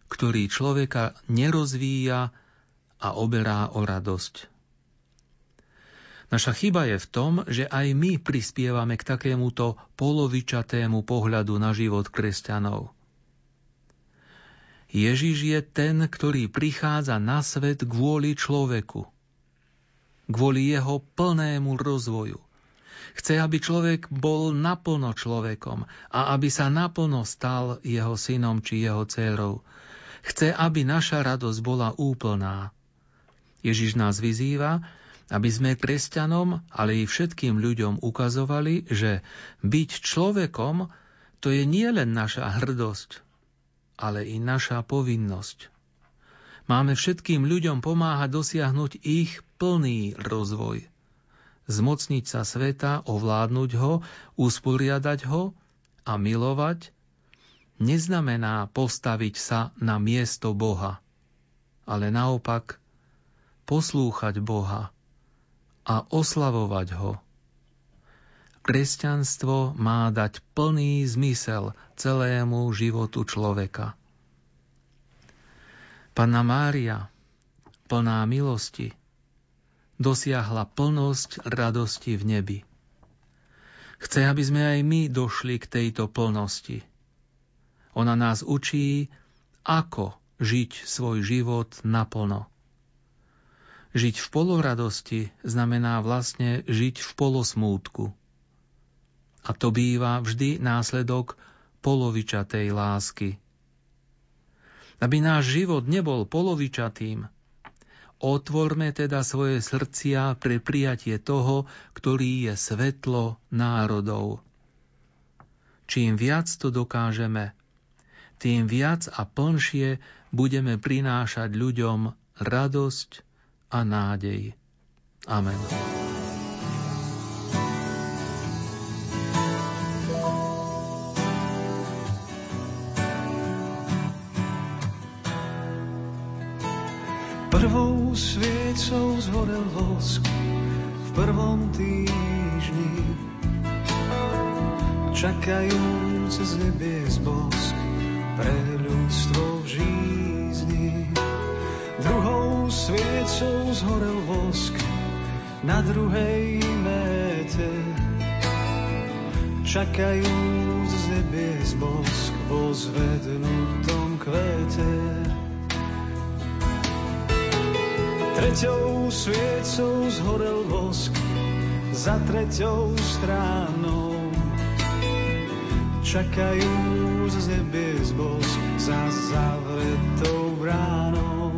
ktorý človeka nerozvíja a oberá o radosť? Naša chyba je v tom, že aj my prispievame k takémuto polovičatému pohľadu na život kresťanov. Ježiš je ten, ktorý prichádza na svet kvôli človeku, kvôli jeho plnému rozvoju. Chce, aby človek bol naplno človekom a aby sa naplno stal jeho synom či jeho dcérou. Chce, aby naša radosť bola úplná. Ježiš nás vyzýva, aby sme kresťanom, ale i všetkým ľuďom ukazovali, že byť človekom to je nielen naša hrdosť, ale i naša povinnosť. Máme všetkým ľuďom pomáhať dosiahnuť ich plný rozvoj, zmocniť sa sveta, ovládnuť ho, usporiadať ho a milovať neznamená postaviť sa na miesto Boha, ale naopak poslúchať Boha a oslavovať ho. Kresťanstvo má dať plný zmysel celému životu človeka. Panna Mária, plná milosti, dosiahla plnosť radosti v nebi. Chce, aby sme aj my došli k tejto plnosti. Ona nás učí, ako žiť svoj život naplno. Žiť v poloradosti znamená vlastne žiť v polosmútku. A to býva vždy následok polovičatej lásky. Aby náš život nebol polovičatým, otvorme teda svoje srdcia pre prijatie toho, ktorý je svetlo národov. Čím viac to dokážeme, tým viac a plnšie budeme prinášať ľuďom radosť a nádej. Amen. Prvou sviecou zhorel vosk v prvom týždni, čakajúc z nebies bosk pre ľudstvo v žízni. Druhou sviecou zhorel vosk na druhej méte, čakajúc z nebies bosk vo zvednutom kvete. Treťou sviecou zhorel vosk za treťou stranou, čakajúc z nebies bosk za zavretou bránou.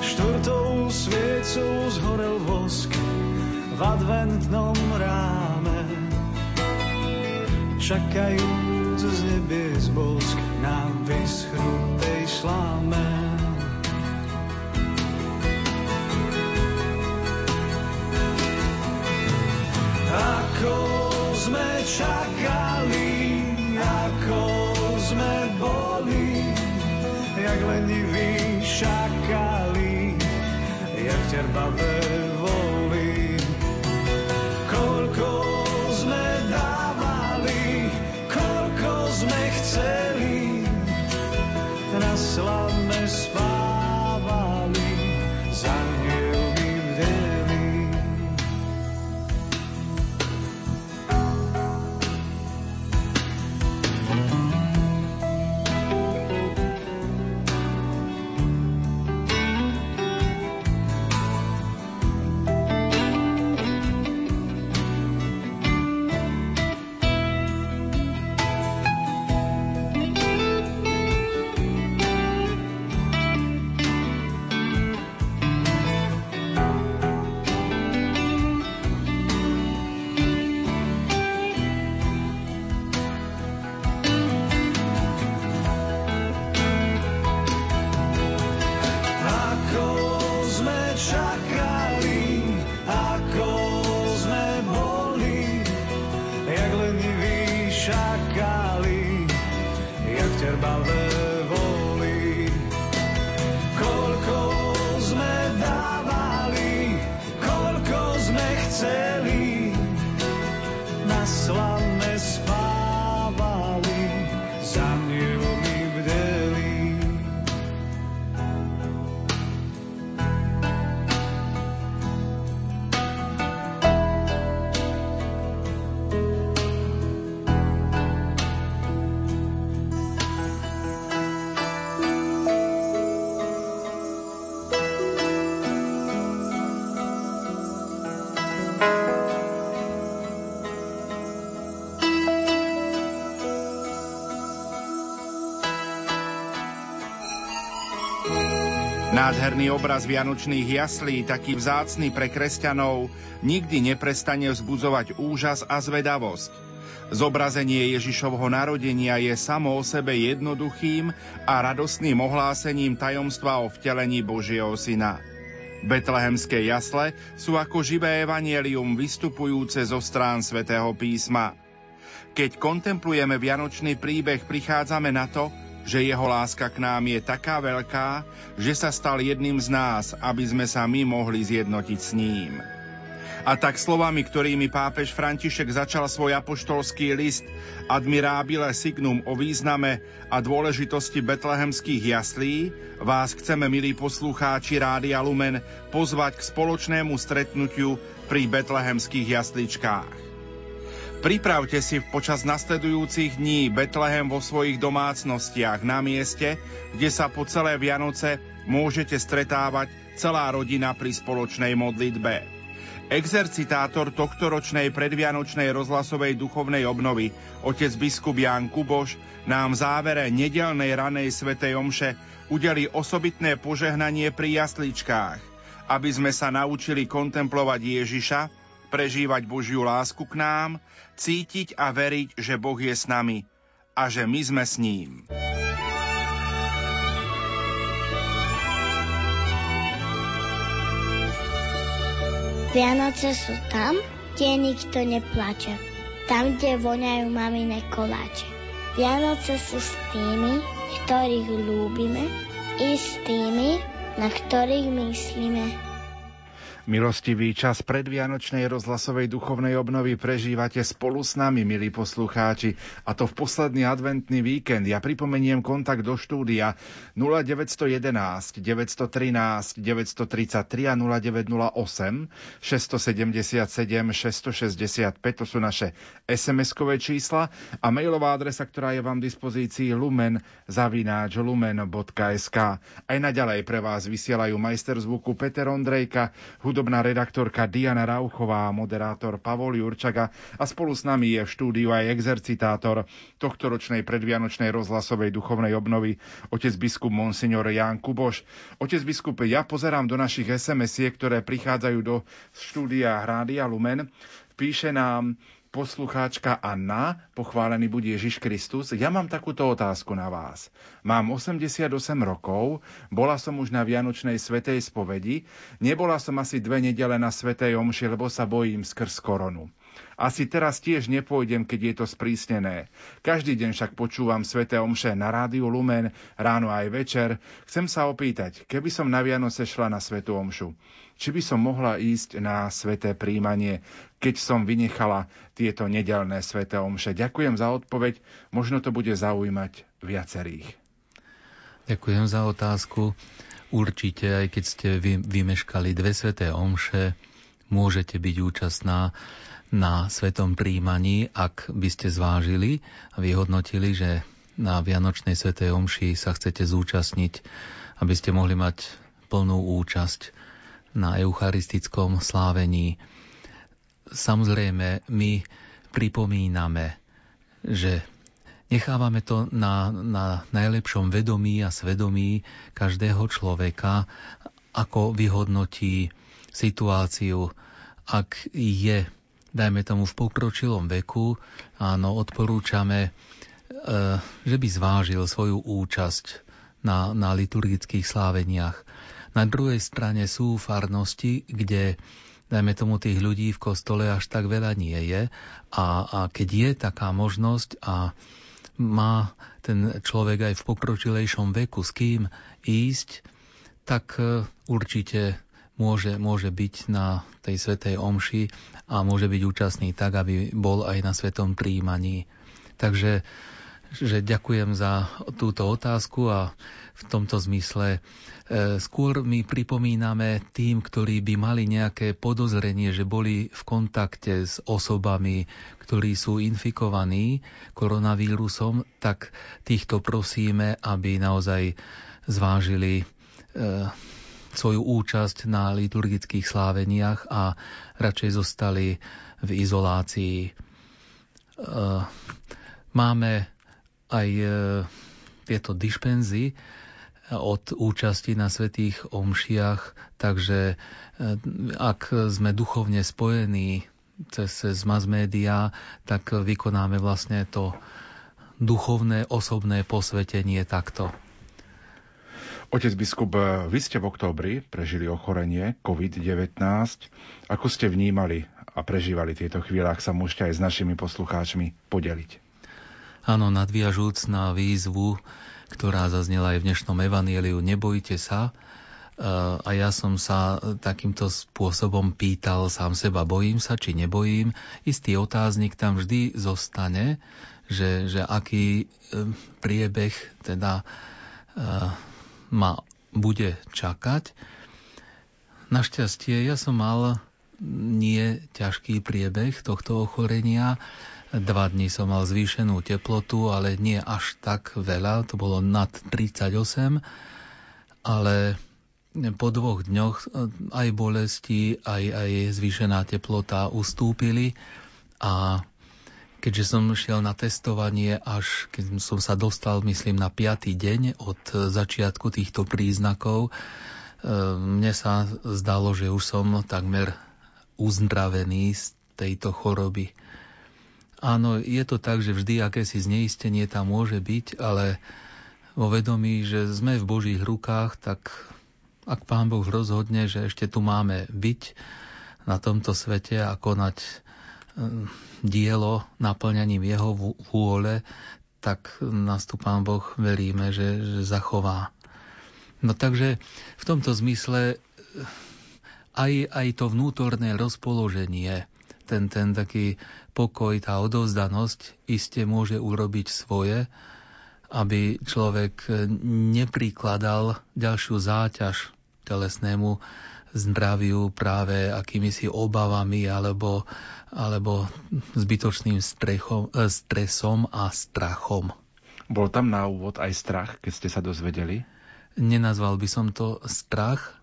Štvrtou sviecou zhorel vosk v adventnom ráme, čakajúc z nebies bosk na vyschnutej sláme. Ako sme čakali, ako sme boli, jak leniví čakali, jak ťerbavé voli. Koľko sme dávali, koľko sme chceli, na slame spávali, za anielmi vdeli. Nádherný obraz vianočných jaslí, taký vzácny pre kresťanov, nikdy neprestane vzbudzovať úžas a zvedavosť. Zobrazenie Ježišovho narodenia je samo o sebe jednoduchým a radostným ohlásením tajomstva o vtelení Božieho Syna. Betlehemské jasle sú ako živé evanjelium vystupujúce zo strán Svätého písma. Keď kontemplujeme vianočný príbeh, prichádzame na to, že jeho láska k nám je taká veľká, že sa stal jedným z nás, aby sme sa my mohli zjednotiť s ním. A tak slovami, ktorými pápež František začal svoj apoštolský list Admirabile Signum o význame a dôležitosti betlehemských jaslí, vás chceme, milí poslucháči Rádia Lumen, pozvať k spoločnému stretnutiu pri betlehemských jasličkách. Pripravte si počas nasledujúcich dní Betlehem vo svojich domácnostiach na mieste, kde sa po celé Vianoce môžete stretávať celá rodina pri spoločnej modlitbe. Exercitátor tohtoročnej predvianočnej rozhlasovej duchovnej obnovy, otec biskup Ján Kuboš, nám v závere nedeľnej ranej svätej omše udelí osobitné požehnanie pri jasličkách, aby sme sa naučili kontemplovať Ježiša, prežívať Božiu lásku k nám, cítiť a veriť, že Boh je s nami a že my sme s ním. Vianoce sú tam, kde nikto neplače, tam, kde voňajú mamine koláče. Vianoce sú s tými, ktorých ľúbime, i s tými, na ktorých myslíme. Milostivý čas predvianočnej rozhlasovej duchovnej obnovy prežívate spolu s nami, milí poslucháči, a to v posledný adventný víkend. Ja pripomeniem kontakt do štúdia 0911 913 933 a 0908 677 665, to sú naše SMS-kové čísla, a mailová adresa, ktorá je vám v dispozícii, lumen@lumen.sk. Aj naďalej pre vás vysielajú majster zvuku Peter Ondrejka, hudobná redaktorka Diana Rauchová, moderátor Pavol Jurčaga a spolu s nami je v štúdiu aj exercitátor tohtoročnej predvianočnej rozhlasovej duchovnej obnovy, otec biskup monsignor Ján Kuboš. Otec biskup, ja pozerám do našich SMS-iek, ktoré prichádzajú do štúdia Rádia Lumen. Píše nám poslucháčka Anna, pochválený buď Ježiš Kristus. Ja mám takúto otázku na vás. Mám 88 rokov, bola som už na Vianočnej svätej spovedi, nebola som asi 2 nedele na svätej omši, lebo sa bojím skrz koronu. Asi teraz tiež nepôjdem, keď je to sprísnené. Každý deň však počúvam sväté omše na Rádiu Lumen, ráno aj večer. Chcem sa opýtať, keby som na Vianoce šla na svätú omšu, či by som mohla ísť na sväté príjmanie, keď som vynechala tieto nedeľné sväté omše. Ďakujem za odpoveď, možno to bude zaujímať viacerých. Ďakujem za otázku. Určite, aj keď ste vymeškali 2 sväté omše, môžete byť účastná na svetom príjmaní, ak by ste zvážili a vyhodnotili, že na Vianočnej svätej omši sa chcete zúčastniť, aby ste mohli mať plnú účasť na eucharistickom slávení. Samozrejme, my pripomíname, že nechávame to na najlepšom vedomí a svedomí každého človeka, ako vyhodnotí situáciu, ak je, dajme tomu, v pokročilom veku, áno, odporúčame, že by zvážil svoju účasť na liturgických sláveniach. Na druhej strane sú farnosti, kde, dajme tomu, tých ľudí v kostole až tak veľa nie je, a keď je taká možnosť a má ten človek aj v pokročilejšom veku s kým ísť, tak určite môže byť na tej svätej omši a môže byť účastný tak, aby bol aj na svetom príjmaní. Takže že ďakujem za túto otázku a v tomto zmysle skôr my pripomíname tým, ktorí by mali nejaké podozrenie, že boli v kontakte s osobami, ktorí sú infikovaní koronavírusom, tak týchto prosíme, aby naozaj zvážili svoju účasť na liturgických sláveniach a radšej zostali v izolácii. Máme aj tieto dišpenzy od účasti na svätých omšiach, takže ak sme duchovne spojení cez mass médiá, tak vykonáme vlastne to duchovné, osobné posvetenie takto. Otec biskup, vy ste v októbri prežili ochorenie COVID-19. Ako ste vnímali a prežívali tieto chvíle, ak sa môžete aj s našimi poslucháčmi podeliť? Áno, nadviažúc na výzvu, ktorá zaznela aj v dnešnom evanjeliu, nebojte sa. A ja som sa takýmto spôsobom pýtal sám seba, bojím sa či nebojím. Istý otáznik tam vždy zostane, že aký priebeh teda ma bude čakať. Našťastie ja som mal nie ťažký priebeh tohto ochorenia. 2 dni som mal zvýšenú teplotu, ale nie až tak veľa, to bolo nad 38, ale po 2 dňoch aj bolesti, aj zvýšená teplota ustúpili, a keďže som šiel na testovanie, až keď som sa dostal, myslím, na 5. deň od začiatku týchto príznakov, mne sa zdalo, že už som takmer uzdravený z tejto choroby. Áno, je to tak, že vždy akési zneistenie tam môže byť, ale vo vedomí, že sme v Božích rukách, tak ak Pán Boh rozhodne, že ešte tu máme byť na tomto svete a konať dielo naplňaním jeho vôle, tak nás tu Pán Boh, veríme, že zachová. No takže v tomto zmysle aj to vnútorné rozpoloženie, ten taký pokoj, tá odovzdanosť iste môže urobiť svoje, aby človek neprikladal ďalšiu záťaž telesnému zdraviu práve akýmisi obavami alebo zbytočným stresom a strachom. Bol tam na úvod aj strach, keď ste sa dozvedeli? Nenazval by som to strach.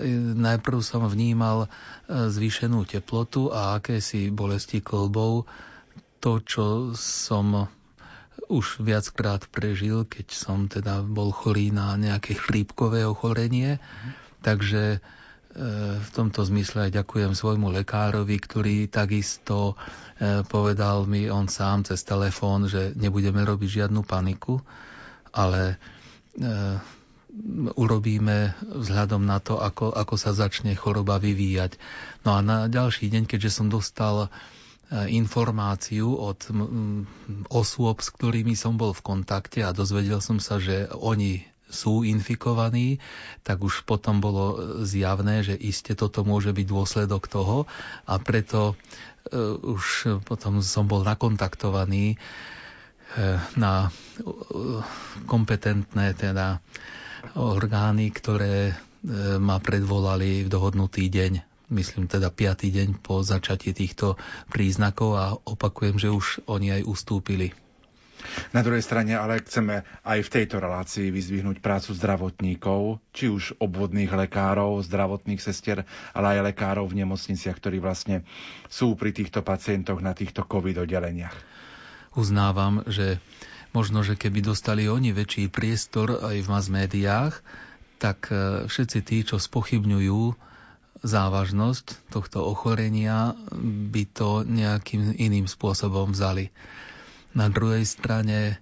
Najprv som vnímal zvýšenú teplotu a akési bolesti kĺbov. To, čo som už viackrát prežil, keď som teda bol chorý na nejaké chrípkové ochorenie. Takže v tomto zmysle ďakujem svojmu lekárovi, ktorý takisto povedal mi on sám cez telefón, že nebudeme robiť žiadnu paniku, ale urobíme vzhľadom na to, ako sa začne choroba vyvíjať. No a na ďalší deň, keďže som dostal informáciu od osôb, s ktorými som bol v kontakte, a dozvedel som sa, že oni sú infikovaní, tak už potom bolo zjavné, že iste toto môže byť dôsledok toho, a preto už potom som bol nakontaktovaný na kompetentné teda orgány, ktoré ma predvolali v dohodnutý deň. Myslím teda 5. deň po začatí týchto príznakov, a opakujem, že už oni aj ustúpili. Na druhej strane ale chceme aj v tejto relácii vyzdvihnúť prácu zdravotníkov, či už obvodných lekárov, zdravotných sestier, ale aj lekárov v nemocniciach, ktorí vlastne sú pri týchto pacientoch na týchto COVID oddeleniach. Uznávam, že možno, že keby dostali oni väčší priestor aj v mass médiách, tak všetci tí, čo spochybňujú závažnosť tohto ochorenia, by to nejakým iným spôsobom vzali. Na druhej strane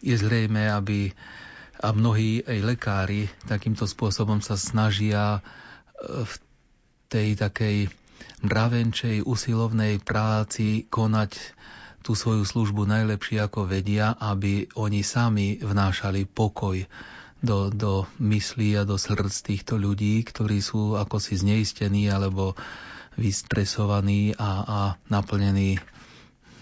je zrejme, a mnohí aj lekári takýmto spôsobom sa snažia v tej takej mravenčej, usilovnej práci konať tú svoju službu najlepšie, ako vedia, aby oni sami vnášali pokoj do myslí a do srdc týchto ľudí, ktorí sú akosi zneistení alebo vystresovaní a naplnení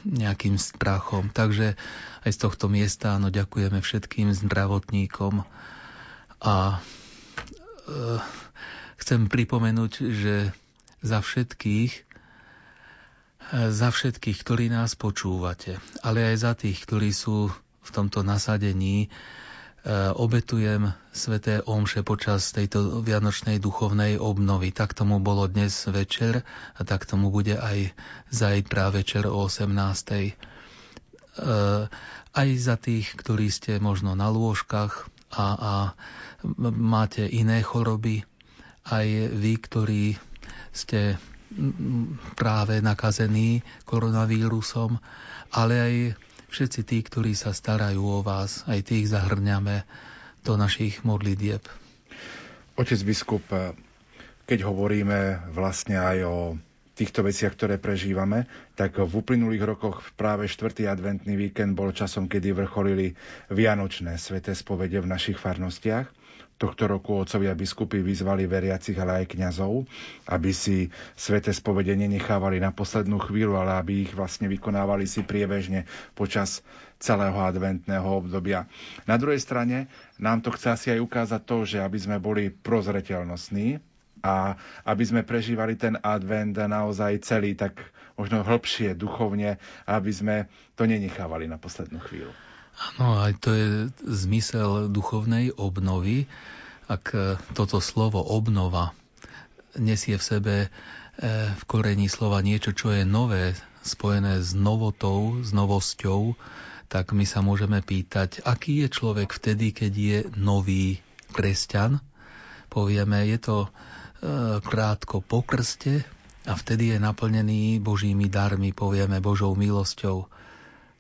nejakým strachom. Takže aj z tohto miesta ďakujeme všetkým zdravotníkom. A chcem pripomenúť, že za všetkých, ktorí nás počúvate, ale aj za tých, ktorí sú v tomto nasadení, obetujem sväté omše počas tejto vianočnej duchovnej obnovy. Tak tomu bolo dnes večer a tak tomu bude aj zajtra večer o 18:00. Aj za tých, ktorí ste možno na lôžkach, a máte iné choroby, aj vy, ktorí ste práve nakazení koronavírusom, ale aj všetci tí, ktorí sa starajú o vás, aj tých zahrňame do našich modlitieb. Otec biskup, keď hovoríme vlastne aj o týchto veciach, ktoré prežívame, tak v uplynulých rokoch práve 4. adventný víkend bol časom, kedy vrcholili vianočné sväté spovede v našich farnostiach. Tohto roku otcovia biskupy vyzvali veriacich, ale aj kňazov, aby si sväté spovede nenechávali na poslednú chvíľu, ale aby ich vlastne vykonávali si priebežne počas celého adventného obdobia. Na druhej strane nám to chce asi aj ukázať to, že aby sme boli prozreteľnostní, a aby sme prežívali ten advent naozaj celý, tak možno hĺbšie duchovne, aby sme to nenechávali na poslednú chvíľu. Áno, aj to je zmysel duchovnej obnovy. Ak toto slovo obnova nesie v sebe v koreni slova niečo, čo je nové, spojené s novotou, s novosťou, tak my sa môžeme pýtať, aký je človek vtedy, keď je nový kresťan. Povieme, je to krátko po krste a vtedy je naplnený Božími darmi, povieme Božou milosťou.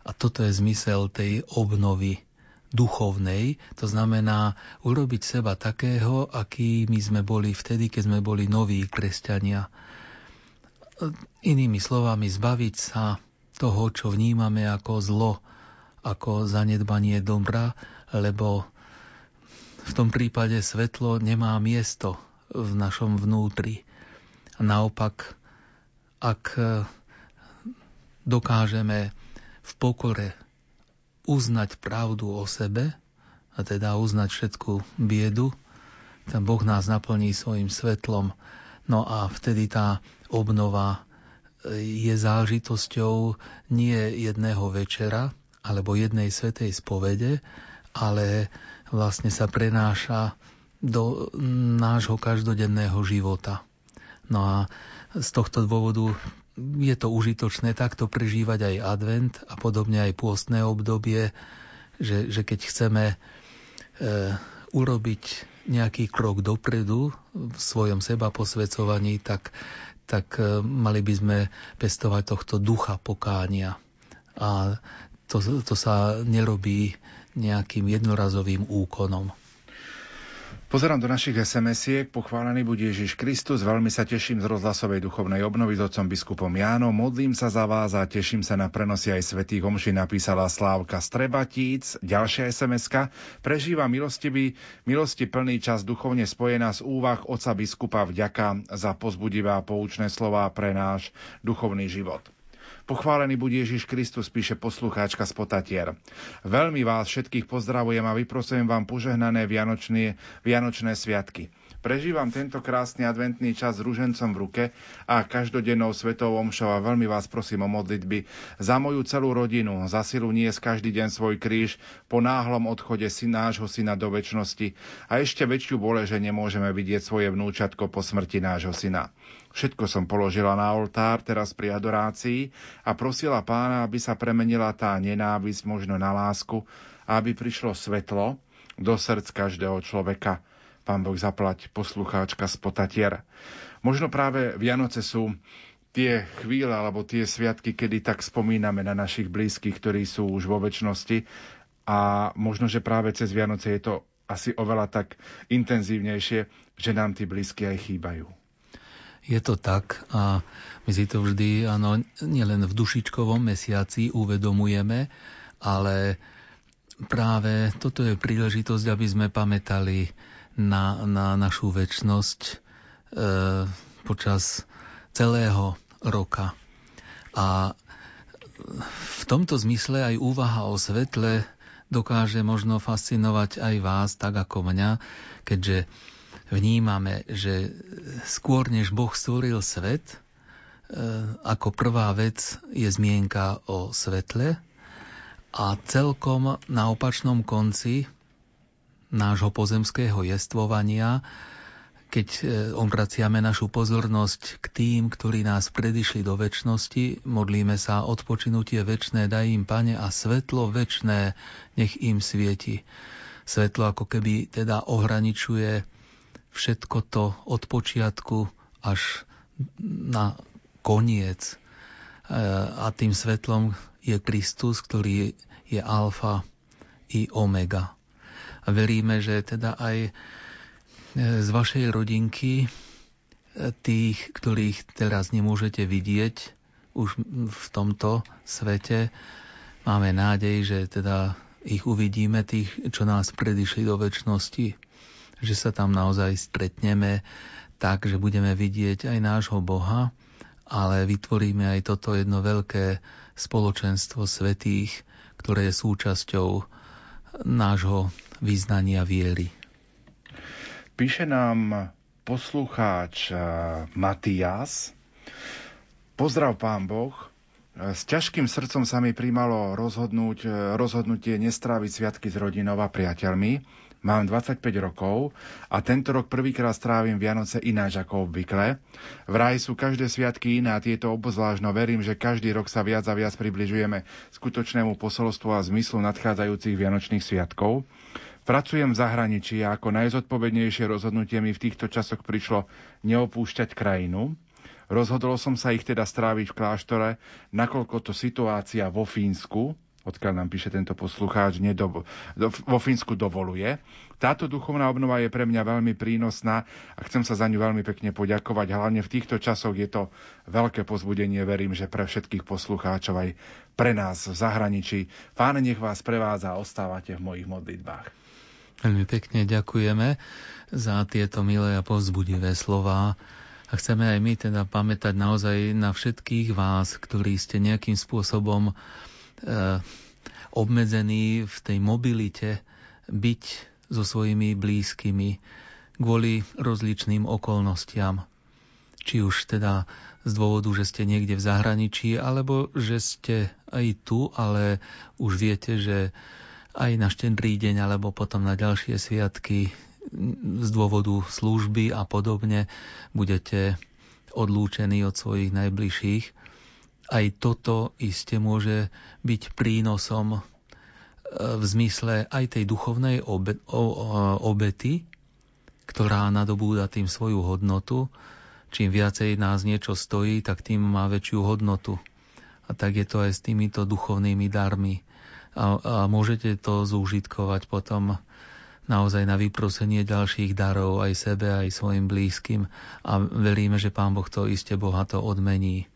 A toto je zmysel tej obnovy duchovnej, to znamená urobiť seba takého, akými sme boli vtedy, keď sme boli noví kresťania. Inými slovami, zbaviť sa toho, čo vnímame ako zlo, ako zanedbanie dobra, lebo v tom prípade svetlo nemá miesto v našom vnútri. Naopak, ak dokážeme v pokore uznať pravdu o sebe, a teda uznať všetku biedu, tak Boh nás naplní svojim svetlom. No a vtedy tá obnova je zážitosťou nie jedného večera alebo jednej svätej spovede, ale vlastne sa prenáša do nášho každodenného života. No a z tohto dôvodu je to užitočné takto prežívať aj advent a podobne aj pôstne obdobie, že keď chceme urobiť nejaký krok dopredu v svojom sebaposvedcovaní, tak mali by sme pestovať tohto ducha pokánia. A to sa nerobí nejakým jednorazovým úkonom. Pozerám do našich SMS-iek. Pochválený buď Ježiš Kristus, veľmi sa teším z rozhlasovej duchovnej obnovy s otcom biskupom Jánom. Modlím sa za vás a teším sa na prenosy aj svätých omší, napísala Slávka z Trebatíc. Ďalšia SMS-ka. Prežíva milosti plný čas duchovne spojená z úvah otca biskupa, vďaka za povzbudivé a poučné slová pre náš duchovný život. Pochválený buď Ježiš Kristus, píše poslucháčka z Potatier. Veľmi vás všetkých pozdravujem a vyprosujem vám požehnané vianočné sviatky. Prežívam tento krásny adventný čas s ružencom v ruke a každodennou svetou omšou a veľmi vás prosím o modlitby za moju celú rodinu, za silu niesť každý deň svoj kríž po náhlom odchode nášho syna do večnosti a ešte väčšiu bole, že nemôžeme vidieť svoje vnúčatko po smrti nášho syna. Všetko som položila na oltár teraz pri adorácii a prosila Pána, aby sa premenila tá nenávisť možno na lásku a aby prišlo svetlo do srdc každého človeka. Pán Boh zaplať, poslucháčka z Potatier. Možno práve Vianoce sú tie chvíle alebo tie sviatky, kedy tak spomíname na našich blízkych, ktorí sú už vo večnosti, a možno, že práve cez Vianoce je to asi oveľa tak intenzívnejšie, že nám tí blízky aj chýbajú. Je to tak a my si to vždy, áno, nielen v dušičkovom mesiaci uvedomujeme, ale práve toto je príležitosť, aby sme pamätali na našu večnosť počas celého roka. A v tomto zmysle aj úvaha o svetle dokáže možno fascinovať aj vás, tak ako mňa, keďže vnímame, že skôr než Boh stvoril svet, ako prvá vec je zmienka o svetle, a celkom na opačnom konci nášho pozemského jestvovania, keď obraciame našu pozornosť k tým, ktorí nás predišli do večnosti, modlíme sa: odpočinutie večné daj im, Pane, a svetlo večné nech im svieti. svetlo ako keby teda ohraničuje všetko to od počiatku až na koniec. A tým svetlom je Kristus, ktorý je alfa i omega. A veríme, že teda aj z vašej rodinky, tých, ktorých teraz nemôžete vidieť už v tomto svete, máme nádej, že teda ich uvidíme, tých, čo nás predišli do večnosti, že sa tam naozaj stretneme tak, že budeme vidieť aj nášho Boha, ale vytvoríme aj toto jedno veľké spoločenstvo svätých, ktoré je súčasťou nášho vyznania viery. Píše nám poslucháč Matias. Pozdrav, Pán Boh. S ťažkým srdcom sa mi primalo rozhodnutie nestráviť sviatky s rodinou a priateľmi. Mám 25 rokov a tento rok prvýkrát strávim Vianoce ináč ako obvykle. Vraj sú každé sviatky iné a tieto obzvlášť, no verím, že každý rok sa viac a viac približujeme skutočnému posolstvu a zmyslu nadchádzajúcich vianočných sviatkov. Pracujem v zahraničí a ako najzodpovednejšie rozhodnutie mi v týchto časoch prišlo neopúšťať krajinu. Rozhodol som sa ich teda stráviť v kláštore, nakoľko to situácia vo Fínsku, odkiaľ nám píše tento poslucháč, vo Fínsku dovoluje. Táto duchovná obnova je pre mňa veľmi prínosná a chcem sa za ňu veľmi pekne poďakovať. Hlavne v týchto časoch je to veľké povzbudenie, verím, že pre všetkých poslucháčov aj pre nás v zahraničí. Pán nech vás prevádza a ostávate v mojich modlitbách. Veľmi pekne ďakujeme za tieto milé a povzbudivé slová a chceme aj my teda pamätať naozaj na všetkých vás, ktorí ste nejakým spôsobom obmedzení v tej mobilite, byť so svojimi blízkymi kvôli rozličným okolnostiam. Či už teda z dôvodu, že ste niekde v zahraničí, alebo že ste aj tu, ale už viete, že aj na štedrý deň alebo potom na ďalšie sviatky z dôvodu služby a podobne budete odlúčení od svojich najbližších. Aj toto iste môže byť prínosom v zmysle aj tej duchovnej obety, ktorá nadobúda tým svoju hodnotu. Čím viacej nás niečo stojí, tak tým má väčšiu hodnotu. A tak je to aj s týmito duchovnými darmi. A môžete to zúžitkovať potom naozaj na vyprosenie ďalších darov aj sebe, aj svojim blízkym. A veríme, že Pán Boh to iste bohato odmení.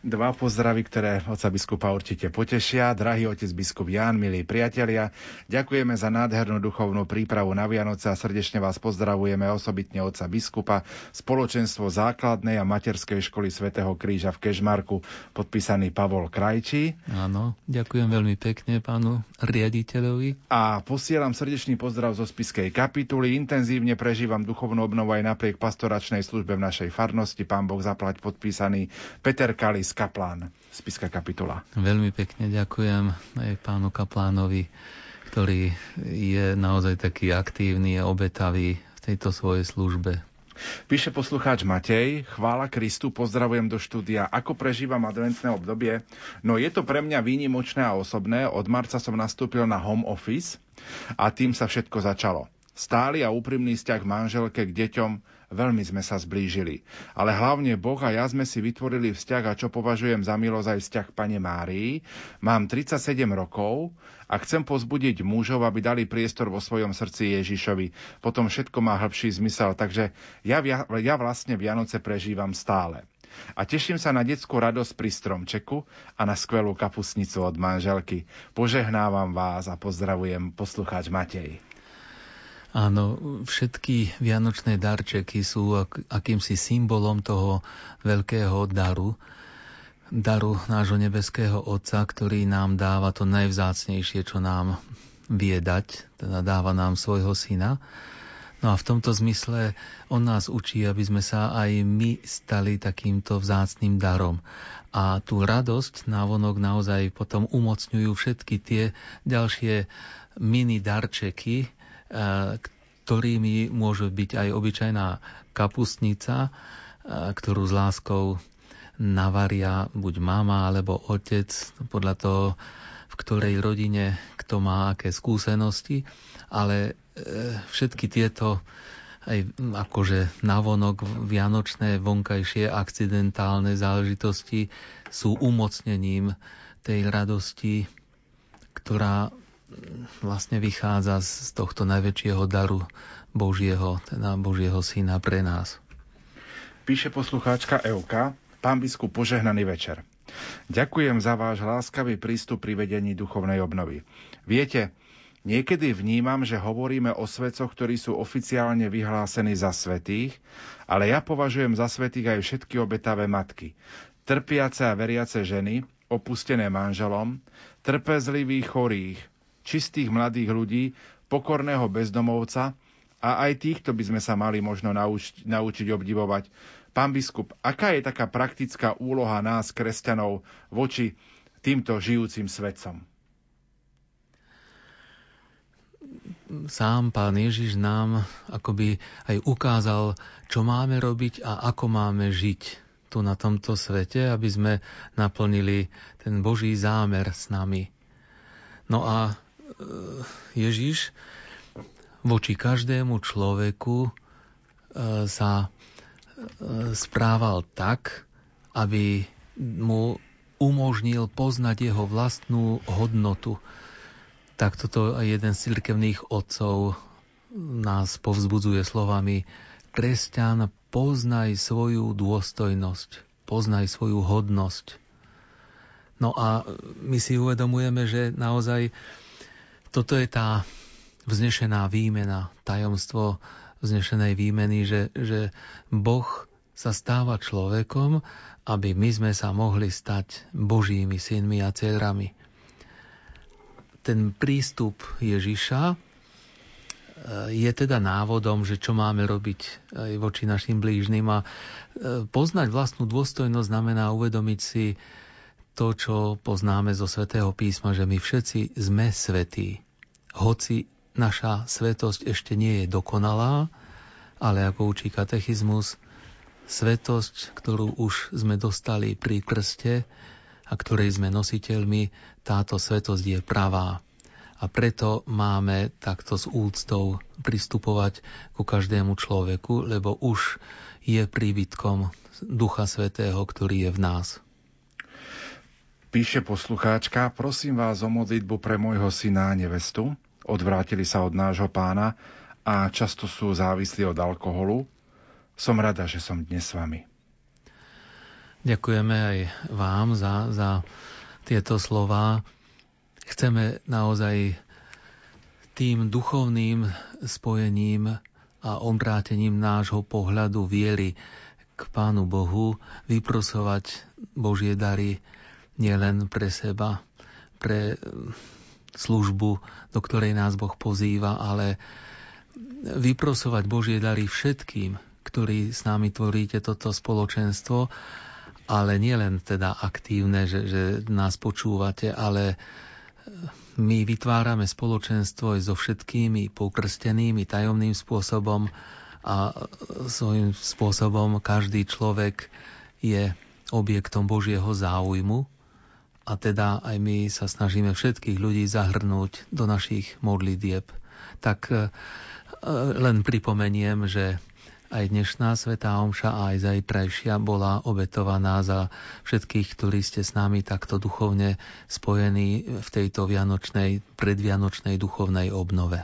Dva pozdravy, ktoré otca biskupa určite potešia. Drahý otec biskup Ján, milí priatelia, ďakujeme za nádhernú duchovnú prípravu na Vianoce a srdečne vás pozdravujeme osobitne otca biskupa, spoločenstvo základnej a materskej školy svätého Kríža v Kežmarku, podpísaný Pavol Krajčí. Áno, ďakujem veľmi pekne pánu riaditeľovi. A posielam srdečný pozdrav zo Spišskej kapituly. Intenzívne prežívam duchovnú obnovu aj napriek pastoračnej službe v našej farnosti. Pán Boh zaplať, podpísaný Peter Kaplán, Spišská kapitula. Veľmi pekne ďakujem aj pánu kaplánovi, ktorý je naozaj taký aktívny a obetavý v tejto svojej službe. Píše poslucháč Matej, chvála Kristu, pozdravujem do štúdia. Ako prežívam adventné obdobie? No je to pre mňa výnimočné a osobné. Od marca som nastúpil na home office a tým sa všetko začalo. Stály a úprimný vzťah manželke k deťom, veľmi sme sa zblížili. Ale hlavne Boh a ja sme si vytvorili vzťah a čo považujem za milosť aj vzťah k Pane Márii. Mám 37 rokov a chcem pozbudiť mužov, aby dali priestor vo svojom srdci Ježišovi. Potom všetko má hĺbší zmysel, takže ja vlastne Vianoce prežívam stále. A teším sa na detskú radosť pri stromčeku a na skvelú kapustnicu od manželky. Požehnávam vás a pozdravujem, poslucháč Matej. Áno, všetky vianočné darčeky sú akýmsi symbolom toho veľkého daru nášho nebeského Otca, ktorý nám dáva to najvzácnejšie, čo nám vie dať, teda dáva nám svojho Syna. No a v tomto zmysle on nás učí, aby sme sa aj my stali takýmto vzácnym darom. A tú radosť návonok naozaj potom umocňujú všetky tie ďalšie mini darčeky, ktorými môže byť aj obyčajná kapustnica, ktorú s láskou navaria buď mama alebo otec, podľa toho, v ktorej rodine kto má aké skúsenosti, ale všetky tieto aj akože navonok vianočné, vonkajšie, akcidentálne záležitosti sú umocnením tej radosti, ktorá vlastne vychádza z tohto najväčšieho daru Božieho, teda Božieho Syna pre nás. Píše poslucháčka Euka, pán biskup, požehnaný večer. Ďakujem za váš láskavý prístup pri vedení duchovnej obnovy. Viete, niekedy vnímam, že hovoríme o svedcoch, ktorí sú oficiálne vyhlásení za svätých, ale ja považujem za svätých aj všetky obetavé matky, trpiace a veriace ženy, opustené manželom, trpezlivých chorých, čistých mladých ľudí, pokorného bezdomovca a aj týchto by sme sa mali možno naučiť obdivovať. Pán biskup, aká je taká praktická úloha nás, kresťanov, voči týmto žijúcim svetcom? Sám Pán Ježiš nám akoby aj ukázal, čo máme robiť a ako máme žiť tu na tomto svete, aby sme naplnili ten Boží zámer s nami. No a Ježiš voči každému človeku sa správal tak, aby mu umožnil poznať jeho vlastnú hodnotu. Tak toto jeden z cirkevných otcov nás povzbudzuje slovami: kresťan, poznaj svoju dôstojnosť, poznaj svoju hodnosť. No a my si uvedomujeme, že naozaj toto je tá vznešená výmena, tajomstvo vznešenej výmeny, že Boh sa stáva človekom, aby my sme sa mohli stať Božími synmi a dcérami. Ten prístup Ježiša je teda návodom, že čo máme robiť aj voči našim blížnym, a poznať vlastnú dôstojnosť znamená uvedomiť si to, čo poznáme zo Svätého písma, že my všetci sme svätí. Hoci naša svätosť ešte nie je dokonalá, ale ako učí katechizmus, svätosť, ktorú už sme dostali pri krste a ktorej sme nositeľmi, táto svätosť je pravá. A preto máme takto s úctou pristupovať ku každému človeku, lebo už je príbytkom Ducha Svätého, ktorý je v nás. Píše poslucháčka, prosím vás o modlitbu pre môjho syna a nevestu. Odvrátili sa od nášho Pána a často sú závislí od alkoholu. Som rada, že som dnes s vami. Ďakujeme aj vám za tieto slová. Chceme naozaj tým duchovným spojením a obrátením nášho pohľadu viery k Pánu Bohu vyprosovať Božie dary nielen pre seba, pre službu, do ktorej nás Boh pozýva, ale vyprosovať Božie dary všetkým, ktorí s nami tvoríte toto spoločenstvo, ale nielen teda aktívne, že nás počúvate, ale my vytvárame spoločenstvo aj so všetkými pokrstenými tajomným spôsobom a svojím spôsobom každý človek je objektom Božieho záujmu. A teda aj my sa snažíme všetkých ľudí zahrnúť do našich modlitieb. Tak len pripomeniem, že aj dnešná svätá omša, aj zajtrajšia bola obetovaná za všetkých, ktorí ste s nami takto duchovne spojení v tejto vianočnej, predvianočnej duchovnej obnove.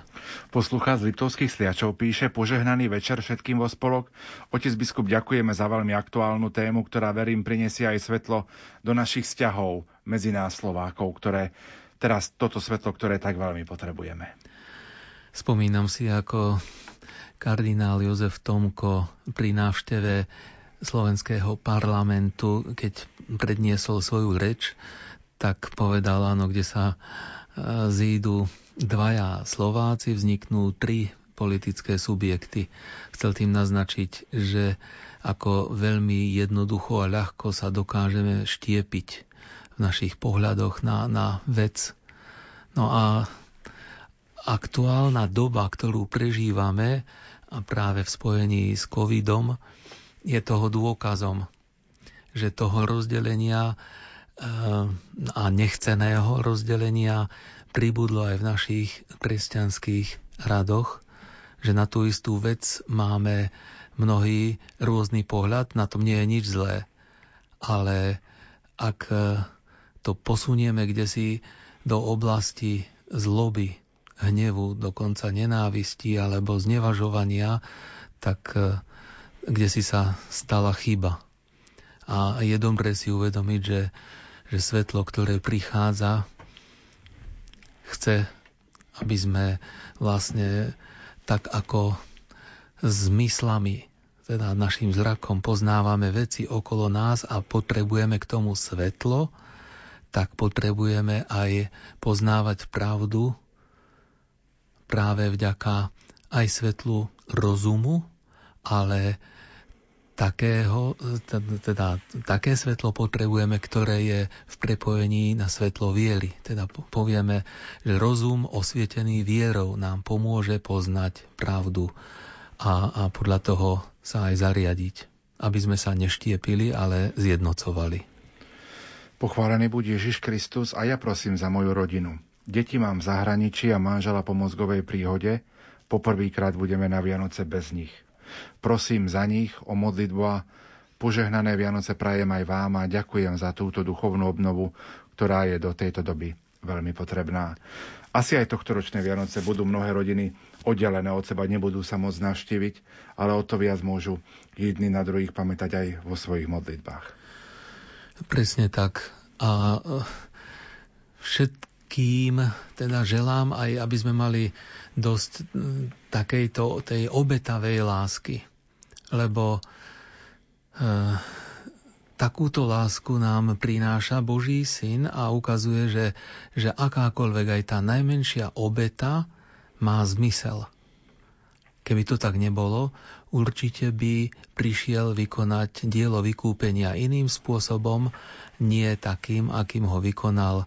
Poslucháč z Liptovských Sliačov píše: požehnaný večer všetkým vo spolok. Otec biskup, ďakujeme za veľmi aktuálnu tému, ktorá, verím, prinesie aj svetlo do našich vzťahov medzi nás Slovákov, ktoré teraz toto svetlo, ktoré tak veľmi potrebujeme. Spomínam si, ako kardinál Jozef Tomko pri návšteve slovenského parlamentu, keď predniesol svoju reč, tak povedal, áno, kde sa zídu dvaja Slováci, vzniknú tri politické subjekty. Chcel tým naznačiť, že ako veľmi jednoducho a ľahko sa dokážeme štiepiť v našich pohľadoch na vec. No a aktuálna doba, ktorú prežívame, a práve v spojení s covidom, je toho dôkazom, že toho rozdelenia a nechceného rozdelenia pribudlo aj v našich kresťanských radoch, že na tú istú vec máme mnohý rôzny pohľad, na tom nie je nič zlé. Ale ak to posunieme kdesi do oblasti zloby, hnevu, dokonca nenávisti alebo znevažovania, tak kdesi sa stala chyba. A je dobré si uvedomiť, že svetlo, ktoré prichádza, chce, aby sme vlastne tak ako zmyslami, teda našim zrakom poznávame veci okolo nás a potrebujeme k tomu svetlo, tak potrebujeme aj poznávať pravdu práve vďaka aj svetlu rozumu, ale také svetlo potrebujeme, ktoré je v prepojení na svetlo viery. Teda povieme, že rozum osvietený vierou nám pomôže poznať pravdu a podľa toho sa aj zariadiť, aby sme sa neštiepili, ale zjednocovali. Pochválený buď Ježiš Kristus a ja prosím za moju rodinu. Deti mám v zahraničí a manžela po mozgovej príhode. Poprvýkrát budeme na Vianoce bez nich. Prosím za nich o modlitbu a požehnané Vianoce prajem aj vám a ďakujem za túto duchovnú obnovu, ktorá je do tejto doby veľmi potrebná. Asi aj tohtoročné Vianoce budú mnohé rodiny oddelené od seba, nebudú sa môcť navštíviť, ale o to viac môžu jedni na druhých pamätať aj vo svojich modlitbách. Presne tak. A všetkým teda želám aj, aby sme mali dosť takejto tej obetavej lásky, lebo takúto lásku nám prináša Boží syn a ukazuje, že akákoľvek aj tá najmenšia obeta má zmysel. Keby to tak nebolo, určite by prišiel vykonať dielo vykúpenia iným spôsobom, nie takým, akým ho vykonal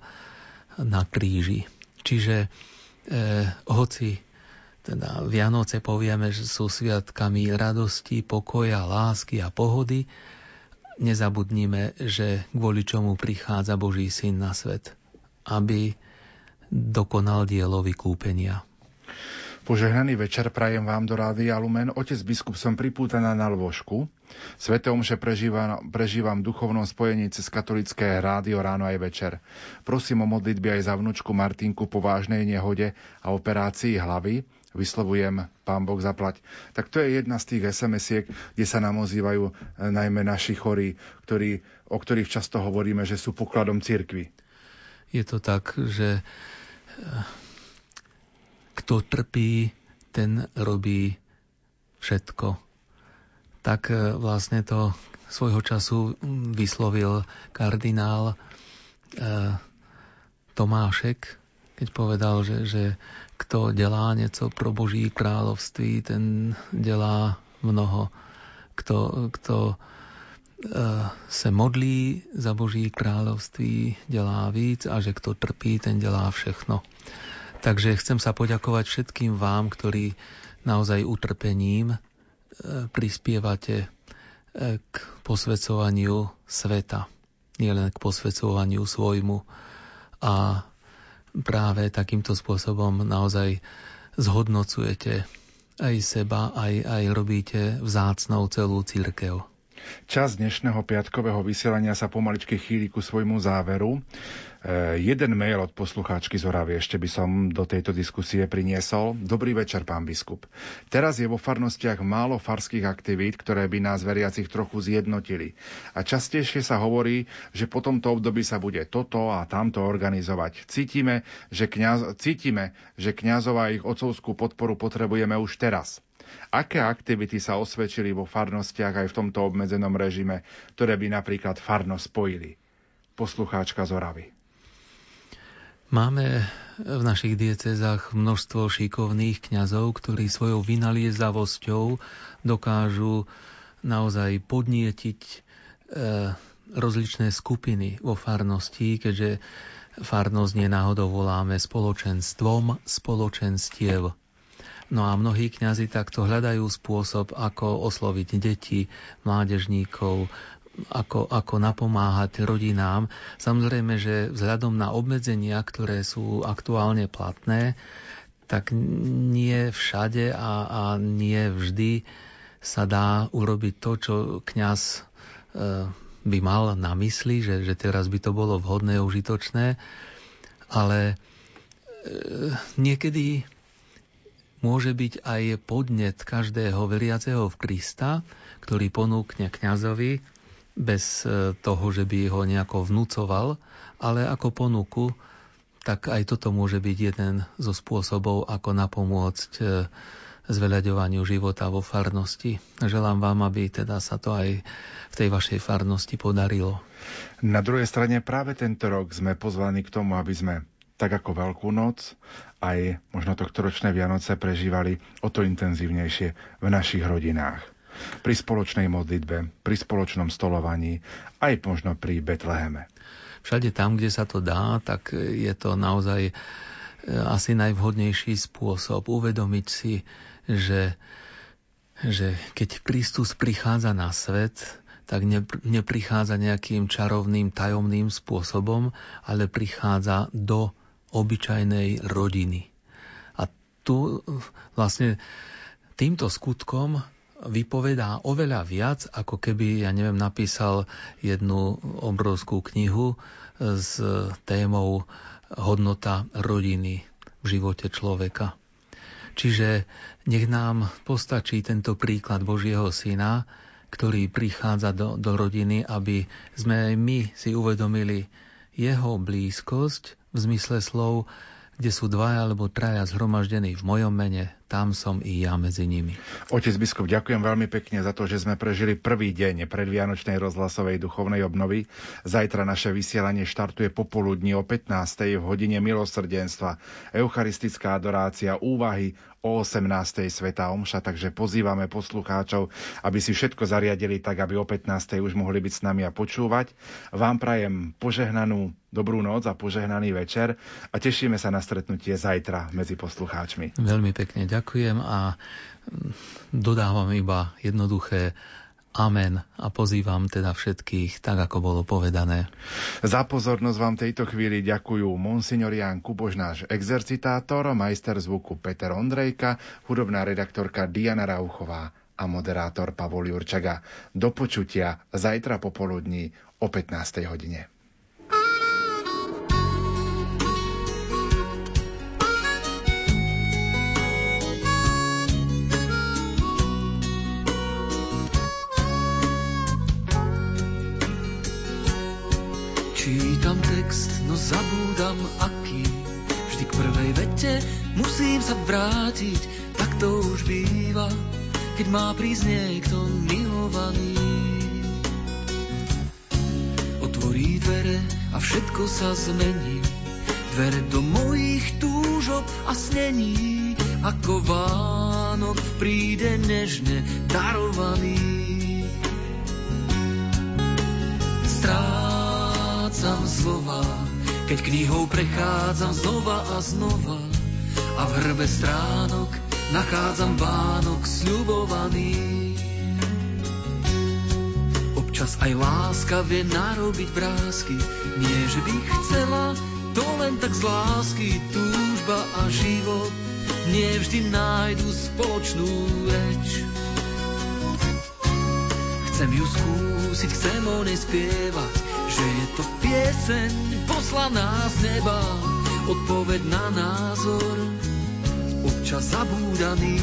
na kríži. Čiže hoci teda Vianoce povieme, že sú sviatkami radosti, pokoja, lásky a pohody, nezabudnime, že kvôli čomu prichádza Boží syn na svet, aby dokonal dielo vykúpenia. Požehnaný večer prajem vám do Rádia Lumen. Otec biskup, som pripútaná na lôžku. Sväté omše prežívam v duchovnom spojení cez katolické rádio ráno aj večer. Prosím o modlitby aj za vnúčku Martinku po vážnej nehode a operácii hlavy. Vyslovujem Pán Boh zaplať. Tak to je jedna z tých SMS-iek, kde sa nám ozývajú najmä naši chorí, o ktorých často hovoríme, že sú pokladom cirkvi. Je to tak, že kto trpí, ten robí všetko. Tak vlastne to svojho času vyslovil kardinál Tomášek, keď povedal, že kto delá nieco pro Boží kráľovství, ten delá mnoho. Kto se modlí za Boží kráľovství, delá víc, a že kto trpí, ten delá všechno. Takže chcem sa poďakovať všetkým vám, ktorí naozaj utrpením prispievate k posvecovaniu sveta. Nielen k posvecovaniu svojmu. A práve takýmto spôsobom naozaj zhodnocujete aj seba, aj robíte vzácnou celú cirkev. Čas dnešného piatkového vysielania sa pomaličky chýli ku svojmu záveru. Jeden mail od poslucháčky z Oravy ešte by som do tejto diskusie priniesol. Dobrý večer, pán biskup. Teraz je vo farnostiach málo farských aktivít, ktoré by nás veriacich trochu zjednotili. A častejšie sa hovorí, že po tomto období sa bude toto a tamto organizovať. Cítime, že kňazová ich otcovskú podporu potrebujeme už teraz. Aké aktivity sa osvedčili vo farnostiach aj v tomto obmedzenom režime, ktoré by napríklad farno spojili? Poslucháčka z Oravy. Máme v našich diecézach množstvo šikovných kňazov, ktorí svojou vynaliezavosťou dokážu naozaj podnietiť rozličné skupiny vo farnosti, keďže farnosť nenáhodou voláme spoločenstvom spoločenstiev. No a mnohí kňazi takto hľadajú spôsob, ako osloviť deti, mládežníkov, ako napomáhať rodinám. Samozrejme, že vzhľadom na obmedzenia, ktoré sú aktuálne platné, tak nie všade a nie vždy sa dá urobiť to, čo kňaz by mal na mysli, že teraz by to bolo vhodné a užitočné, ale niekedy môže byť aj podnet každého veriaceho v Krista, ktorý ponúkne kňazovi bez toho, že by ho nejako vnúcoval, ale ako ponuku, tak aj toto môže byť jeden zo spôsobov, ako napomôcť zveľaďovaniu života vo farnosti. Želám vám, aby teda sa to aj v tej vašej farnosti podarilo. Na druhej strane práve tento rok sme pozvaní k tomu, aby sme tak ako Veľkú noc aj možno tohtoročné Vianoce prežívali o to intenzívnejšie v našich rodinách. Pri spoločnej modlitbe, pri spoločnom stolovaní, aj možno pri Betleheme. Všade tam, kde sa to dá, tak je to naozaj asi najvhodnejší spôsob uvedomiť si, že keď Kristus prichádza na svet, tak neprichádza nejakým čarovným, tajomným spôsobom, ale prichádza do obyčajnej rodiny. A tu vlastne týmto skutkom vypovedá oveľa viac, ako keby, napísal jednu obrovskú knihu s témou hodnota rodiny v živote človeka. Čiže nech nám postačí tento príklad Božieho syna, ktorý prichádza do rodiny, aby sme aj my si uvedomili jeho blízkosť v zmysle slov, kde sú dvaja alebo traja zhromaždení v mojom mene, tam som i ja medzi nimi. Otec biskup, ďakujem veľmi pekne za to, že sme prežili prvý deň predvianočnej rozhlasovej duchovnej obnovy. Zajtra naše vysielanie štartuje popoludní o 15:00 v hodine milosrdenstva, eucharistická adorácia, úvahy o 18:00 svätá omša, takže pozývame poslucháčov, aby si všetko zariadili tak, aby o 15:00 už mohli byť s nami a počúvať. Vám prajem požehnanú dobrú noc a požehnaný večer a tešíme sa na stretnutie zajtra medzi poslucháčmi. Veľmi pekne ďakujem a dodávam iba jednoduché amen a pozývam teda všetkých, tak ako bolo povedané. Za pozornosť vám tejto chvíli ďakujú monsignor Ján Kuboš, náš exercitátor, majster zvuku Peter Ondrejka, hudobná redaktorka Diana Rauchová a moderátor Pavol Jurčaga. Do počutia zajtra popoludní o 15:00. Zabúdam aký, vždy k prvej vete musím sa vrátiť, tak to už býva, keď má prísť niekto milovaný. Otvorí dvere a všetko sa zmení, dvere do mojich túžob a snení, ako Vánok príde nežne darovaný. Strácam slova, keď knihou prechádzam znova a znova a v hrbe stránok nachádzam Vánok sľubovaný. Občas aj láska vie narobiť vrásky, nie že by chcela, to len tak z lásky. Túžba a život nie vždy nájdu spoločnú reč. Chcem ju skúsiť, chcem o nej spievať, že je to pieseň poslaná z neba, odpoveď na názor občas zabúdaný.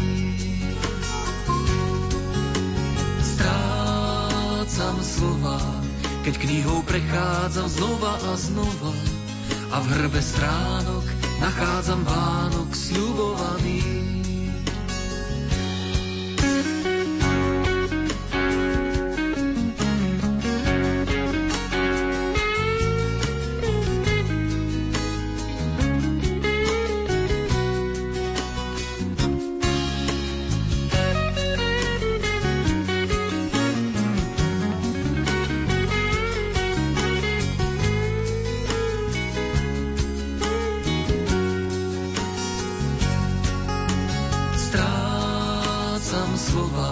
Strácam slova, keď knihou prechádzam znova a znova a v hrbe stránok nachádzam Vánok sľubovaný.